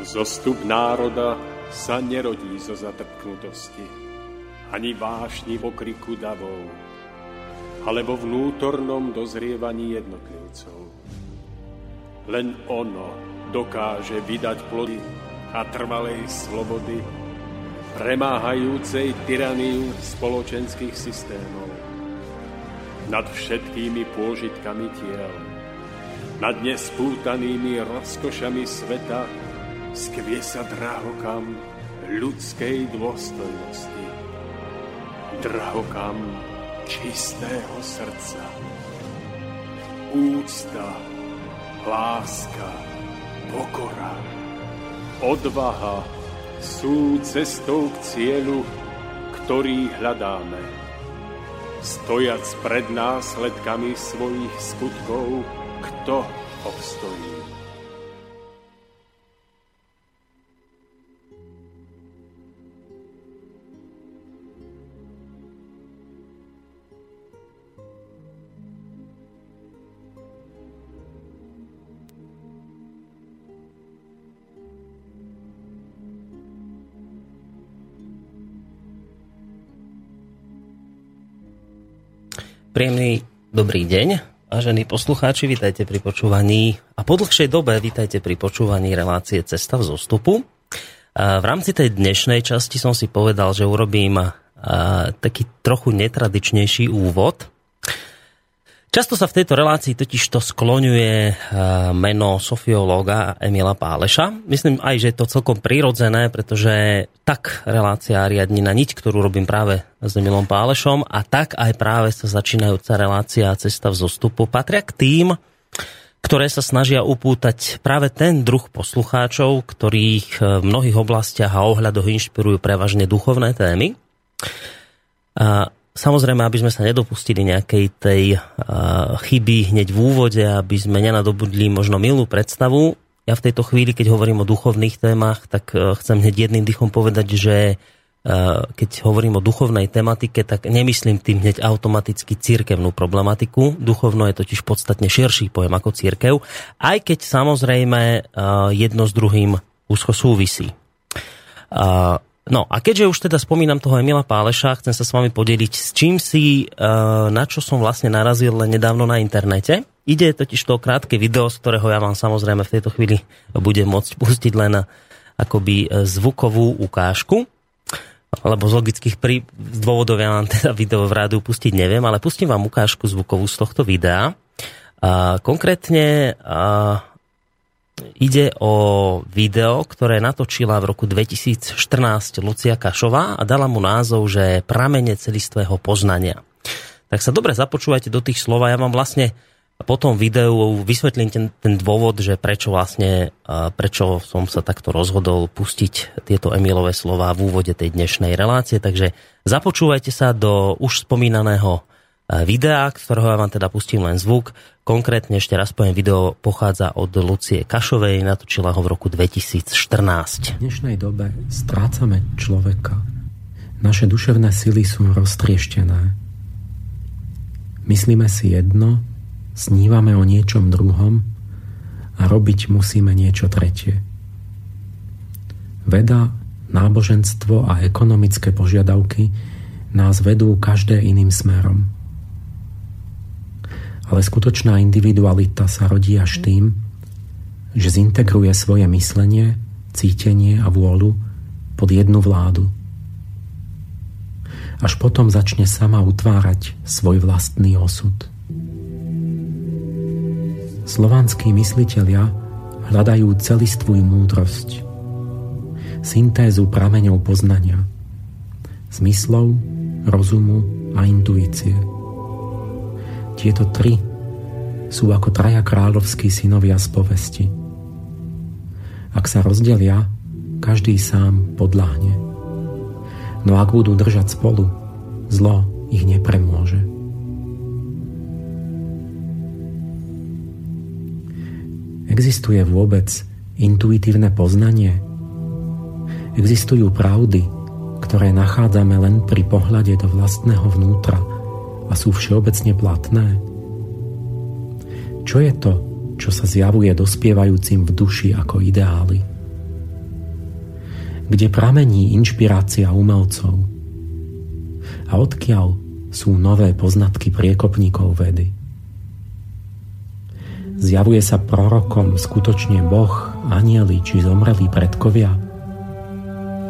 Zostup národa sa nerodí zo zatrpknutosti, ani vášni pokriku davov, alebo vnútornom dozrievaní jednotlivcov. Len ono dokáže vydať plody a trvalej slobody, premáhajúcej tyraniu spoločenských systémov. Nad všetkými pôžitkami tiel, nad nespútanými rozkošami sveta skviesa drahokam ľudskej dôstojnosti, drahokam čistého srdca. Úcta, láska, pokora, odvaha sú cestou k cieľu, ktorý hľadáme. Stojac pred následkami svojich skutkov, kto obstojí? Príjemný dobrý deň, vážení poslucháči, vítajte pri počúvaní a po dlhšej dobe vítajte pri počúvaní relácie Cesta vzostupu. V rámci tej dnešnej časti som si povedal, že urobím taký trochu netradičnejší úvod. Často sa v tejto relácii totižto skloňuje meno sofiológa Emila Páleša. Myslím aj, že je to celkom prirodzené, pretože tak relácia Ariadnina niť, ktorú robím práve s Emilom Pálešom, a tak aj práve sa začínajúca relácia Cesta vzostupu patria k tým, ktoré sa snažia upútať práve ten druh poslucháčov, ktorých v mnohých oblastiach a ohľadoch inšpirujú prevažne duchovné témy. A samozrejme, aby sme sa nedopustili nejakej tej chyby hneď v úvode, aby sme nenadobudli možno mylnú predstavu. Ja v tejto chvíli, keď hovorím o duchovných témach, tak chcem hneď jedným dýchom povedať, že keď hovorím o duchovnej tematike, tak nemyslím tým hneď automaticky cirkevnú problematiku. Duchovno je totiž podstatne širší pojem ako cirkev, aj keď samozrejme jedno s druhým úzko súvisí. No a keďže už teda spomínam toho Emila Páleša, chcem sa s vami podeliť s čímsi, na čo som vlastne narazil len nedávno na internete. Ide totiž to krátke video, z ktorého ja vám samozrejme v tejto chvíli budem môcť pustiť len akoby zvukovú ukážku, lebo z logických dôvodov ja vám teda video v rádiu pustiť neviem, ale pustím vám ukážku zvukovú z tohto videa. Konkrétne ide o video, ktoré natočila v roku 2014 Lucia Kašová a dala mu názov, že Pramene celistvého poznania. Tak sa dobre započúvajte do tých slov a ja vám vlastne po tom videu vysvetlím ten dôvod, že prečo som sa takto rozhodol pustiť tieto Emilové slová v úvode tej dnešnej relácie. Takže započúvajte sa do už spomínaného videa, z ktorého ja vám teda pustím len zvuk. Konkrétne ešte raz poviem, video pochádza od Lucie Kašovej, natočila ho v roku 2014. V dnešnej dobe strácame človeka. Naše duševné sily sú roztrieštené. Myslíme si jedno, snívame o niečom druhom a robiť musíme niečo tretie. Veda, náboženstvo a ekonomické požiadavky nás vedú každé iným smerom. Ale skutočná individualita sa rodí až tým, že zintegruje svoje myslenie, cítenie a vôľu pod jednu vládu. Až potom začne sama utvárať svoj vlastný osud. Slovanskí myslitelia hľadajú celistvú múdrosť, syntézu prameňov poznania, zmyslov, rozumu a intuície. Tieto tri sú ako traja kráľovskí synovia z povesti. Ak sa rozdelia, každý sám podľahne. No ak budú držať spolu, zlo ich nepremôže. Existuje vôbec intuitívne poznanie? Existujú pravdy, ktoré nachádzame len pri pohľade do vlastného vnútra a sú všeobecne platné? Čo je to, čo sa zjavuje dospievajúcim v duši ako ideály? kde pramení inšpirácia umelcov a odkiaľ sú nové poznatky priekopníkov vedy. Zjavuje sa prorokom skutočne Boh, anjeli či zomrelí predkovia?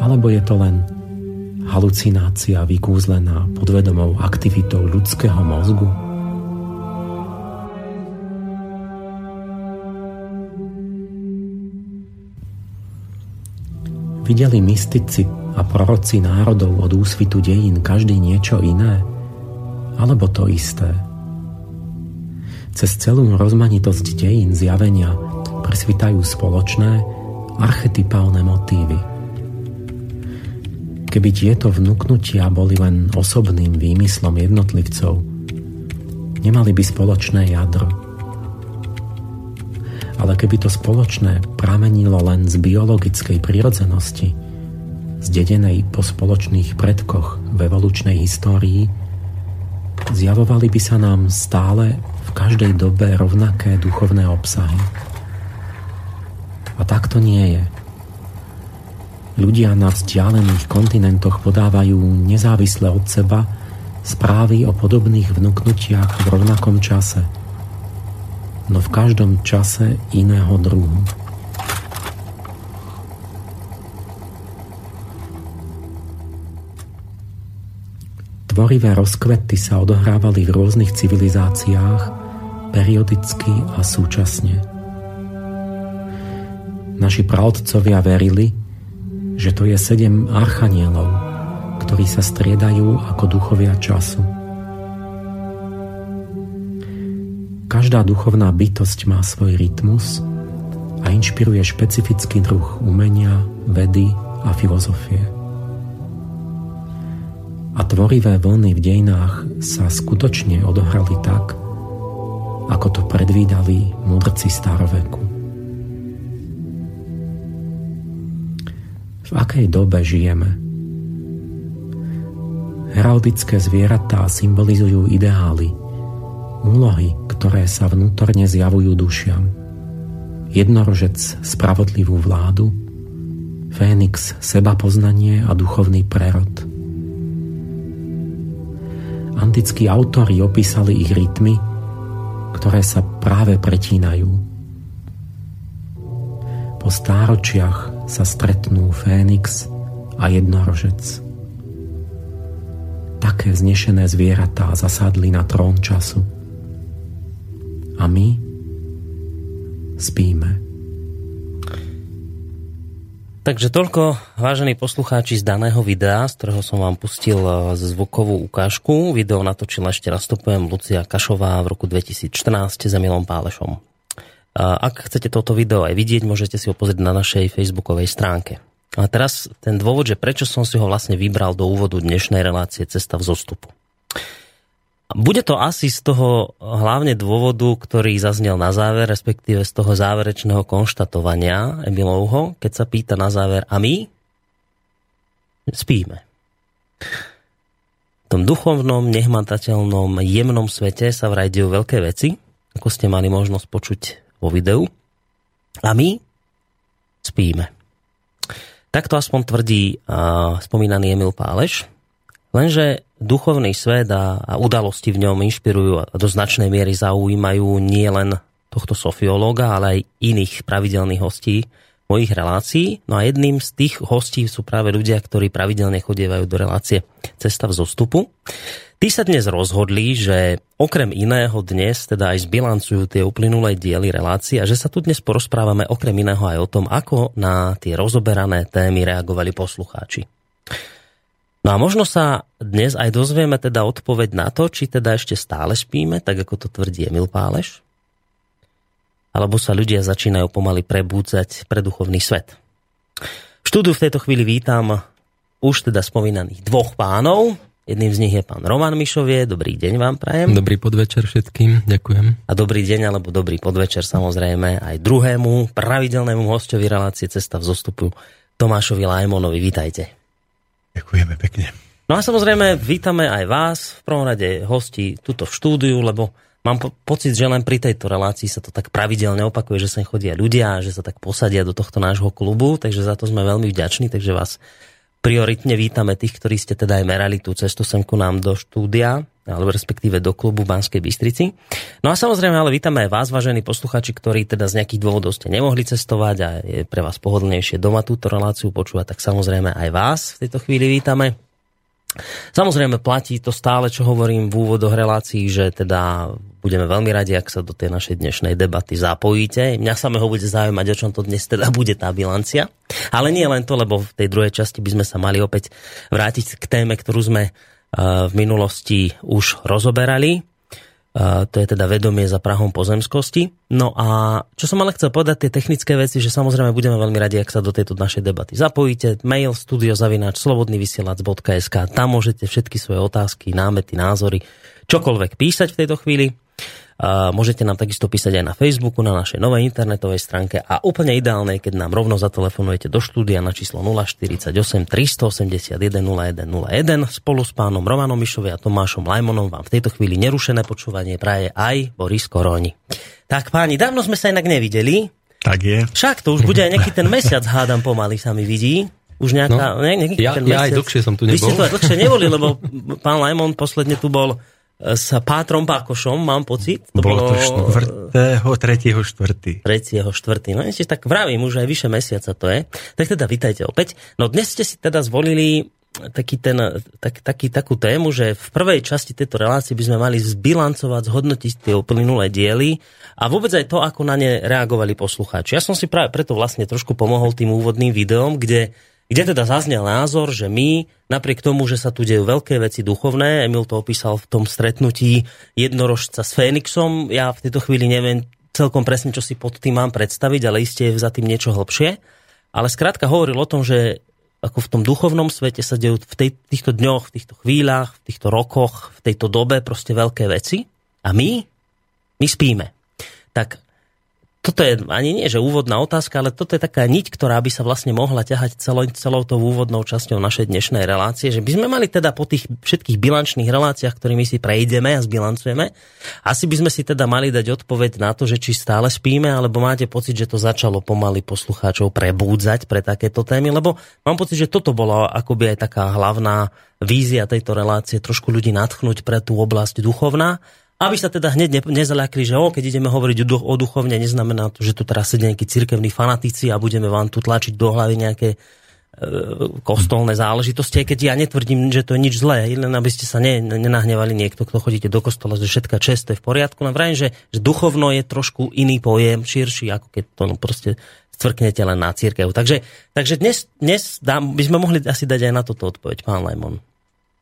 Alebo je to len halucinácia vykúzlená podvedomou aktivitou ľudského mozgu? Videli mystici a proroci národov od úsvitu dejín každý niečo iné? Alebo to isté? Cez celú rozmanitosť dejín zjavenia presvitajú spoločné archetypálne motívy. Keby tieto vnúknutia boli len osobným výmyslom jednotlivcov, nemali by spoločné jadro. Ale keby to spoločné pramenilo len z biologickej prirodzenosti, zdedenej po spoločných predkoch v evolučnej histórii, zjavovali by sa nám stále v každej dobe rovnaké duchovné obsahy. A tak to nie je. Ľudia na vzdialených kontinentoch podávajú nezávisle od seba správy o podobných vnuknutiach v rovnakom čase, no v každom čase iného druhu. Tvorivé rozkvety sa odohrávali v rôznych civilizáciách periodicky a súčasne. Naši praotcovia verili, že to je 7 archanielov, ktorí sa striedajú ako duchovia času. Každá duchovná bytosť má svoj rytmus a inšpiruje špecifický druh umenia, vedy a filozofie. A tvorivé vlny v dejinách sa skutočne odohrali tak, ako to predvídali mudrci staroveku. V akej dobe žijeme? Heraldické zvieratá symbolizujú ideály, úlohy, ktoré sa vnútorne zjavujú dušiam. Jednorožec spravodlivú vládu, Fénix sebapoznanie a duchovný prerod. Antickí autori opísali ich rytmy, ktoré sa práve pretínajú. Po stáročiach sa stretnú Fénix a jednorožec. Také vznešené zvieratá zasadli na trón času. A my spíme. Takže toľko, vážení poslucháči, z daného videa, z ktorého som vám pustil zvukovú ukážku. Video natočila, ešte raz stopujem, Lucia Kašová v roku 2014 s Emilom Pálešom. Ak chcete toto video aj vidieť, môžete si ho pozrieť na našej facebookovej stránke. A teraz ten dôvod, že prečo som si ho vlastne vybral do úvodu dnešnej relácie Cesta vzostupu. Bude to asi z toho hlavne dôvodu, ktorý zaznel na záver, respektíve z toho záverečného konštatovania Emilovho, keď sa pýta na záver, a my spíme. V tom duchovnom, nehmatateľnom, jemnom svete sa vraj dejú veľké veci, ako ste mali možnosť počuť vo videu. A my spíme. Takto aspoň tvrdí spomínaný Emil Páleš, lenže duchovný svet a udalosti v ňom inšpirujú a do značnej miery zaujímajú nielen tohto sofiológa, ale aj iných pravidelných hostí mojich relácií. No a jedným z tých hostí sú práve ľudia, ktorí pravidelne chodievajú do relácie Cesta vzostupu. Tí sa dnes rozhodli, že okrem iného dnes teda aj zbilancujú tie uplynulé diely relácií a že sa tu dnes porozprávame okrem iného aj o tom, ako na tie rozoberané témy reagovali poslucháči. No a možno sa dnes aj dozvieme teda odpoveď na to, či teda ešte stále spíme, tak ako to tvrdí Emil Páleš, alebo sa ľudia začínajú pomaly prebúdzať pre duchovný svet. V štúdiu v tejto chvíli vítam už teda spomínaných dvoch pánov. Jedným z nich je pán Roman Mišovie. Dobrý deň vám prajem. Dobrý podvečer všetkým, ďakujem. A dobrý deň, alebo dobrý podvečer samozrejme aj druhému pravidelnému hostovi relácie Cesta vzostupu Tomášovi Lajmonovi. Vítajte. Ďakujeme pekne. No a samozrejme, vítame aj vás, v prvom rade hostí tuto v štúdiu, lebo Mám pocit, že len pri tejto relácii sa to tak pravidelne opakuje, že sem chodia ľudia, že sa tak posadia do tohto nášho klubu, takže za to sme veľmi vďační, takže vás prioritne vítame tých, ktorí ste teda aj merali tú cestu sem ku nám do štúdia, alebo respektíve do klubu Banskej Bystrici. No a samozrejme, ale vítame aj vás, vážení posluchači, ktorí teda z nejakých dôvodov ste nemohli cestovať a je pre vás pohodlnejšie doma túto reláciu počúvať, tak samozrejme aj vás v tejto chvíli vítame. Samozrejme platí to stále, čo hovorím v úvodoch relácií, že teda budeme veľmi radi, ak sa do tej našej dnešnej debaty zapojíte. Mňa samého bude zaujímať, o čom to dnes teda bude tá bilancia. Ale nie len to, lebo v tej druhej časti by sme sa mali opäť vrátiť k téme, ktorú sme v minulosti už rozoberali. To je teda vedomie za prahom pozemskosti. No a čo som ale chcel povedať, tie technické veci, že samozrejme budeme veľmi radi, ak sa do tejto našej debaty zapojíte. Mail studio@slobodnyvysielac.sk, tam môžete všetky svoje otázky, námety, názory, čokoľvek písať v tejto chvíli. Môžete nám takisto písať aj na Facebooku, na našej novej internetovej stránke a úplne ideálne, keď nám rovno zatelefonujete do štúdia na číslo 048 381 0101. Spolu s pánom Romanom Mišovie a Tomášom Lajmonom vám v tejto chvíli nerušené počúvanie praje aj Boris Koroni. Tak páni, dávno sme sa inak nevideli. Tak je. Však to už bude aj nejaký ten mesiac, hádam, pomaly sa mi vidí. Už nejaká, no, nejaký ten mesiac. Ja aj dlhšie som tu nebol. Vy ste tu aj dlhšie neboli, lebo pán Lajmon posledne tu bol s Pátrom Pakošom, mám pocit. To bolo to 3.4. No ešte tak vravím, už aj vyše mesiaca to je. Tak teda vítajte opäť. No dnes ste si teda zvolili takú tému, že v prvej časti tejto relácie by sme mali zbilancovať, zhodnotiť tie uplynulé diely a vôbec aj to, ako na ne reagovali poslucháči. Ja som si práve preto vlastne trošku pomohol tým úvodným videom, kde teda zaznel názor, že my, napriek tomu, že sa tu dejú veľké veci duchovné, Emil to opísal v tom stretnutí jednorožca s Fénixom, ja v tejto chvíli neviem celkom presne, čo si pod tým mám predstaviť, ale iste je za tým niečo hlbšie. Ale skrátka hovoril o tom, že ako v tom duchovnom svete sa dejú v týchto dňoch, v týchto chvíľach, v týchto rokoch, v tejto dobe proste veľké veci a my spíme. Tak toto je ani nie, že úvodná otázka, ale toto je taká niť, ktorá by sa vlastne mohla ťahať celou tou úvodnou časťou našej dnešnej relácie, že by sme mali teda po tých všetkých bilančných reláciách, ktorými si prejdeme a zbilancujeme, asi by sme si teda mali dať odpoveď na to, že či stále spíme, alebo máte pocit, že to začalo pomaly poslucháčov prebúdzať pre takéto témy, lebo mám pocit, že toto bola akoby aj taká hlavná vízia tejto relácie, trošku ľudí nadchnúť pre tú oblasť duchovná, aby sa teda hneď nezaľakli, že keď ideme hovoriť o duchovne, neznamená to, že tu teraz sedia nejakí cirkevní fanatici a budeme vám tu tlačiť do hlavy nejaké kostolné záležitosti, keď ja netvrdím, že to je nič zlé, len aby ste sa nenahnevali niekto, kto chodíte do kostola, že všetka čest, to je v poriadku. No vrajím, že duchovno je trošku iný pojem, širší, ako keď to proste stvrknete len na cirkev. Takže dnes by sme mohli asi dať aj na toto odpoveď, pán Lajmon.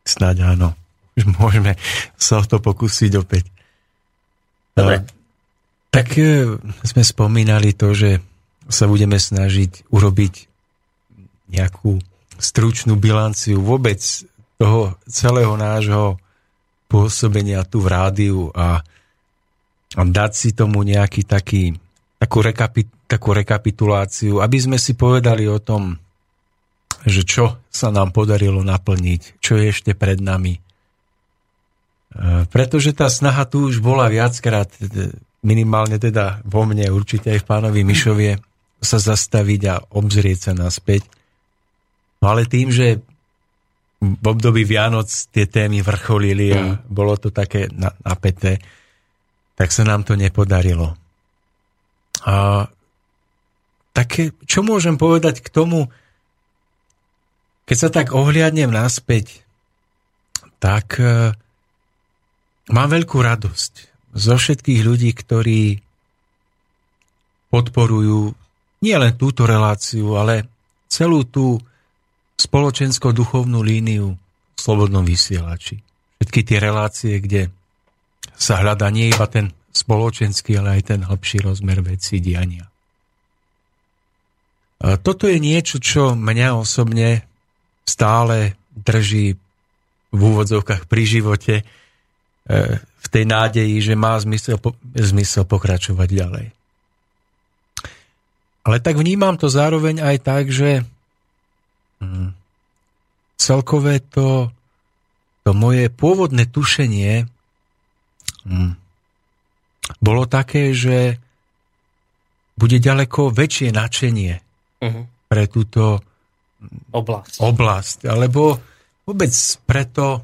Snáď áno. Môžeme sa o to pokúsiť opäť. Dobre. Tak sme spomínali to, že sa budeme snažiť urobiť nejakú stručnú bilanciu vôbec toho celého nášho pôsobenia tu v rádiu a dať si tomu nejaký takú rekapituláciu, aby sme si povedali o tom, že čo sa nám podarilo naplniť, čo je ešte pred nami. Pretože tá snaha tu už bola viackrát, minimálne teda vo mne, určite aj v pánovi Mišovie, sa zastaviť a obzrieť sa naspäť. No ale tým, že v období Vianoc tie témy vrcholili a bolo to také napäté, tak sa nám to nepodarilo. A také, čo môžem povedať k tomu, keď sa tak ohliadnem naspäť, tak mám veľkú radosť zo všetkých ľudí, ktorí podporujú nielen túto reláciu, ale celú tú spoločensko-duchovnú líniu v Slobodnom vysielači. Všetky tie relácie, kde sa hľadá nie iba ten spoločenský, ale aj ten hlbší rozmer vecí diania. A toto je niečo, čo mňa osobne stále drží v úvodzovkách pri živote, v tej nádeji, že má zmysel pokračovať ďalej. Ale tak vnímam to zároveň aj tak, že celkové to moje pôvodné tušenie bolo také, že bude ďaleko väčšie nadšenie pre túto oblasť. Alebo vôbec preto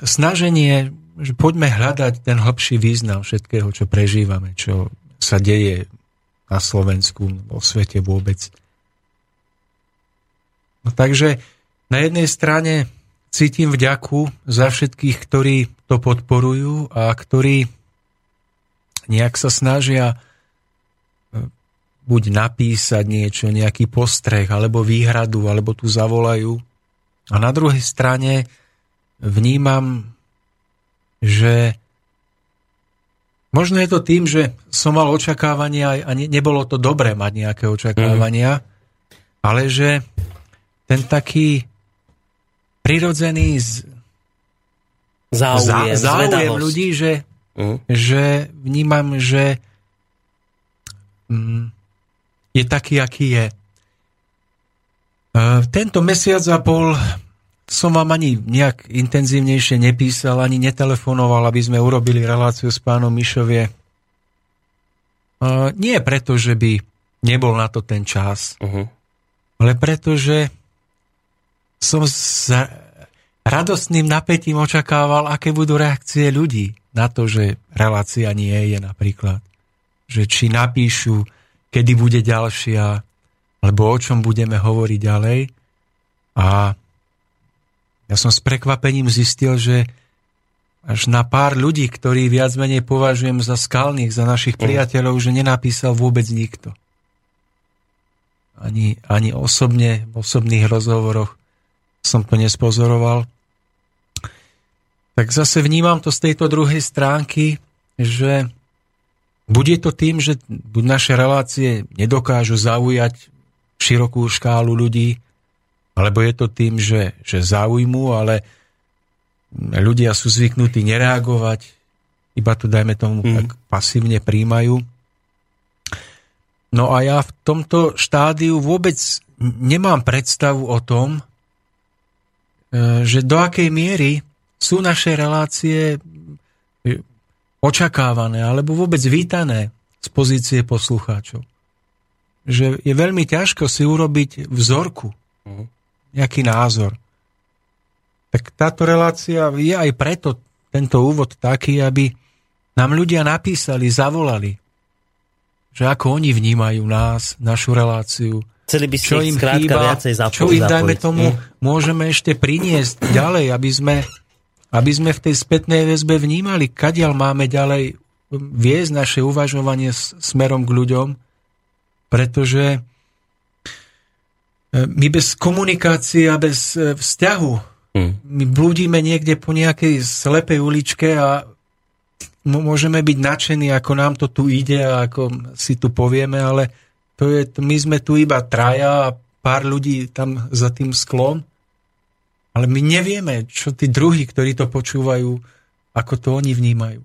snaženie, že poďme hľadať ten hlbší význam všetkého, čo prežívame, čo sa deje na Slovensku, vo svete vôbec. No takže na jednej strane cítim vďaku za všetkých, ktorí to podporujú a ktorí nejak sa snažia buď napísať niečo, nejaký postreh, alebo výhradu, alebo tu zavolajú. A na druhej strane vnímam, že možno je to tým, že som mal očakávania a nebolo to dobré mať nejaké očakávania, ale že ten taký prirodzený záujem ľudí, že vnímam, že je taký, aký je. Tento mesiac a pol som vám ani nejak intenzívnejšie nepísal, ani netelefonoval, aby sme urobili reláciu s pánom Mišovie. Nie preto, že by nebol na to ten čas, ale preto, že som s radostným napätím očakával, aké budú reakcie ľudí na to, že relácia nie je napríklad. Že či napíšu, kedy bude ďalšia, alebo o čom budeme hovoriť ďalej. A ja som s prekvapením zistil, že až na pár ľudí, ktorí viac menej považujem za skalných, za našich priateľov, že nenapísal vôbec nikto. Ani osobne, v osobných rozhovoroch som to nespozoroval. Tak zase vnímam to z tejto druhej stránky, že bude to tým, že naše relácie nedokážu zaujať širokú škálu ľudí, alebo je to tým, že záujmu, ale ľudia sú zvyknutí nereagovať, iba to, dajme tomu, tak pasívne príjmajú. No a ja v tomto štádiu vôbec nemám predstavu o tom, že do akej miery sú naše relácie očakávané, alebo vôbec vítané z pozície poslucháčov. Že je veľmi ťažko si urobiť vzorku, nejaký názor. Tak táto relácia je aj preto tento úvod taký, aby nám ľudia napísali, zavolali, že ako oni vnímajú nás, našu reláciu, chceli by čo im chýba, čo im, dajme tomu, môžeme ešte priniesť ďalej, aby sme v tej spätnej väzbe vnímali, kadiaľ máme ďalej viesť naše uvažovanie smerom k ľuďom, pretože my bez komunikácie a bez vzťahu my blúdime niekde po nejakej slepej uličke a môžeme byť nadšení, ako nám to tu ide a ako si tu povieme, ale my sme tu iba traja a pár ľudí tam za tým sklom, ale my nevieme, čo tí druhí, ktorí to počúvajú, ako to oni vnímajú.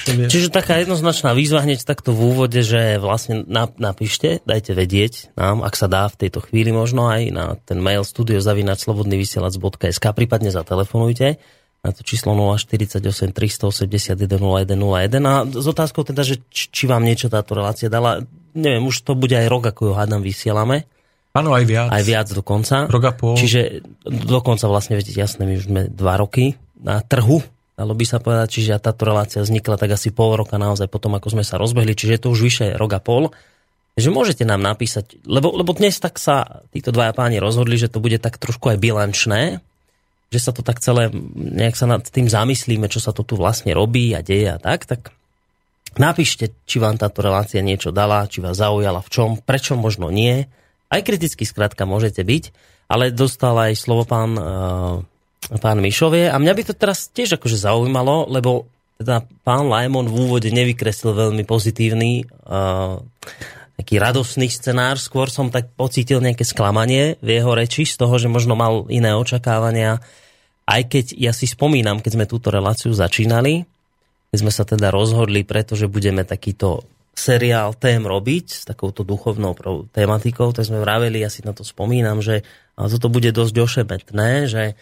Čiže taká jednoznačná výzva hneď takto v úvode, že vlastne napíšte, dajte vedieť nám, ak sa dá v tejto chvíli možno aj na ten mail studio@slobodnyvysielac.sk, prípadne zatelefonujte na to číslo 048 381 0101 a s otázkou teda, že či vám niečo táto relácia dala, neviem, už to bude aj rok, ako ju hádam vysielame. Áno, aj viac. Aj viac dokonca. Rok a pol. Čiže dokonca vlastne, viete, jasné, my už sme 2 roky na trhu, dalo by sa povedať, čiže táto relácia vznikla tak asi pol roka naozaj potom, ako sme sa rozbehli, čiže je to už vyše rok a pol, že môžete nám napísať, lebo dnes tak sa títo dvaja páni rozhodli, že to bude tak trošku aj bilančné, že sa to tak celé, nejak sa nad tým zamyslíme, čo sa to tu vlastne robí a deje a tak napíšte, či vám táto relácia niečo dala, či vás zaujala, v čom, prečo možno nie, aj kriticky skrátka môžete byť, ale dostal aj slovo pán Mišovie. A mňa by to teraz tiež akože zaujímalo, lebo teda pán Lajmon v úvode nevykreslil veľmi pozitívny, taký radosný scenár. Skôr som tak pocítil nejaké sklamanie v jeho reči z toho, že možno mal iné očakávania. Aj keď ja si spomínam, keď sme túto reláciu začínali, keď sme sa teda rozhodli, pretože budeme takýto seriál tém robiť s takouto duchovnou tematikou, tak sme vraveli, ja si na to spomínam, že toto bude dosť ošemetné, že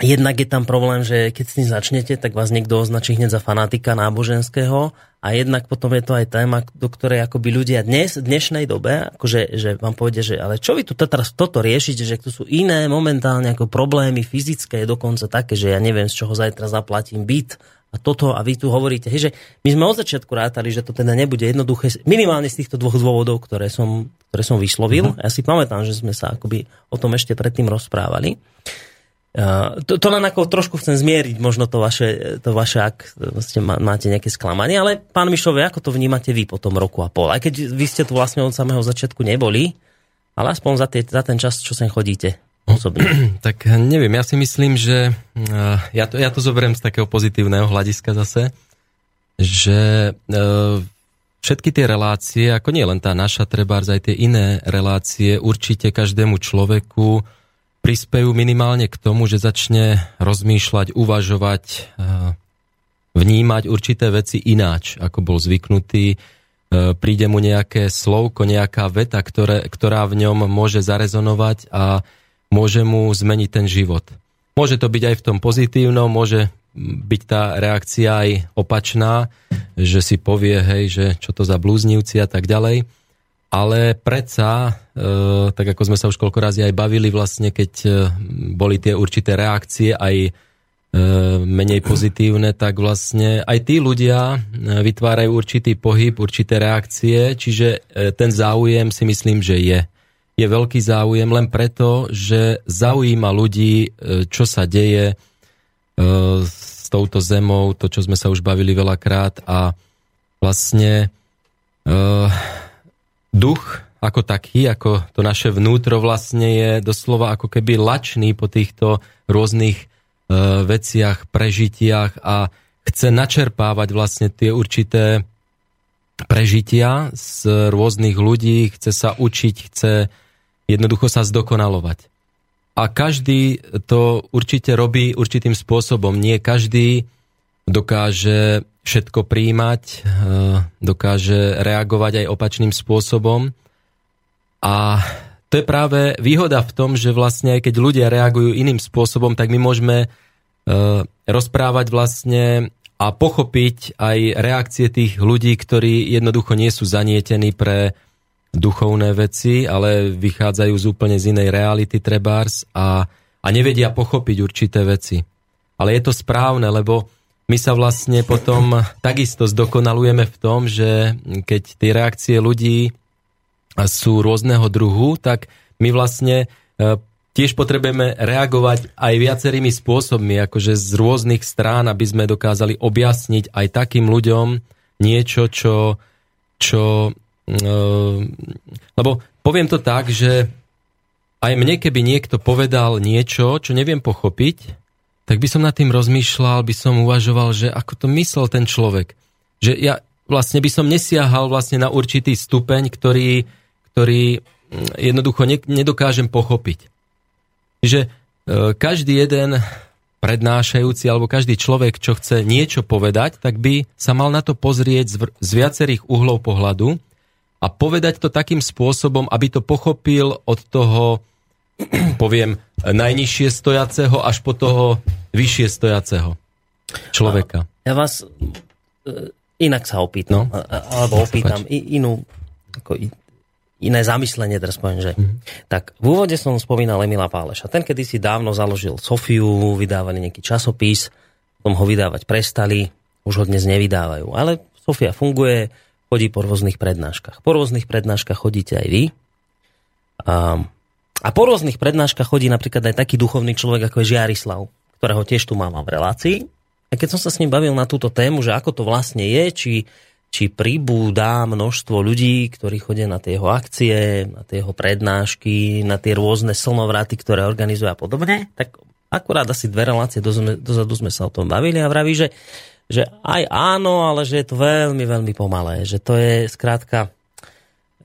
Jednak je tam problém, že keď s tým začnete, tak vás niekto označí hneď za fanatika náboženského a jednak potom je to aj téma, do ktorej akoby ľudia v dnešnej dobe, akože že vám povedia, že ale čo vy tu teraz toto riešite, že tu sú iné momentálne ako problémy fyzické, dokonca také, že ja neviem, z čoho zajtra zaplatím byt a toto a vy tu hovoríte, hej, že my sme od začiatku rátali, že to teda nebude jednoduché, minimálne z týchto dvoch dôvodov, ktoré som vyslovil. Ja si pamätám, že sme sa akoby o tom ešte predtým rozprávali. To len ako trošku chcem zmieriť možno to vaše ak vlastne máte nejaké sklamanie, ale pán Mišovie, ako to vnímate vy po tom roku a pol? Aj keď vy ste tu vlastne od samého začiatku neboli, ale aspoň za ten čas, čo sem chodíte osobne. Tak neviem, ja si myslím, že ja to zoberiem z takého pozitívneho hľadiska zase, že všetky tie relácie, ako nie len tá naša, trebárs aj tie iné relácie, určite každému človeku prispejú minimálne k tomu, že začne rozmýšľať, uvažovať, vnímať určité veci ináč, ako bol zvyknutý. Príde mu nejaké slovko, nejaká veta, ktorá v ňom môže zarezonovať a môže mu zmeniť ten život. Môže to byť aj v tom pozitívnom, môže byť tá reakcia aj opačná, že si povie, hej, že čo to za blúznivci a tak ďalej. Ale predsa, tak ako sme sa už koľko razy aj bavili vlastne, keď boli tie určité reakcie aj menej pozitívne, tak vlastne aj tí ľudia vytvárajú určitý pohyb, určité reakcie, čiže ten záujem si myslím, že je. Je veľký záujem len preto, že zaujíma ľudí, čo sa deje s touto zemou, to, čo sme sa už bavili veľakrát a vlastne... Duch ako taký, ako to naše vnútro vlastne je doslova ako keby lačný po týchto rôznych veciach, prežitiach a chce načerpávať vlastne tie určité prežitia z rôznych ľudí, chce sa učiť, chce jednoducho sa zdokonalovať. A každý to určite robí určitým spôsobom. Nie každý dokáže všetko prijímať, dokáže reagovať aj opačným spôsobom. A to je práve výhoda v tom, že vlastne aj keď ľudia reagujú iným spôsobom, tak my môžeme rozprávať vlastne a pochopiť aj reakcie tých ľudí, ktorí jednoducho nie sú zanietení pre duchovné veci, ale vychádzajú z úplne z inej reality trebárs a nevedia pochopiť určité veci. Ale je to správne, lebo my sa vlastne potom takisto zdokonalujeme v tom, že keď tie reakcie ľudí sú rôzneho druhu, tak my vlastne tiež potrebujeme reagovať aj viacerými spôsobmi, akože z rôznych strán, aby sme dokázali objasniť aj takým ľuďom niečo, čo lebo poviem to tak, že aj mne, keby niekto povedal niečo, čo neviem pochopiť, tak by som nad tým rozmýšľal, by som uvažoval, že ako to myslel ten človek. Že ja vlastne by som nesiahal vlastne na určitý stupeň, ktorý jednoducho nedokážem pochopiť. Že každý jeden prednášajúci alebo každý človek, čo chce niečo povedať, tak by sa mal na to pozrieť z viacerých uhlov pohľadu a povedať to takým spôsobom, aby to pochopil od toho, poviem, najnižšie stojaceho až po toho vyššie stojaceho človeka. Ja vás inak sa opýtam, no? Alebo opýtam iné zamyslenie, teraz poviem, že... Tak v úvode som spomínal Emila Páleša. Ten kedysi dávno založil Sofiu, vydávali nejaký časopis, potom ho vydávať prestali, už ho dnes nevydávajú. Ale Sofia funguje, chodí po rôznych prednáškach. Po rôznych prednáškach chodíte aj vy. A po rôznych prednáškach chodí napríklad aj taký duchovný človek, ako je Žiarislav, ktorého tiež tu mám v relácii. A keď som sa s ním bavil na túto tému, že ako to vlastne je, či pribúda množstvo ľudí, ktorí chodia na tie jeho akcie, na tie jeho prednášky, na tie rôzne slnovraty, ktoré organizuje a podobne, tak akurát asi dve relácie dozadu sme sa o tom bavili a vraví, že aj áno, ale že je to veľmi, veľmi pomalé. Že to je skrátka...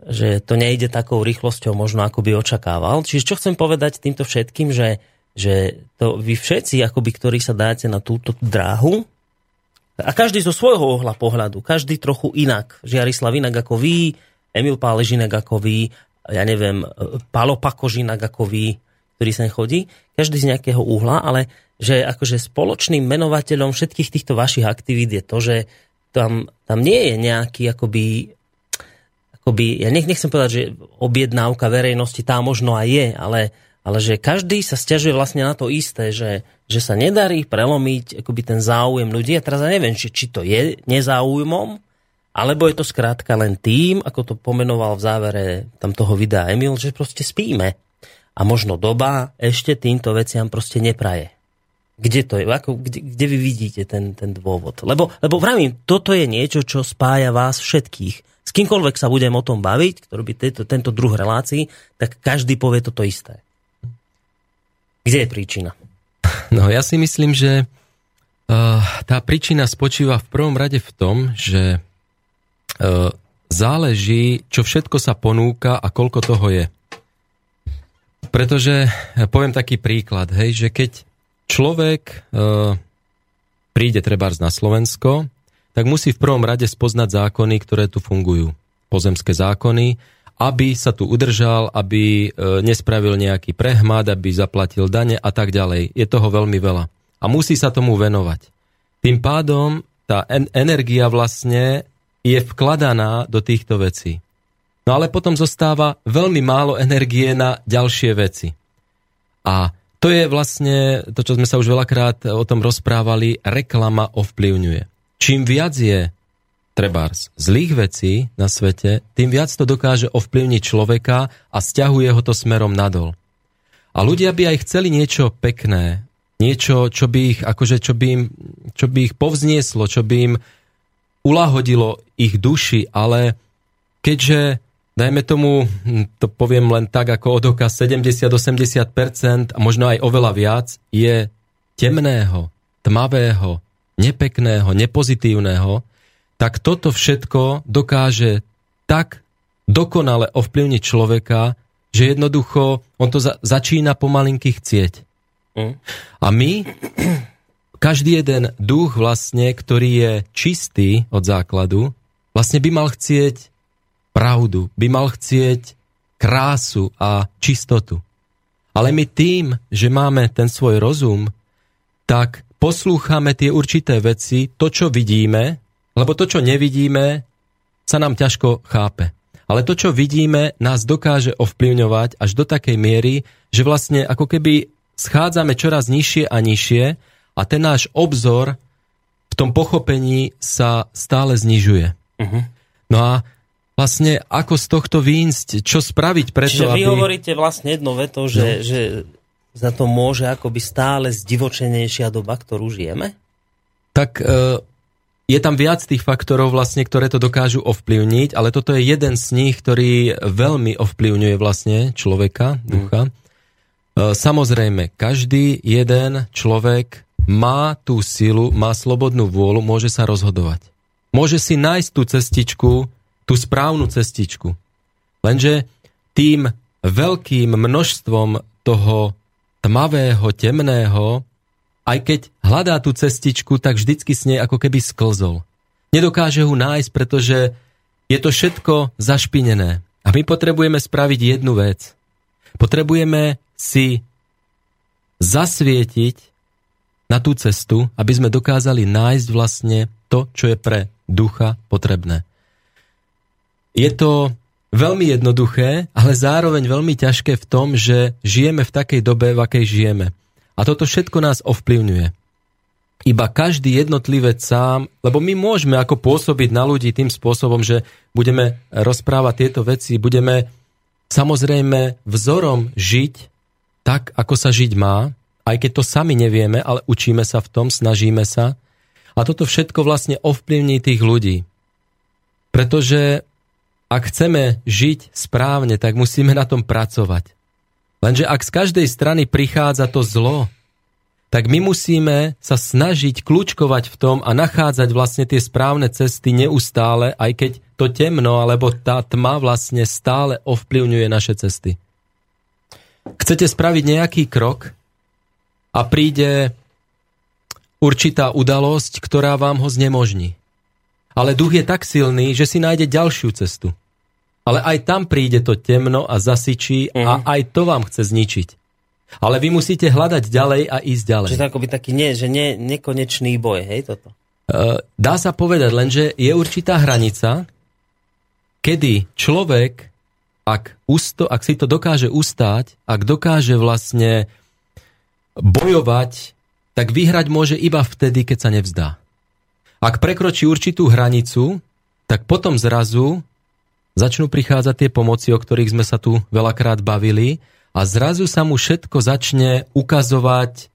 že to nejde takou rýchlosťou možno, ako by očakával. Čiže čo chcem povedať týmto všetkým, že to vy všetci, akoby, ktorí sa dáte na túto dráhu, a každý zo svojho uhla pohľadu, každý trochu inak. Žiarislav inak ako vy, Emil Páleš inak ako vy, ja neviem, Pavel Pakoš inak ako vy, ktorý sem chodí. Každý z nejakého uhla, ale že akože spoločným menovateľom všetkých týchto vašich aktivít je to, že tam nie je nejaký akoby ja nechcem povedať, že objednávka verejnosti tá možno aj je, ale že každý sa sťažuje vlastne na to isté, že sa nedarí prelomiť akoby ten záujem ľudí. A teraz ja neviem, či to je nezáujmom, alebo je to skrátka len tým, ako to pomenoval v závere tam toho videa Emil, že proste spíme. A možno doba ešte týmto veciam proste nepraje. Kde to je? Kde vy vidíte ten dôvod? Lebo vravím, toto je niečo, čo spája vás všetkých. S kýmkoľvek sa budem o tom baviť, kto robí tento druh relácií, tak každý povie toto isté. Kde je príčina? No ja si myslím, že tá príčina spočíva v prvom rade v tom, že záleží, čo všetko sa ponúka a koľko toho je. Pretože, poviem taký príklad, hej, že keď človek príde trebárs na Slovensko, tak musí v prvom rade spoznať zákony, ktoré tu fungujú. Pozemské zákony, aby sa tu udržal, aby nespravil nejaký prehmat, aby zaplatil dane a tak ďalej. Je toho veľmi veľa. A musí sa tomu venovať. Tým pádom tá energia vlastne je vkladaná do týchto vecí. No ale potom zostáva veľmi málo energie na ďalšie veci. A to je vlastne to, čo sme sa už veľakrát o tom rozprávali, reklama ovplyvňuje. Čím viac je trebárs zlých vecí na svete, tým viac to dokáže ovplyvniť človeka a sťahuje ho to smerom nadol. A ľudia by aj chceli niečo pekné, niečo, čo by ich povznieslo, čo by im uľahodilo ich duši, ale keďže, dajme tomu, to poviem len tak ako od oka, 70-80% a možno aj oveľa viac je temného, tmavého, nepekného, nepozitívneho, tak toto všetko dokáže tak dokonale ovplyvniť človeka, že jednoducho on to začína pomalinky chcieť. A my... Každý jeden duch vlastne, ktorý je čistý od základu, vlastne by mal chcieť pravdu, by mal chcieť krásu a čistotu. Ale my tým, že máme ten svoj rozum, tak poslúchame tie určité veci, to, čo vidíme, lebo to, čo nevidíme, sa nám ťažko chápe. Ale to, čo vidíme, nás dokáže ovplyvňovať až do takej miery, že vlastne ako keby schádzame čoraz nižšie a nižšie, a ten náš obzor v tom pochopení sa stále znižuje. Uh-huh. No a vlastne ako z tohto výjsť, čo spraviť preto, aby... Čiže vy hovoríte vlastne jedno veto, že za to môže akoby stále zdivočenejšia doba, ktorú žijeme? Tak je tam viac tých faktorov vlastne, ktoré to dokážu ovplyvniť, ale toto je jeden z nich, ktorý veľmi ovplyvňuje vlastne človeka, ducha. Samozrejme, každý jeden človek má tú silu, má slobodnú vôľu, môže sa rozhodovať. Môže si nájsť tú cestičku, tú správnu cestičku. Lenže tým veľkým množstvom toho tmavého, temného, aj keď hľadá tú cestičku, tak vždycky s nej ako keby sklzol. Nedokáže ho nájsť, pretože je to všetko zašpinené. A my potrebujeme spraviť jednu vec. Potrebujeme si zasvietiť na tú cestu, aby sme dokázali nájsť vlastne to, čo je pre ducha potrebné. Je to veľmi jednoduché, ale zároveň veľmi ťažké v tom, že žijeme v takej dobe, v akej žijeme. A toto všetko nás ovplyvňuje. Iba každý jednotlivec sám, lebo my môžeme ako pôsobiť na ľudí tým spôsobom, že budeme rozprávať tieto veci, budeme samozrejme vzorom žiť tak, ako sa žiť má, aj keď to sami nevieme, ale učíme sa v tom, snažíme sa. A toto všetko vlastne ovplyvní tých ľudí. Pretože ak chceme žiť správne, tak musíme na tom pracovať. Lenže ak z každej strany prichádza to zlo, tak my musíme sa snažiť kľúčkovať v tom a nachádzať vlastne tie správne cesty neustále, aj keď to temno alebo tá tma vlastne stále ovplyvňuje naše cesty. Chcete spraviť nejaký krok, a príde určitá udalosť, ktorá vám ho znemožní. Ale duch je tak silný, že si nájde ďalšiu cestu. Ale aj tam príde to temno a zasičí a aj to vám chce zničiť. Ale vy musíte hľadať ďalej a ísť ďalej. Čiže to akoby taký nekonečný boj, hej, toto? Dá sa povedať, lenže je určitá hranica, kedy človek, ak si to dokáže ustáť, ak dokáže vlastne bojovať, tak vyhrať môže iba vtedy, keď sa nevzdá. Ak prekročí určitú hranicu, tak potom zrazu začnú prichádzať tie pomoci, o ktorých sme sa tu veľakrát bavili, a zrazu sa mu všetko začne ukazovať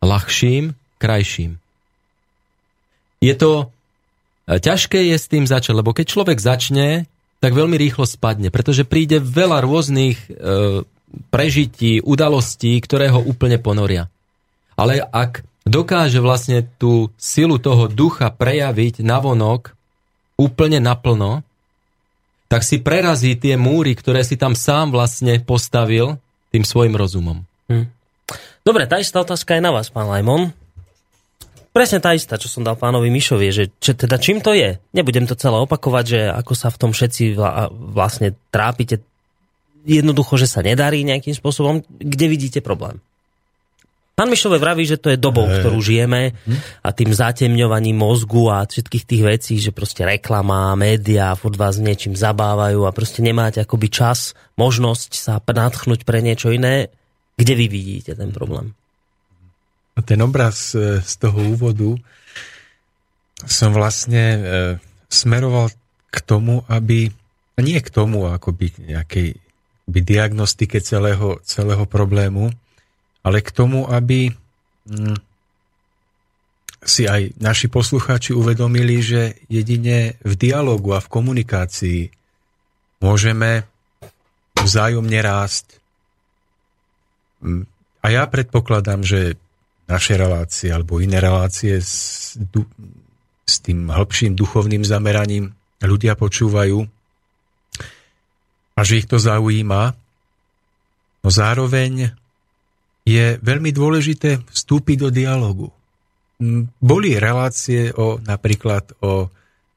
ľahším, krajším. Je to ťažké je s tým začať, lebo keď človek začne, tak veľmi rýchlo spadne, pretože príde veľa rôznych prežití, udalostí, ktoré ho úplne ponoria. Ale ak dokáže vlastne tú silu toho ducha prejaviť navonok úplne naplno, tak si prerazí tie múry, ktoré si tam sám vlastne postavil tým svojim rozumom. Dobre, tá istá otázka je na vás, pán Lajmon. Presne tá istá, čo som dal pánovi Mišovie, že teda čím to je? Nebudem to celé opakovať, že ako sa v tom všetci vlastne trápite. Jednoducho, že sa nedarí nejakým spôsobom. Kde vidíte problém? Pán Mišovie vraví, že to je dobou, ktorú žijeme a tým zatemňovaním mozgu a všetkých tých vecí, že proste reklama, média, furt vás niečím zabávajú a proste nemáte akoby čas, možnosť sa nadchnúť pre niečo iné. Kde vy vidíte ten problém? Ten obraz z toho úvodu som vlastne smeroval k tomu, akoby nejakej diagnostike celého problému, ale k tomu, aby si aj naši poslucháči uvedomili, že jedine v dialogu a v komunikácii môžeme vzájomne rásť. A ja predpokladám, že naše relácie alebo iné relácie s tým hĺbším duchovným zameraním ľudia počúvajú a že ich to zaujíma. No zároveň je veľmi dôležité vstúpiť do dialogu. Boli relácie napríklad o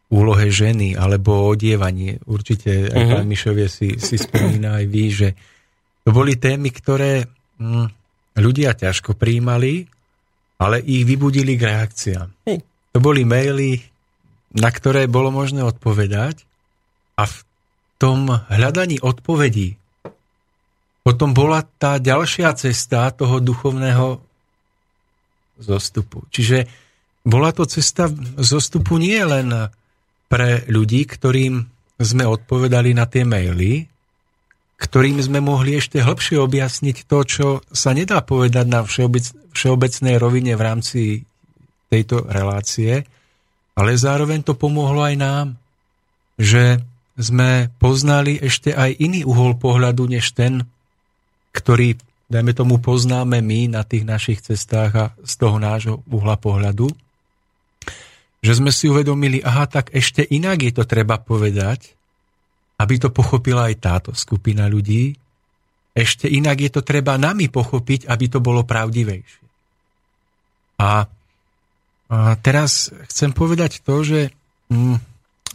úlohe ženy alebo o odievaní. Určite aj pán Mišovie si spomína aj vy, že to boli témy, ktoré ľudia ťažko prijímali, ale ich vybudili k reakciám. To boli maily, na ktoré bolo možné odpovedať, a v tom hľadaní odpovedí potom bola tá ďalšia cesta toho duchovného zostupu. Čiže bola to cesta zostupu nie len pre ľudí, ktorým sme odpovedali na tie maily, ktorým sme mohli ešte hlbšie objasniť to, čo sa nedá povedať na všeobecnej rovine v rámci tejto relácie, ale zároveň to pomohlo aj nám, že sme poznali ešte aj iný uhol pohľadu, než ten, ktorý, dajme tomu, poznáme my na tých našich cestách a z toho nášho uhla pohľadu, že sme si uvedomili, aha, tak ešte inak je to treba povedať, aby to pochopila aj táto skupina ľudí, ešte inak je to treba nami pochopiť, aby to bolo pravdivejšie. A teraz chcem povedať to, že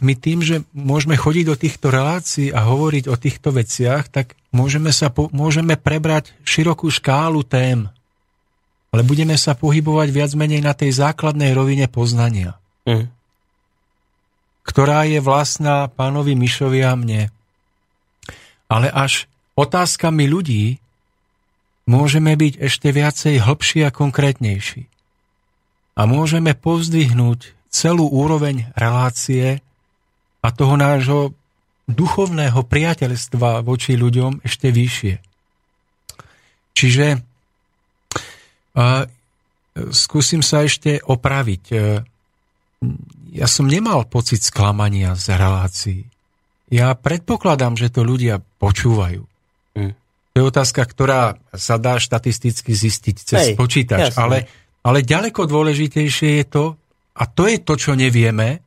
my tým, že môžeme chodiť do týchto relácií a hovoriť o týchto veciach, tak môžeme prebrať širokú škálu tém. Ale budeme sa pohybovať viac menej na tej základnej rovine poznania, ktorá je vlastná pánovi Mišovi a mne. Ale až otázkami ľudí môžeme byť ešte viacej hlbší a konkrétnejší. A môžeme povzdvihnúť celú úroveň relácie a toho nášho duchovného priateľstva voči ľuďom ešte vyššie. Čiže skúsim sa ešte opraviť. Ja som nemal pocit sklamania z relácií. Ja predpokladám, že to ľudia počúvajú. To je otázka, ktorá sa dá štatisticky zistiť cez počítač. Ale ďaleko dôležitejšie je to, a to je to, čo nevieme,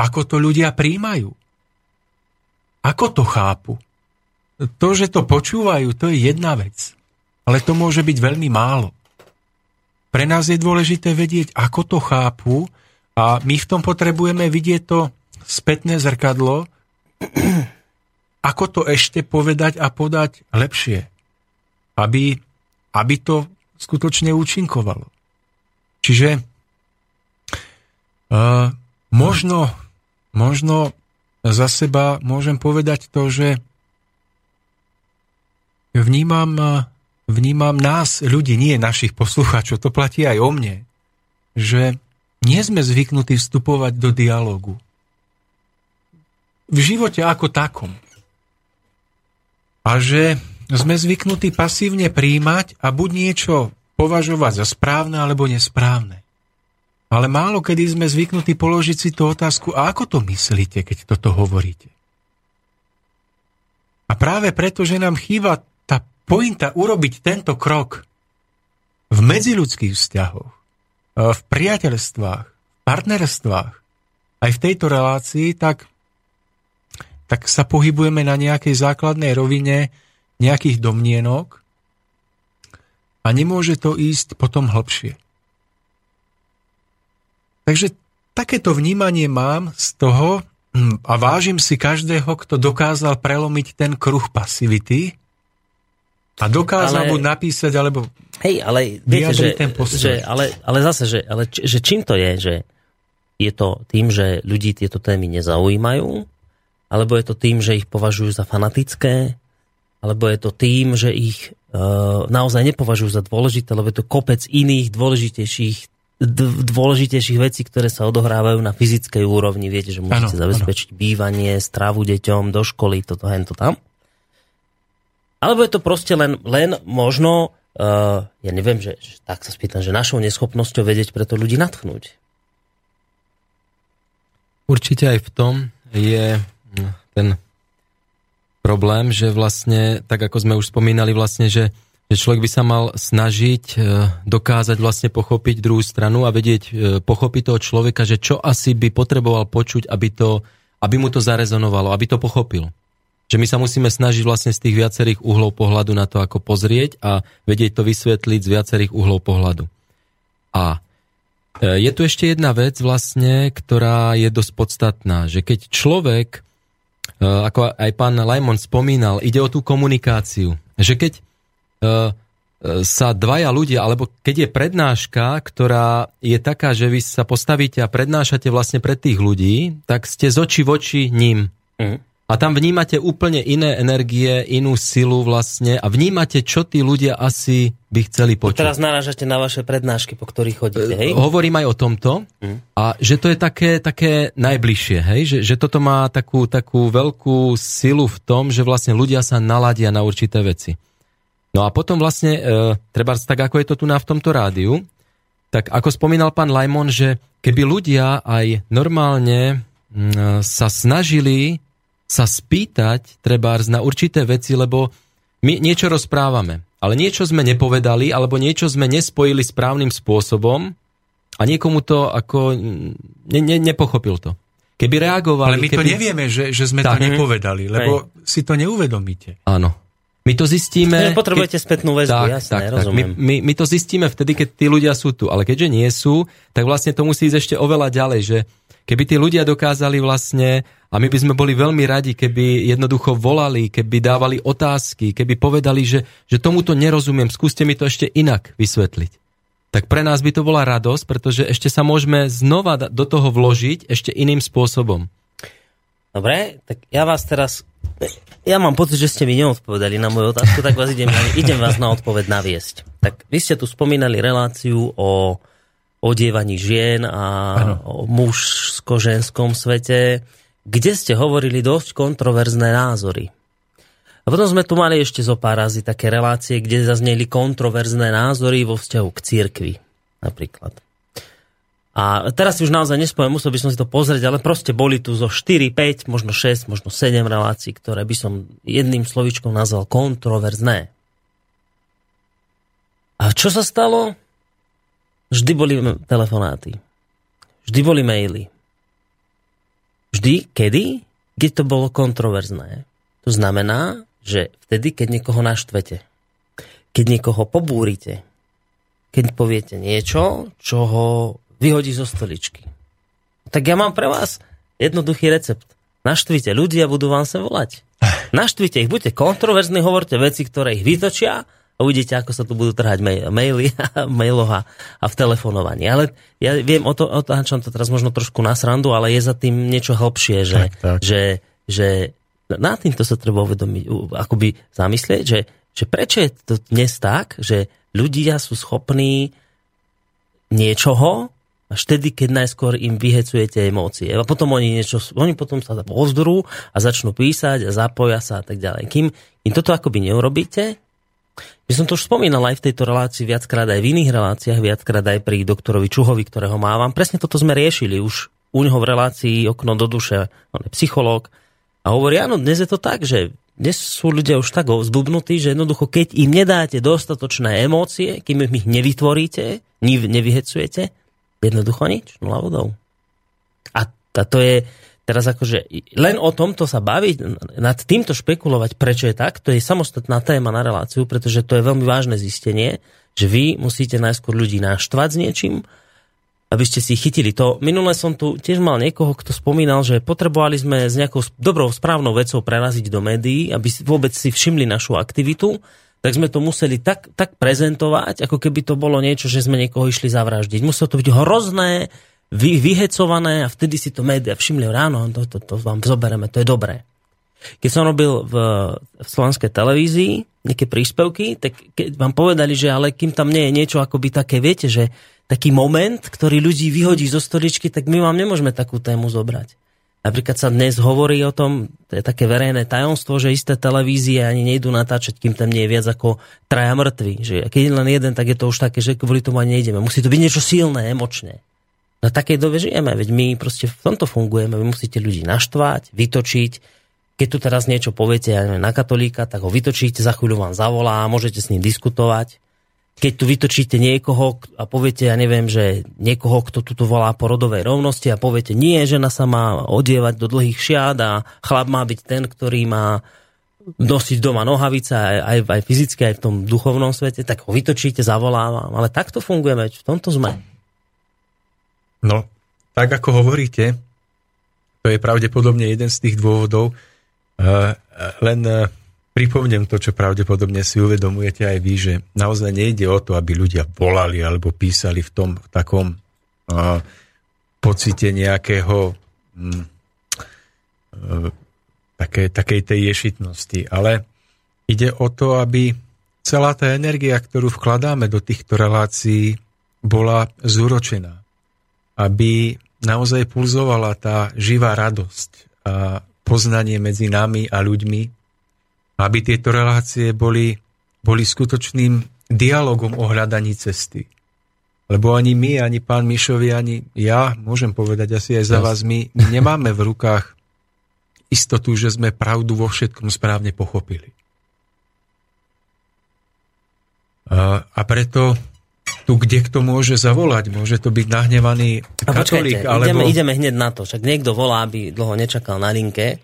ako to ľudia prijímajú. Ako to chápu. To, že to počúvajú, to je jedna vec. Ale to môže byť veľmi málo. Pre nás je dôležité vedieť, ako to chápu, a my v tom potrebujeme vidieť to spätné zrkadlo, ako to ešte povedať a podať lepšie. Aby aby to skutočne účinkovalo. Čiže možno za seba môžem povedať to, že vnímam nás, ľudí, nie našich poslucháčov, to platí aj o mne, že nie sme zvyknutí vstupovať do dialógu. V živote ako takom. A že sme zvyknutí pasívne prijímať a buď niečo považovať za správne alebo nesprávne. Ale málo kedy sme zvyknutí položiť si tú otázku, a ako to myslíte, keď toto hovoríte? A práve preto, že nám chýba tá pointa urobiť tento krok v medziľudských vzťahoch, v priateľstvách, v partnerstvách, aj v tejto relácii, tak sa pohybujeme na nejakej základnej rovine nejakých domnienok a nemôže to ísť potom hlbšie. Takže takéto vnímanie mám z toho a vážim si každého, kto dokázal prelomiť ten kruh pasivity a dokázal buď napísať, alebo vyjadriť ten postoj. Ale čím to je? Že je to tým, že ľudí tieto témy nezaujímajú? Alebo je to tým, že ich považujú za fanatické, alebo je to tým, že ich naozaj nepovažujú za dôležité, lebo je to kopec iných dôležitejších vecí, ktoré sa odohrávajú na fyzickej úrovni. Viete, že musíte zabezpečiť bývanie, stravu deťom, do školy, toto, hento, tam. Alebo je to proste len možno, ja neviem, že tak sa spýtam, že našou neschopnosťou vedieť preto ľudí natchnúť. Určite aj v tom je ten problém, že vlastne, tak ako sme už spomínali vlastne, že človek by sa mal snažiť dokázať vlastne pochopiť druhú stranu a vedieť, pochopiť toho človeka, že čo asi by potreboval počuť, aby mu to zarezonovalo, aby to pochopil. Že my sa musíme snažiť vlastne z tých viacerých uhlov pohľadu na to, ako pozrieť a vedieť to vysvetliť z viacerých uhlov pohľadu. A je tu ešte jedna vec vlastne, ktorá je dosť podstatná, že keď človek, ako aj pán Lajmon spomínal, ide o tú komunikáciu, že keď sa dvaja ľudia, alebo keď je prednáška, ktorá je taká, že vy sa postavíte a prednášate vlastne pred tých ľudí, tak ste z očí voči ním. A tam vnímate úplne iné energie, inú silu vlastne a vnímate, čo tí ľudia asi by chceli počuť. Teraz narážate na vaše prednášky, po ktorých chodíte, hej? Hovorím aj o tomto a že to je také najbližšie, hej? Že toto má takú veľkú silu v tom, že vlastne ľudia sa naladia na určité veci. No a potom vlastne, treba tak, ako je to tu na v tomto rádiu, tak ako spomínal pán Lajmon, že keby ľudia aj normálne sa snažili sa spýtať trebárs na určité veci, lebo my niečo rozprávame, ale niečo sme nepovedali, alebo niečo sme nespojili správnym spôsobom a niekomu to ako nepochopil to. Keby reagovali... Ale my to nevieme, že sme to nepovedali, lebo si to neuvedomíte. Áno. My to zistíme... Potrebujete spätnú väzbu, jasné, rozumiem. My to zistíme vtedy, keď tí ľudia sú tu, ale keďže nie sú, tak vlastne to musí ísť ešte oveľa ďalej, že keby tí ľudia dokázali vlastne, a my by sme boli veľmi radi, keby jednoducho volali, keby dávali otázky, keby povedali, že tomuto nerozumiem, skúste mi to ešte inak vysvetliť. Tak pre nás by to bola radosť, pretože ešte sa môžeme znova do toho vložiť ešte iným spôsobom. Dobre, tak ja vás teraz... Ja mám pocit, že ste mi neodpovedali na moju otázku, tak vás idem vás na odpoveď naviesť. Tak vy ste tu spomínali reláciu o odievaní žien a o mužsko-ženskom svete, kde ste hovorili dosť kontroverzné názory. A potom sme tu mali ešte zo pár razy také relácie, kde zazneli kontroverzné názory vo vzťahu k cirkvi, napríklad. A teraz si už naozaj nespomínam, musel by som si to pozrieť, ale proste boli tu zo 4, 5, možno 6, možno 7 relácií, ktoré by som jedným slovíčkom nazval kontroverzné. A čo sa stalo? Vždy boli telefonáty. Vždy boli maily. Vždy, kedy? Keď to bolo kontroverzné. To znamená, že vtedy, keď niekoho naštvete, keď niekoho pobúrite, keď poviete niečo, čo ho vyhodí zo stoličky. Tak ja mám pre vás jednoduchý recept. Naštvite ľudí a budú vám sem volať. Naštvite ich, buďte kontroverzní, hovorte veci, ktoré ich vytočia a a uvidíte, ako sa tu budú trhať maily a mailoch a v telefonovaní. Ale ja viem o to, čo to teraz možno trošku na srandu, ale je za tým niečo hlbšie, že, tak. Že na týmto sa treba uvedomiť, akoby zamyslieť, že prečo je to dnes tak, že ľudia sú schopní niečoho, až tedy, keď najskôr im vyhecujete emócie. A potom oni potom sa povzdrú a začnú písať a zapoja sa a tak ďalej. Kým im toto akoby neurobíte, my som to už spomínal aj v tejto relácii viackrát, aj v iných reláciách, viackrát aj pri doktorovi Čuhovi, ktorého mávam. Presne toto sme riešili už u neho v relácii Okno do duše, on je psychológ a hovorí, áno, dnes je to tak, že dnes sú ľudia už tak zblbnutí, že jednoducho, keď im nedáte dostatočné emócie, kým ich nevytvoríte, nevyhecujete, jednoducho nič, nula vodou. A to je teraz akože, len o tomto sa baviť, nad týmto špekulovať, prečo je tak, to je samostatná téma na reláciu, pretože to je veľmi vážne zistenie, že vy musíte najskôr ľudí naštvať s niečím, aby ste si chytili to. Minule som tu tiež mal niekoho, kto spomínal, že potrebovali sme s nejakou dobrou, správnou vecou preraziť do médií, aby vôbec si všimli našu aktivitu, tak sme to museli tak prezentovať, ako keby to bolo niečo, že sme niekoho išli zavraždiť. Muselo to byť hrozné, vyhecované a vtedy si to médiá všimli, ráno, to vám zoberieme, to je dobré. Keď som robil v slovenskej televízii nejaké príspevky, tak keď vám povedali, že ale kým tam nie je niečo akoby také, viete, že taký moment, ktorý ľudí vyhodí zo stoličky, tak my vám nemôžeme takú tému zobrať. Napríklad sa dnes hovorí o tom, to je také verejné tajomstvo, že isté televízie ani nejdú natáčať, kým tam nie je viac ako 3 mŕtvi. Že keď len jeden, tak je to už také, že kvôli tomu ani nejdeme. Musí to byť niečo silné, emočné. Na takej dobe žijeme, veď my proste v tomto fungujeme. Vy musíte ľudí naštvať, vytočiť. Keď tu teraz niečo poviete na katolíka, tak ho vytočíte, za chvíľu vám zavolá a môžete s ním diskutovať. Keď tu vytočíte niekoho a poviete, ja neviem, že niekoho, kto tu volá po rodovej rovnosti a poviete, nie, žena sa má odievať do dlhých šiat a chlap má byť ten, ktorý má nosiť doma nohavice aj fyzicky, aj v tom duchovnom svete, tak ho vytočíte, zavolávam. Ale takto fungujeme, v tomto sme. No, tak ako hovoríte, to je pravdepodobne jeden z tých dôvodov, len pripomnem to, čo pravdepodobne si uvedomujete aj vy, že naozaj nejde o to, aby ľudia volali alebo písali v tom takom pocite nejakého takej tej ješitnosti, ale ide o to, aby celá tá energia, ktorú vkladáme do týchto relácií, bola zúročená. Aby naozaj pulzovala tá živá radosť a poznanie medzi nami a ľuďmi, aby tieto relácie boli skutočným dialogom o hľadaní cesty. Lebo ani my, ani pán Mišovie, ani ja, môžem povedať asi aj za vás, my nemáme v rukách istotu, že sme pravdu vo všetkom správne pochopili. A preto tu kdekto môže zavolať, môže to byť nahnevaný katolík. Alebo... Ideme hneď na to, však niekto volá, aby dlho nečakal na linke.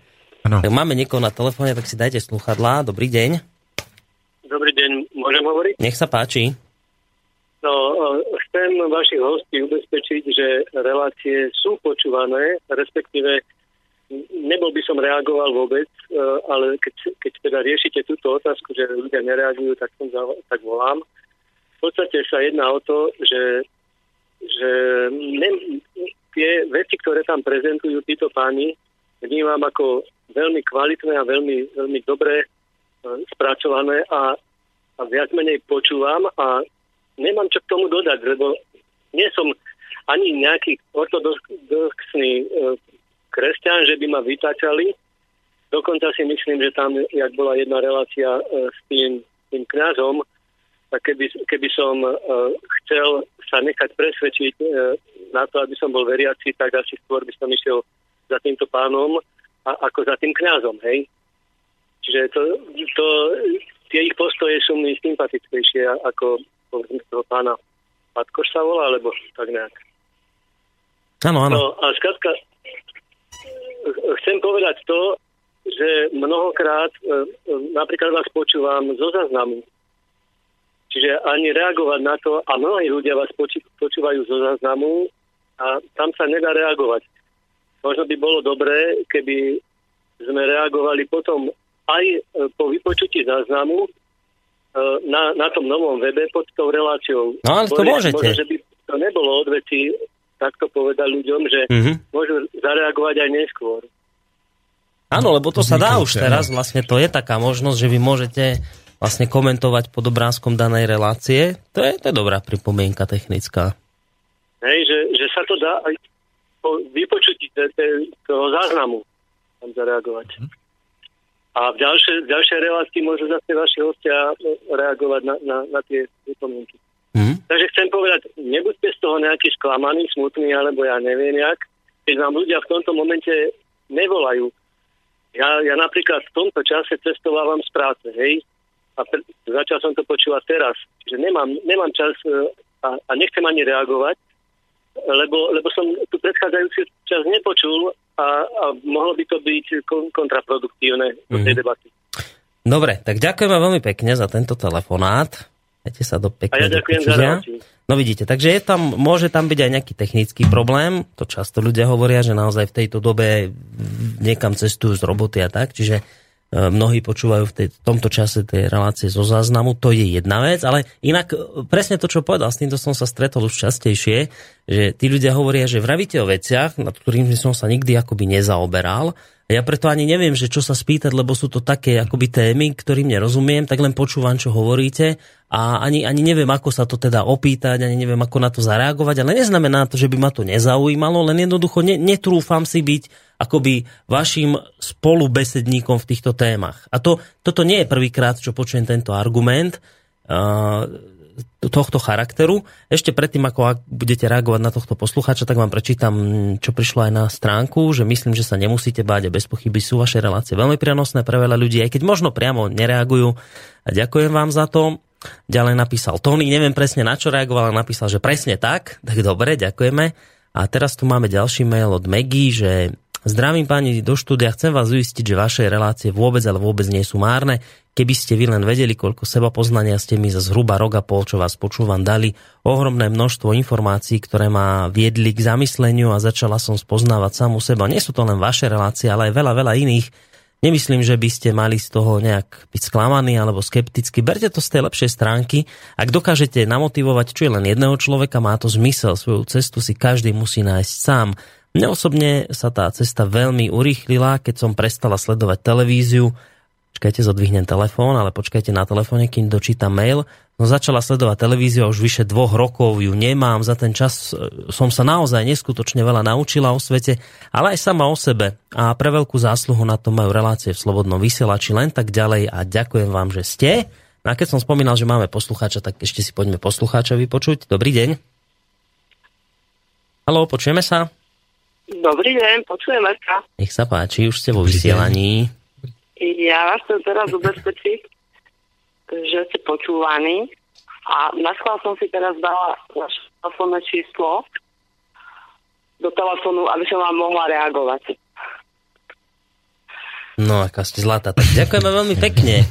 Ano. Tak máme niekoho na telefóne, tak si dajte slúchadlá. Dobrý deň. Dobrý deň, môžem hovoriť? Nech sa páči. No, chcem vašich hostí ubezpečiť, že relácie sú počúvané, respektíve nebol by som reagoval vôbec, ale keď teda riešite túto otázku, že ľudia nereagujú, tak volám. V podstate sa jedná o to, že tie veci, ktoré tam prezentujú títo páni, vnímam ako veľmi kvalitné a veľmi dobre spracované a viac menej počúvam a nemám čo k tomu dodať, lebo nie som ani nejaký ortodoxný kresťan, že by ma vytáčali. Dokonca si myslím, že tam, jak bola jedna relácia s tým kňazom, tak keby som chcel sa nechať presvedčiť na to, aby som bol veriaci, tak asi skôr by som išiel za týmto pánom ako za tým kňazom, hej. Čiže tie ich postoje sú mi sympatickejšie ako toho pána Pakoš sa volá, alebo tak nejak. Áno. No a skrátka chcem povedať to, že mnohokrát napríklad vás počúvam zo záznamu. Čiže ani reagovať na to, a mnohí ľudia vás počúvajú zo záznamu a tam sa nedá reagovať. Možno by bolo dobré, keby sme reagovali potom aj po vypočutí záznamu, na tom novom webe pod tou reláciou. No, ale to môžete. Možno, že by to nebolo od veci takto povedať ľuďom, že môžu zareagovať aj neskôr. Áno, lebo to sa dá už teraz. Vlastne to je taká možnosť, že vy môžete vlastne komentovať pod obrázkom danej relácie. To je dobrá pripomienka technická. Hej, že sa to dá aj po vypočutí toho záznamu tam zareagovať. A v ďalšej relácii môžu zase vaši hostia reagovať na tie pripomienky. Takže chcem povedať, nebuďte z toho nejaký sklamaný, smutný, alebo ja neviem jak, keď nám ľudia v tomto momente nevolajú. Ja napríklad v tomto čase cestovávam z práce, hej? A začal som to počúvať teraz. Čiže nemám čas a nechcem ani reagovať, lebo som tu predchádzajúci čas nepočul a mohlo by to byť kontraproduktívne do tej debaty. Dobre, tak ďakujem veľmi pekne za tento telefonát. Sa do pekne, a ja ďakujem za reláciu. No vidíte, takže môže tam byť aj nejaký technický problém, to často ľudia hovoria, že naozaj v tejto dobe niekam cestujú z roboty a tak, čiže mnohí počúvajú v tomto čase tej relácie zo záznamu, to je jedna vec, ale inak presne to, čo povedal, s týmto som sa stretol už častejšie, že tí ľudia hovoria, že vravíte o veciach, nad ktorými som sa nikdy akoby nezaoberal, a ja preto ani neviem, že čo sa spýtať, lebo sú to také akoby témy, ktorým nerozumiem, tak len počúvam, čo hovoríte a ani neviem, ako sa to teda opýtať, ani neviem, ako na to zareagovať, ale neznamená to, že by ma to nezaujímalo, len jednoducho netrúfam si byť akoby vašim spolubesedníkom v týchto témach. A toto nie je prvýkrát, čo počujem tento argument tohto charakteru. Ešte predtým, ako budete reagovať na tohto poslucháča, tak vám prečítam, čo prišlo aj na stránku, že myslím, že sa nemusíte báť a bez pochyby sú vaše relácie veľmi prínosné pre veľa ľudí, aj keď možno priamo nereagujú. A ďakujem vám za to. Ďalej napísal Tony, neviem presne na čo reagoval, ale napísal, že presne tak dobre, ďakujeme. A teraz tu máme ďalší mail od Megy, že zdravím páni do štúdia, chcem vás uistiť, že vaše relácie vôbec nie sú márne. Keby ste vy len vedeli, koľko sebapoznania ste mi za zhruba rok a pol, čo vás počúvam, dali, ohromné množstvo informácií, ktoré ma viedli k zamysleniu a začala som spoznávať samu seba. Nie sú to len vaše relácie, ale aj veľa iných. Nemyslím, že by ste mali z toho nejak byť sklamaní alebo skepticky. Berte to z tej lepšej stránky. Ak dokážete namotivovať čo je len jedného človeka, má to zmysel. Svoju cestu si každý musí nájsť sám. Mne osobne sa tá cesta veľmi urýchlila, keď som prestala sledovať televíziu. Počkajte, zodvihnem telefón, ale počkajte na telefóne, kým dočítam mail. No začala sledovať televíziu a už vyše 2 rokov ju nemám. Za ten čas som sa naozaj neskutočne veľa naučila o svete, ale aj sama o sebe. A pre veľkú zásluhu na to majú relácie v Slobodnom vysielači len tak ďalej a ďakujem vám, že ste. No a keď som spomínal, že máme poslucháča, tak ešte si poďme poslucháča vypočuť. Dobrý deň. Haló, počujeme sa? Dobrý deň, počujeme sa. Nech sa páči, už ste vo vysielaní. Ja vás chcem teraz ubezpečiť, že ste počúvaní a na schvál som si teraz dala vaše telefónne číslo do telefónu, aby som vám mohla reagovať. No, aká ste zlatá. Tak ďakujeme veľmi pekne.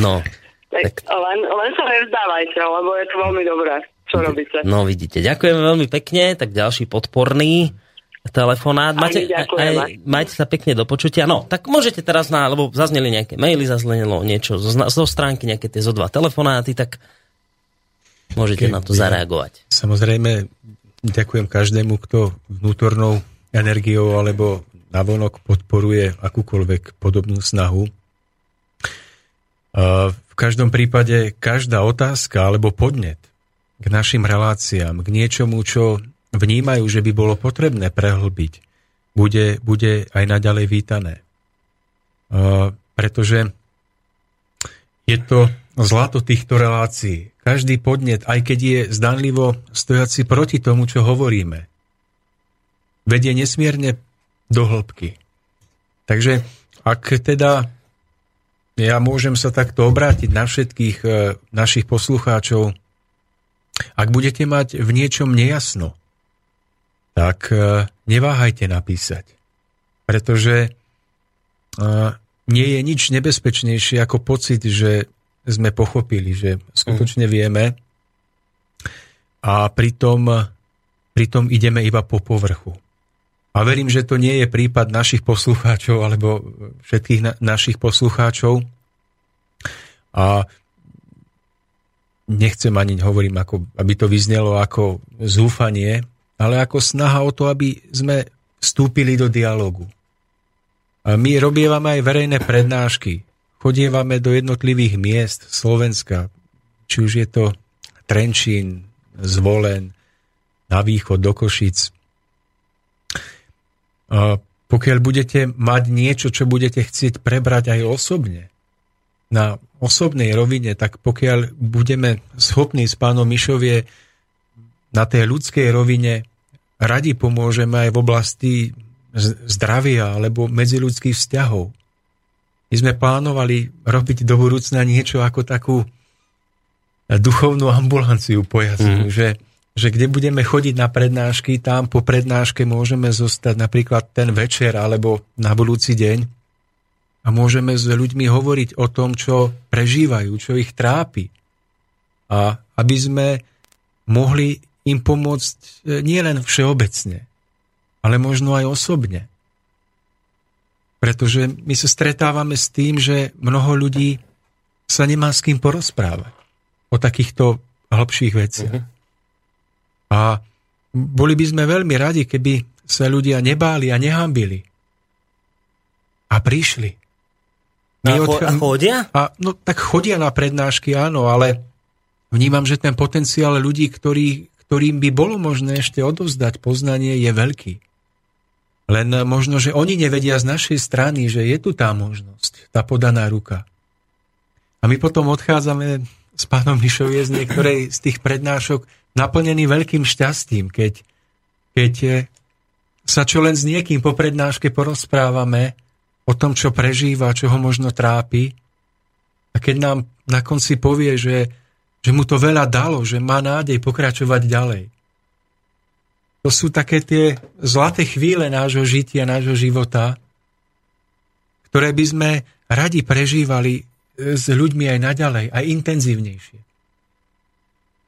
No. Tak len sa nevzdávajte, lebo je to veľmi dobré, čo robíte. No, vidíte. Ďakujeme veľmi pekne. Tak ďalší podporný telefonát. Majte sa pekne do počutia. No, tak môžete teraz lebo zazneli nejaké maily, zaznelo niečo zo stránky, nejaké tie zo 2 telefonáty, tak môžete na to zareagovať. Samozrejme, ďakujem každému, kto vnútornou energiou alebo navonok podporuje akúkoľvek podobnú snahu. V každom prípade každá otázka alebo podnet k našim reláciám, k niečomu, čo vnímajú, že by bolo potrebné prehlbiť, bude aj naďalej vítané. Pretože je to zlato týchto relácií. Každý podnet, aj keď je zdanlivo stojaci proti tomu, čo hovoríme, vedie nesmierne do hĺbky. Takže ak teda ja môžem sa takto obrátiť na všetkých našich poslucháčov, ak budete mať v niečom nejasno, tak neváhajte napísať. Pretože nie je nič nebezpečnejšie ako pocit, že sme pochopili, že skutočne vieme a pritom ideme iba po povrchu. A verím, že to nie je prípad našich poslucháčov alebo všetkých našich poslucháčov. A nechcem ani hovorím, ako, aby to vyznelo ako zúfanie, ale ako snaha o to, aby sme vstúpili do dialogu. A my robievame aj verejné prednášky. Chodievame do jednotlivých miest Slovenska, či už je to Trenčín, Zvolen, na východ do Košic. A pokiaľ budete mať niečo, čo budete chcieť prebrať aj osobne, na osobnej rovine, tak pokiaľ budeme schopní s pánom Mišovie na tej ľudskej rovine, radi pomôžeme aj v oblasti zdravia alebo medziľudských vzťahov. My sme plánovali robiť do budúcna niečo ako takú duchovnú ambulanciu pojazdnú, že kde budeme chodiť na prednášky, tam po prednáške môžeme zostať napríklad ten večer alebo na budúci deň a môžeme s ľuďmi hovoriť o tom, čo prežívajú, čo ich trápi. A aby sme mohli im pomôcť nielen všeobecne, ale možno aj osobne. Pretože my sa stretávame s tým, že mnoho ľudí sa nemá s kým porozprávať o takýchto hlbších veciach. A boli by sme veľmi radi, keby sa ľudia nebáli a nehambili. A prišli. A chodia? No tak chodia na prednášky, áno, ale vnímam, že ten potenciál ľudí, ktorým by bolo možné ešte odovzdať poznanie, je veľký. Len možno, že oni nevedia z našej strany, že je tu tá možnosť, tá podaná ruka. A my potom odchádzame s pánom Mišovie z niektorej z tých prednášok naplnený veľkým šťastím, keď sa čo len s niekým po prednáške porozprávame o tom, čo prežíva, čo ho možno trápi. A keď nám na konci povie, že mu to veľa dalo, že má nádej pokračovať ďalej. To sú také tie zlaté chvíle nášho žitia, nášho života, ktoré by sme radi prežívali s ľuďmi aj naďalej, aj intenzívnejšie.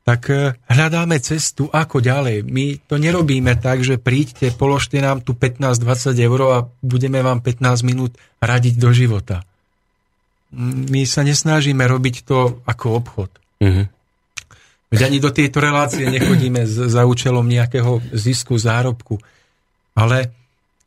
Tak hľadáme cestu, ako ďalej. My to nerobíme tak, že príďte, položte nám tu 15–20 eur a budeme vám 15 minút radiť do života. My sa nesnažíme robiť to ako obchod. Veď ani do tejto relácie nechodíme za účelom nejakého zisku, zárobku. Ale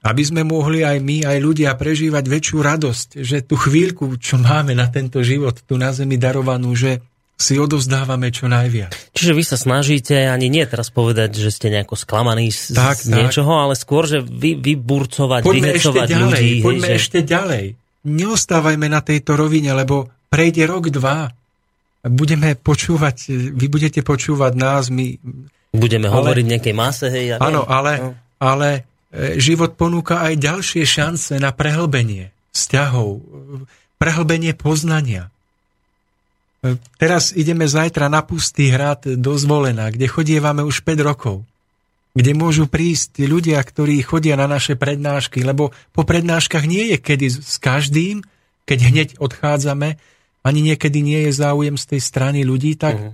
aby sme mohli aj my, aj ľudia prežívať väčšiu radosť, že tú chvíľku, čo máme na tento život, tu na zemi darovanú, že si odovzdávame čo najviac. Čiže vy sa snažíte ani nie teraz povedať, že ste nejako sklamaní z niečoho, ale skôr, že vyburcovať, vynecovať ľudí. Poďme ešte ďalej. Neostávajme na tejto rovine, lebo prejde rok, dva. Budeme počúvať, vy budete počúvať nás, my... Budeme hovoriť v nejakej mase, hej? Ja áno, ale život ponúka aj ďalšie šance na prehlbenie vzťahov, prehlbenie poznania. Teraz ideme zajtra na Pustý hrad do Zvolena, kde chodievame už 5 rokov, kde môžu prísť ľudia, ktorí chodia na naše prednášky, lebo po prednáškach nie je kedy s každým, keď hneď odchádzame, ani niekedy nie je záujem z tej strany ľudí, tak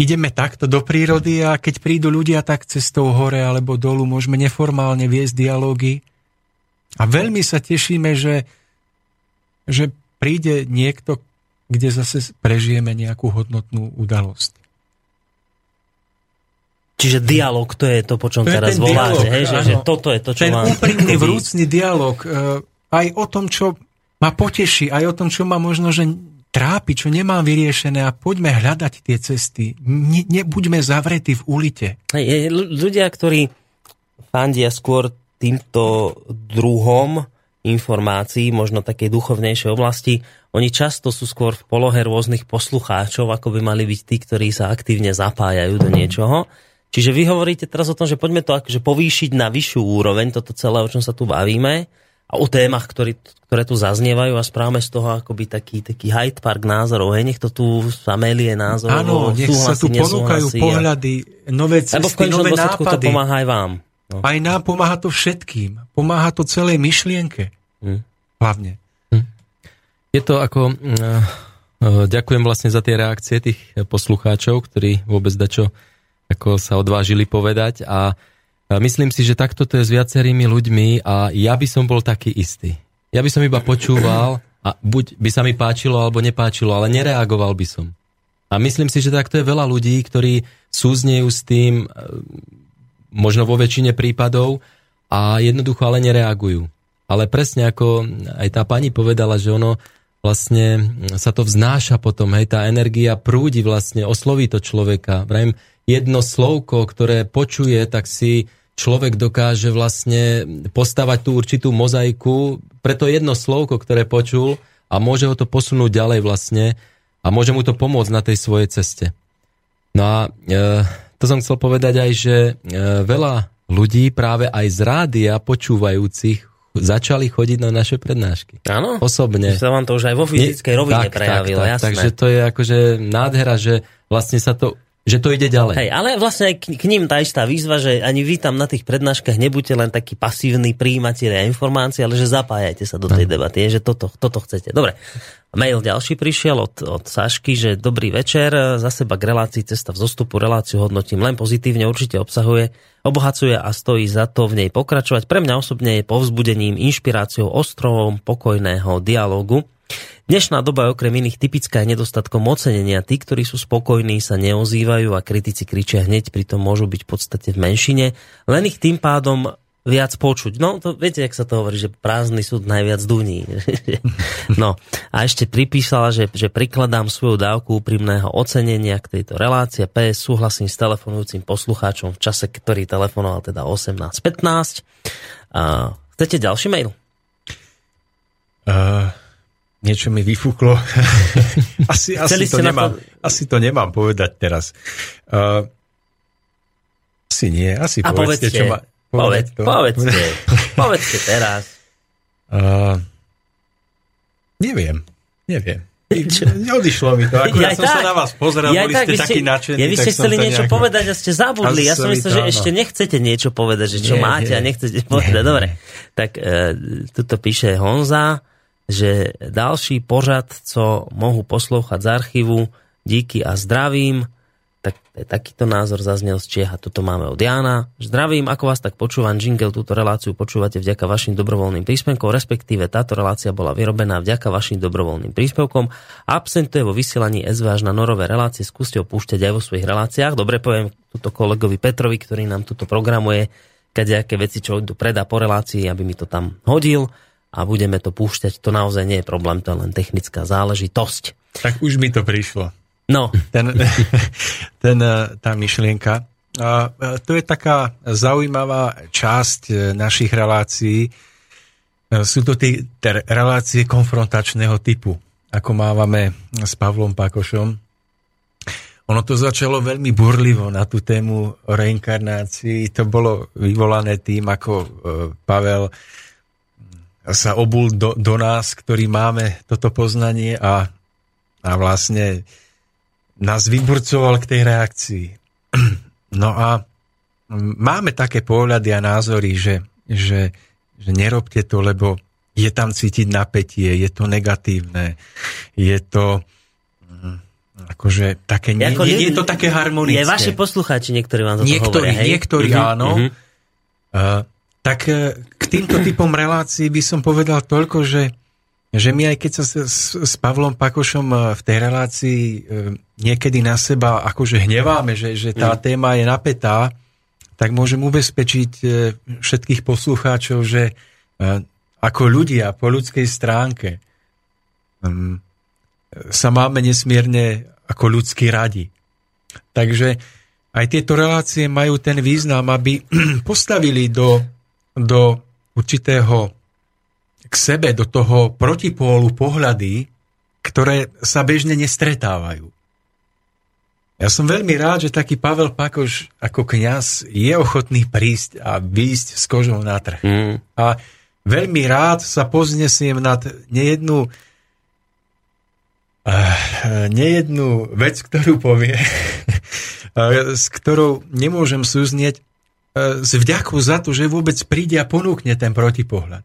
ideme takto do prírody a keď prídu ľudia, tak cestou hore alebo dolu môžeme neformálne viesť dialógy. A veľmi sa tešíme, že príde niekto, kde zase prežijeme nejakú hodnotnú udalosť. Čiže dialog, to je to, po čom teraz voláte, že toto je to, čo mám. Ten úprimný, vrúcný dialog, aj o tom, čo ma poteší, aj o tom, čo ma možno, že trápi, čo nemám vyriešené a poďme hľadať tie cesty. Nebuďme zavretí v ulite. Ľudia, ktorí fandia skôr týmto druhom informácií, možno takej duchovnejšej oblasti, oni často sú skôr v polohe rôznych poslucháčov, ako by mali byť tí, ktorí sa aktívne zapájajú do niečoho. Čiže vy hovoríte teraz o tom, že poďme to akože povýšiť na vyššiu úroveň, toto celé, o čom sa tu bavíme, a o témach, ktoré tu zaznievajú a správame z toho akoby taký Hyde Park názorov, hej, nech to tu samélie názorov. Áno, nech sa tu ponúkajú pohľady, nové cesty, nové nápady. To pomáha aj vám. Aj nám pomáha to všetkým. Pomáha to celej myšlienke. Hlavne. Je to ako... Ďakujem vlastne za tie reakcie tých poslucháčov, ktorí vôbec dačo ako sa odvážili povedať a myslím si, že takto to je s viacerými ľuďmi a ja by som bol taký istý. Ja by som iba počúval a buď by sa mi páčilo alebo nepáčilo, ale nereagoval by som. A myslím si, že takto je veľa ľudí, ktorí súznejú s tým, možno vo väčšine prípadov, a jednoducho ale nereagujú. Ale presne ako aj tá pani povedala, že ono vlastne sa to vznáša potom, hej, tá energia prúdi vlastne, osloví to človeka. Vrajím, jedno slovko, ktoré počuje, tak si človek dokáže vlastne postavať tú určitú mozaiku, preto jedno slovko, ktoré počul, a môže ho to posunúť ďalej vlastne a môže mu to pomôcť na tej svojej ceste. No a to som chcel povedať aj, že veľa ľudí práve aj z rádia počúvajúcich začali chodiť na naše prednášky. Áno? Osobne. Sa vám to už aj vo fyzickej rovine prejavilo, jasné. Takže to je akože nádhera, že vlastne sa to, že to ide ďalej. Hej, ale vlastne aj k ním tá istá výzva, že ani vy tam na tých prednáškach nebuďte len takí pasívni prijímatelia informácií, ale že zapájajte sa do tej debaty, že toto chcete. Dobre, mail ďalší prišiel od Sašky, že dobrý večer, za seba k relácii Cesta vzostupu, reláciu hodnotím len pozitívne, určite obsahuje, obohacuje a stojí za to v nej pokračovať. Pre mňa osobne je povzbudením, inšpiráciou, ostrovom pokojného dialógu. Dnešná doba je okrem iných typická nedostatkom ocenenia. Tí, ktorí sú spokojní, sa neozývajú a kritici kričia hneď, pritom môžu byť v podstate v menšine. Len ich tým pádom viac počuť. No, to viete, jak sa to hovorí, že prázdny súd najviac duní. No, a ešte pripísala, že prikladám svoju dávku úprimného ocenenia k tejto relácii. PS, súhlasím s telefonujúcim poslucháčom v čase, ktorý telefonoval teda 18:15. Chcete ďalší mail? Niečo mi vyfúklo. Asi to nemám povedať teraz. Asi nie. Asi a povedzte, čo ma... Povedzte teraz. Neviem. Neodišlo mi to. Ja som sa na vás pozeral, boli ste takí nadšení. Ja vy ste chceli niečo povedať a ste zabudli. Ja som myslel, že ešte nechcete niečo povedať, že čo máte a nechcete povedať. Dobre. Tak tuto píše Honza, že ďalší pořad, co mohu poslouchať z archívu, díky a zdravím. Tak, takýto názor zaznel z Čieha, tuto máme od Jana. Zdravím, ako vás tak počúvam, Jingle, túto reláciu počúvate vďaka vašim dobrovoľným príspevkom, respektíve táto relácia bola vyrobená vďaka vašim dobrovoľným príspevkom. Absentuje vo vysielaní SV až na norové relácie, skúste ho púšťať aj vo svojich reláciách. Dobre, poviem túto kolegovi Petrovi, ktorý nám tuto programuje, kadejaké veci, čo idú predá po relácii, aby mi to tam hodil. A budeme to púšťať, to naozaj nie je problém, to je len technická záležitosť. Tak už mi to prišlo. No. Tá myšlienka. To je taká zaujímavá časť našich relácií. Sú to tie relácie konfrontačného typu, ako mávame s Pavlom Pakošom. Ono to začalo veľmi burlivo na tú tému o reinkarnácii. To bolo vyvolané tým, ako Pavel sa obul do nás, ktorí máme toto poznanie, a vlastne nás vyburcoval k tej reakcii. No a máme také pohľady a názory, že nerobte to, lebo je tam cítiť napätie, je to negatívne, je to akože také, nie je to také harmonické. Je vaši poslucháči, niektorí vám to hovoria, hej? Niektorí áno. Tak k týmto typom relácií by som povedal toľko, že my aj keď sa s Pavlom Pakošom v tej relácii niekedy na seba akože hneváme, že tá téma je napätá, tak môžem ubezpečiť všetkých poslucháčov, že ako ľudia po ľudskej stránke sa máme nesmierne ako ľudskí radi. Takže aj tieto relácie majú ten význam, aby postavili do určitého k sebe, do toho protipólu pohľady, ktoré sa bežne nestretávajú. Ja som veľmi rád, že taký Pavel Pakoš ako kňaz je ochotný prísť a výjsť s kožou na trh. A veľmi rád sa povznesiem nad nejednú vec, ktorú povie, s ktorou nemôžem súznieť, s vďakou za to, že vôbec príde a ponúkne ten protipohľad.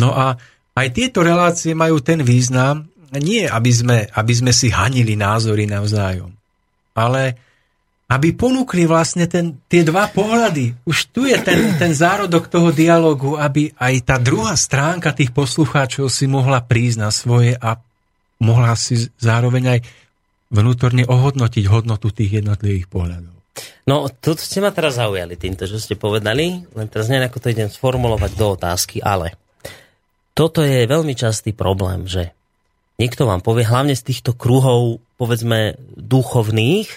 No a aj tieto relácie majú ten význam, nie aby sme si hanili názory navzájom, ale aby ponúkli vlastne tie dva pohľady. Už tu je ten zárodok toho dialogu, aby aj tá druhá stránka tých poslucháčov si mohla prísť na svoje a mohla si zároveň aj vnútorne ohodnotiť hodnotu tých jednotlivých pohľadov. No, toto ste ma teraz zaujali týmto, čo ste povedali, len teraz neviem, ako to idem sformulovať do otázky, ale toto je veľmi častý problém, že niekto vám povie, hlavne z týchto kruhov, povedzme, duchovných,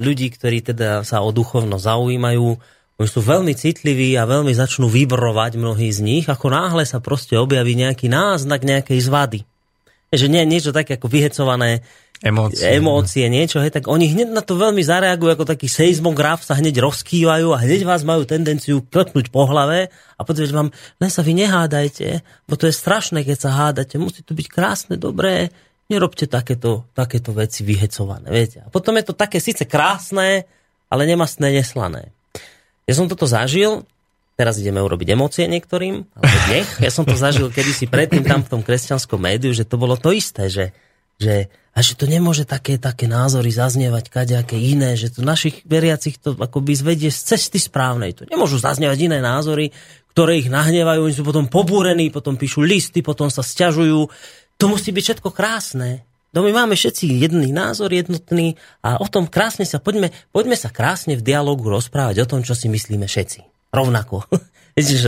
ľudí, ktorí teda sa o duchovno zaujímajú, oni sú veľmi citliví a veľmi začnú vibrovať mnohí z nich, ako náhle sa proste objaví nejaký náznak nejakej zvady. Že nie, niečo také ako vyhecované emócie niečo, hej, tak oni hneď na to veľmi zareagujú, ako taký seizmograf sa hneď rozkývajú a hneď vás majú tendenciu klepnúť po hlave a povedať vám, len sa vy nehádajte, bo to je strašné, keď sa hádate, musí to byť krásne, dobré, nerobte takéto veci vyhecované, viete. A potom je to také síce krásne, ale nemastné, neslané. Ja som toto zažil, teraz ideme urobiť emócie niektorým, alebo nech, ja som to zažil kedysi predtým tam v tom kresťanskom médiu, že to bolo to isté, že to nemôže také názory zaznievať kadejaké iné, že to našich veriacich to akoby zvedie z cesty správnej, to nemôžu zaznievať iné názory, ktoré ich nahnevajú, oni sú potom pobúrení, potom píšu listy, potom sa sťažujú, to musí byť všetko krásne. No my máme všetci jedný názor, jednotný a o tom krásne sa, poďme sa krásne v dialógu rozprávať o tom, čo si myslíme všetci. Rovnako.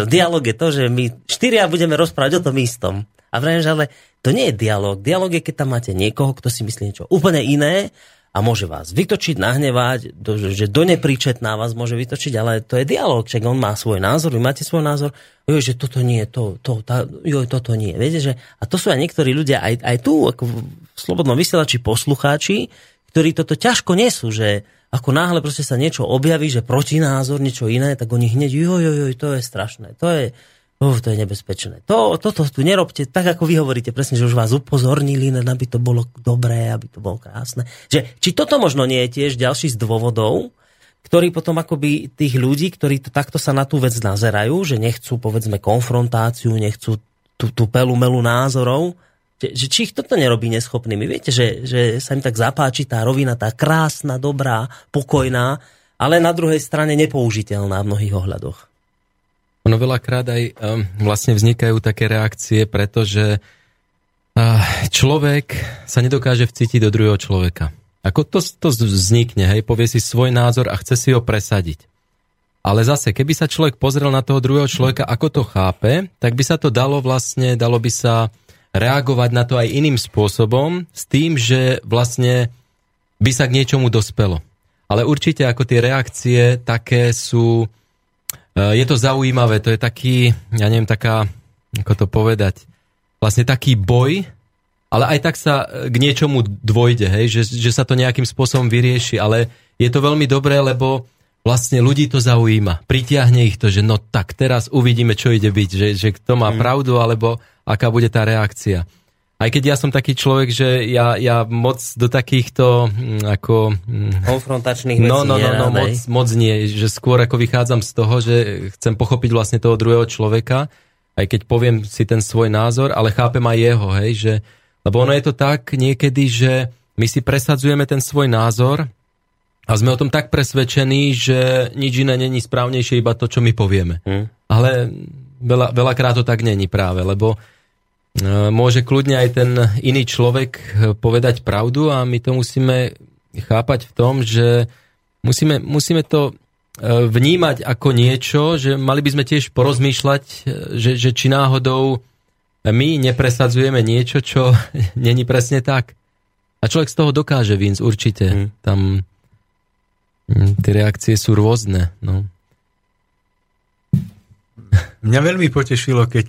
Dialóg je to, že my štyria budeme rozprávať o tom istom. A vrajím, že ale to nie je dialóg. Dialóg je, keď tam máte niekoho, kto si myslí niečo úplne iné a môže vás vytočiť, nahnevať, že do nepríčetná vás môže vytočiť, ale to je dialóg, však on má svoj názor, vy máte svoj názor, že toto nie, toto nie. Viete, že, a to sú aj niektorí ľudia, aj tu, ako v slobodnom vysielači poslucháči, ktorí toto ťažko nesú, že ako náhle proste sa niečo objaví, že protinázor, niečo iné, tak oni hneď, to je strašné, to je nebezpečné. Toto tu nerobte, tak ako vy hovoríte, presne, že už vás upozornili, aby to bolo dobré, aby to bolo krásne. Že, či toto možno nie je tiež ďalší z dôvodov, ktorí potom akoby tých ľudí, ktorí to, takto sa na tú vec nazerajú, že nechcú, povedzme, konfrontáciu, nechcú tú pelumelu názorov, že či ich toto nerobí neschopnými. Viete, že sa im tak zapáči tá rovina, tá krásna, dobrá, pokojná, ale na druhej strane nepoužiteľná v mnohých ohľadoch. Ono veľakrát aj vlastne vznikajú také reakcie, pretože človek sa nedokáže vcítiť do druhého človeka. Ako to vznikne, hej, povie si svoj názor a chce si ho presadiť. Ale zase, keby sa človek pozrel na toho druhého človeka, ako to chápe, tak by sa to dalo by sa reagovať na to aj iným spôsobom, s tým, že vlastne by sa k niečomu dospelo. Ale určite ako tie reakcie také sú, je to zaujímavé, to je taký, ja neviem, taká, ako to povedať, vlastne taký boj, ale aj tak sa k niečomu dôjde, hej, že sa to nejakým spôsobom vyrieši, ale je to veľmi dobré, lebo vlastne ľudí to zaujíma, pritiahne ich to, že no tak teraz uvidíme, čo ide byť, že kto má pravdu, alebo aká bude tá reakcia. Aj keď ja som taký človek, že ja moc do takýchto ako konfrontačných vecí moc nie, že skôr ako vychádzam z toho, že chcem pochopiť vlastne toho druhého človeka, aj keď poviem si ten svoj názor, ale chápem aj jeho, hej, že lebo ono je to tak niekedy, že my si presadzujeme ten svoj názor a sme o tom tak presvedčení, že nič iné není správnejšie, iba to, čo my povieme. Ale veľakrát to tak není práve, lebo môže kľudne aj ten iný človek povedať pravdu a my to musíme chápať v tom, že musíme to vnímať ako niečo, že mali by sme tiež porozmýšľať, že či náhodou my nepresadzujeme niečo, čo není presne tak. A človek z toho dokáže výjsť určite. Tam tie reakcie sú rôzne. No. Mňa veľmi potešilo, keď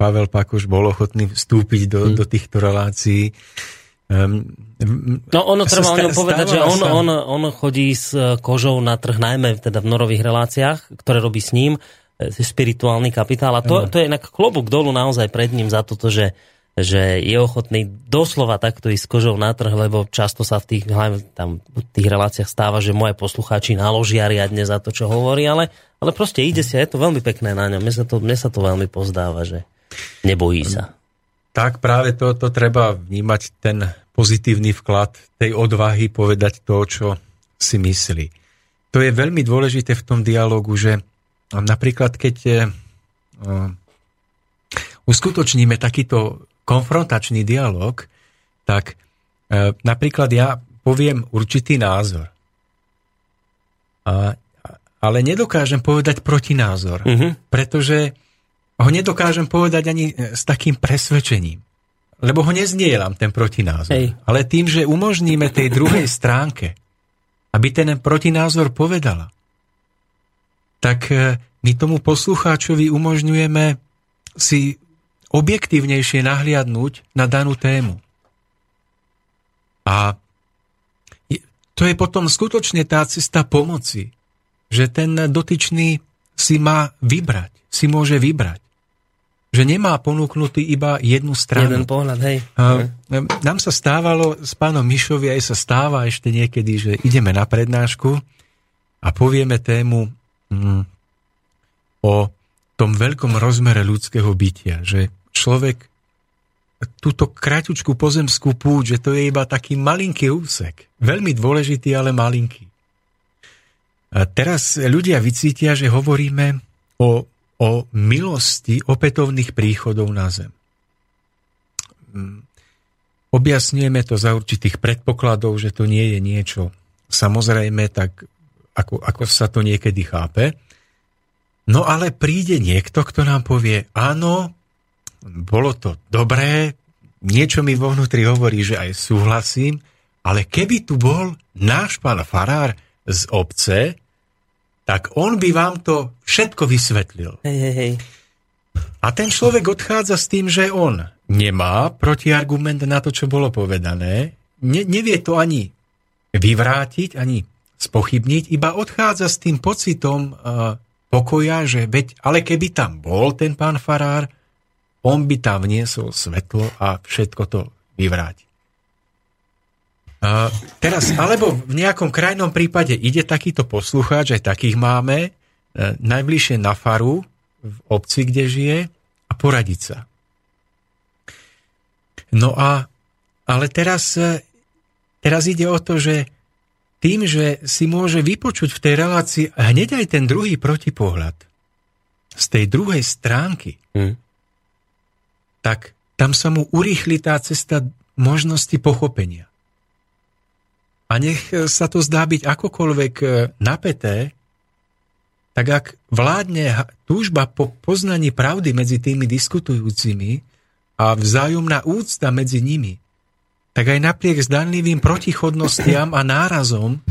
Pavel Pakoš bol ochotný vstúpiť do týchto relácií. No ono treba o ňom povedať, že on chodí s kožou na trh, najmä teda v norových reláciách, ktoré robí s ním, spirituálny kapitál. A to je inak klobúk dolu naozaj pred ním za toto, že je ochotný doslova takto ísť s kožou na trh, lebo často sa v tých reláciách stáva, že moje poslucháči naložia riadne za to, čo hovorí, ale proste ide si a je to veľmi pekné na ňom. Mne sa to veľmi pozdáva, že nebojí sa. Tak práve to treba vnímať, ten pozitívny vklad tej odvahy povedať to, čo si myslí. To je veľmi dôležité v tom dialogu, že napríklad keď uskutočníme takýto konfrontačný dialog, tak Napríklad ja poviem určitý názor, ale nedokážem povedať protinázor, pretože ho nedokážem povedať ani s takým presvedčením, lebo ho nezdielam, ten protinázor. Hej. Ale tým, že umožníme tej druhej stránke, aby ten protinázor povedala, tak my tomu poslucháčovi umožňujeme si objektívnejšie nahliadnúť na danú tému. A to je potom skutočne tá cesta pomoci, že ten dotyčný si má vybrať, si môže vybrať. Že nemá ponúknutý iba jednu stranu. Jeden pohľad, hej. Nám sa stávalo s pánom Mišovie, aj sa stáva ešte niekedy, že ideme na prednášku a povieme tému o tom veľkom rozmere ľudského bytia, že človek túto kratučku pozemskú púť, že to je iba taký malinký úsek. Veľmi dôležitý, ale malinký. A teraz ľudia vycítia, že hovoríme o milosti opätovných príchodov na zem. Objasňujeme to za určitých predpokladov, že to nie je niečo samozrejme tak, ako sa to niekedy chápe. No ale príde niekto, kto nám povie, áno, bolo to dobré, niečo mi vo vnútri hovorí, že aj súhlasím, ale keby tu bol náš pán farár z obce, tak on by vám to všetko vysvetlil. Hej. A ten človek odchádza s tým, že on nemá protiargument na to, čo bolo povedané, nevie to ani vyvrátiť, ani spochybniť, iba odchádza s tým pocitom pokoja, že veď, ale keby tam bol ten pán farár, on by tam vniesol svetlo a všetko to vyvráti. Teraz, alebo v nejakom krajnom prípade ide takýto poslucháč, aj takých máme, najbližšie na faru v obci, kde žije, a poradiť sa. No ale teraz ide o to, že tým, že si môže vypočuť v tej relácii hneď aj ten druhý protipohľad z tej druhej stránky, tak tam sa mu urýchli tá cesta možnosti pochopenia. A nech sa to zdá byť akokoľvek napäté, tak ak vládne túžba po poznaní pravdy medzi tými diskutujúcimi a vzájomná úcta medzi nimi, tak aj napriek zdanlivým protichodnostiam a nárazom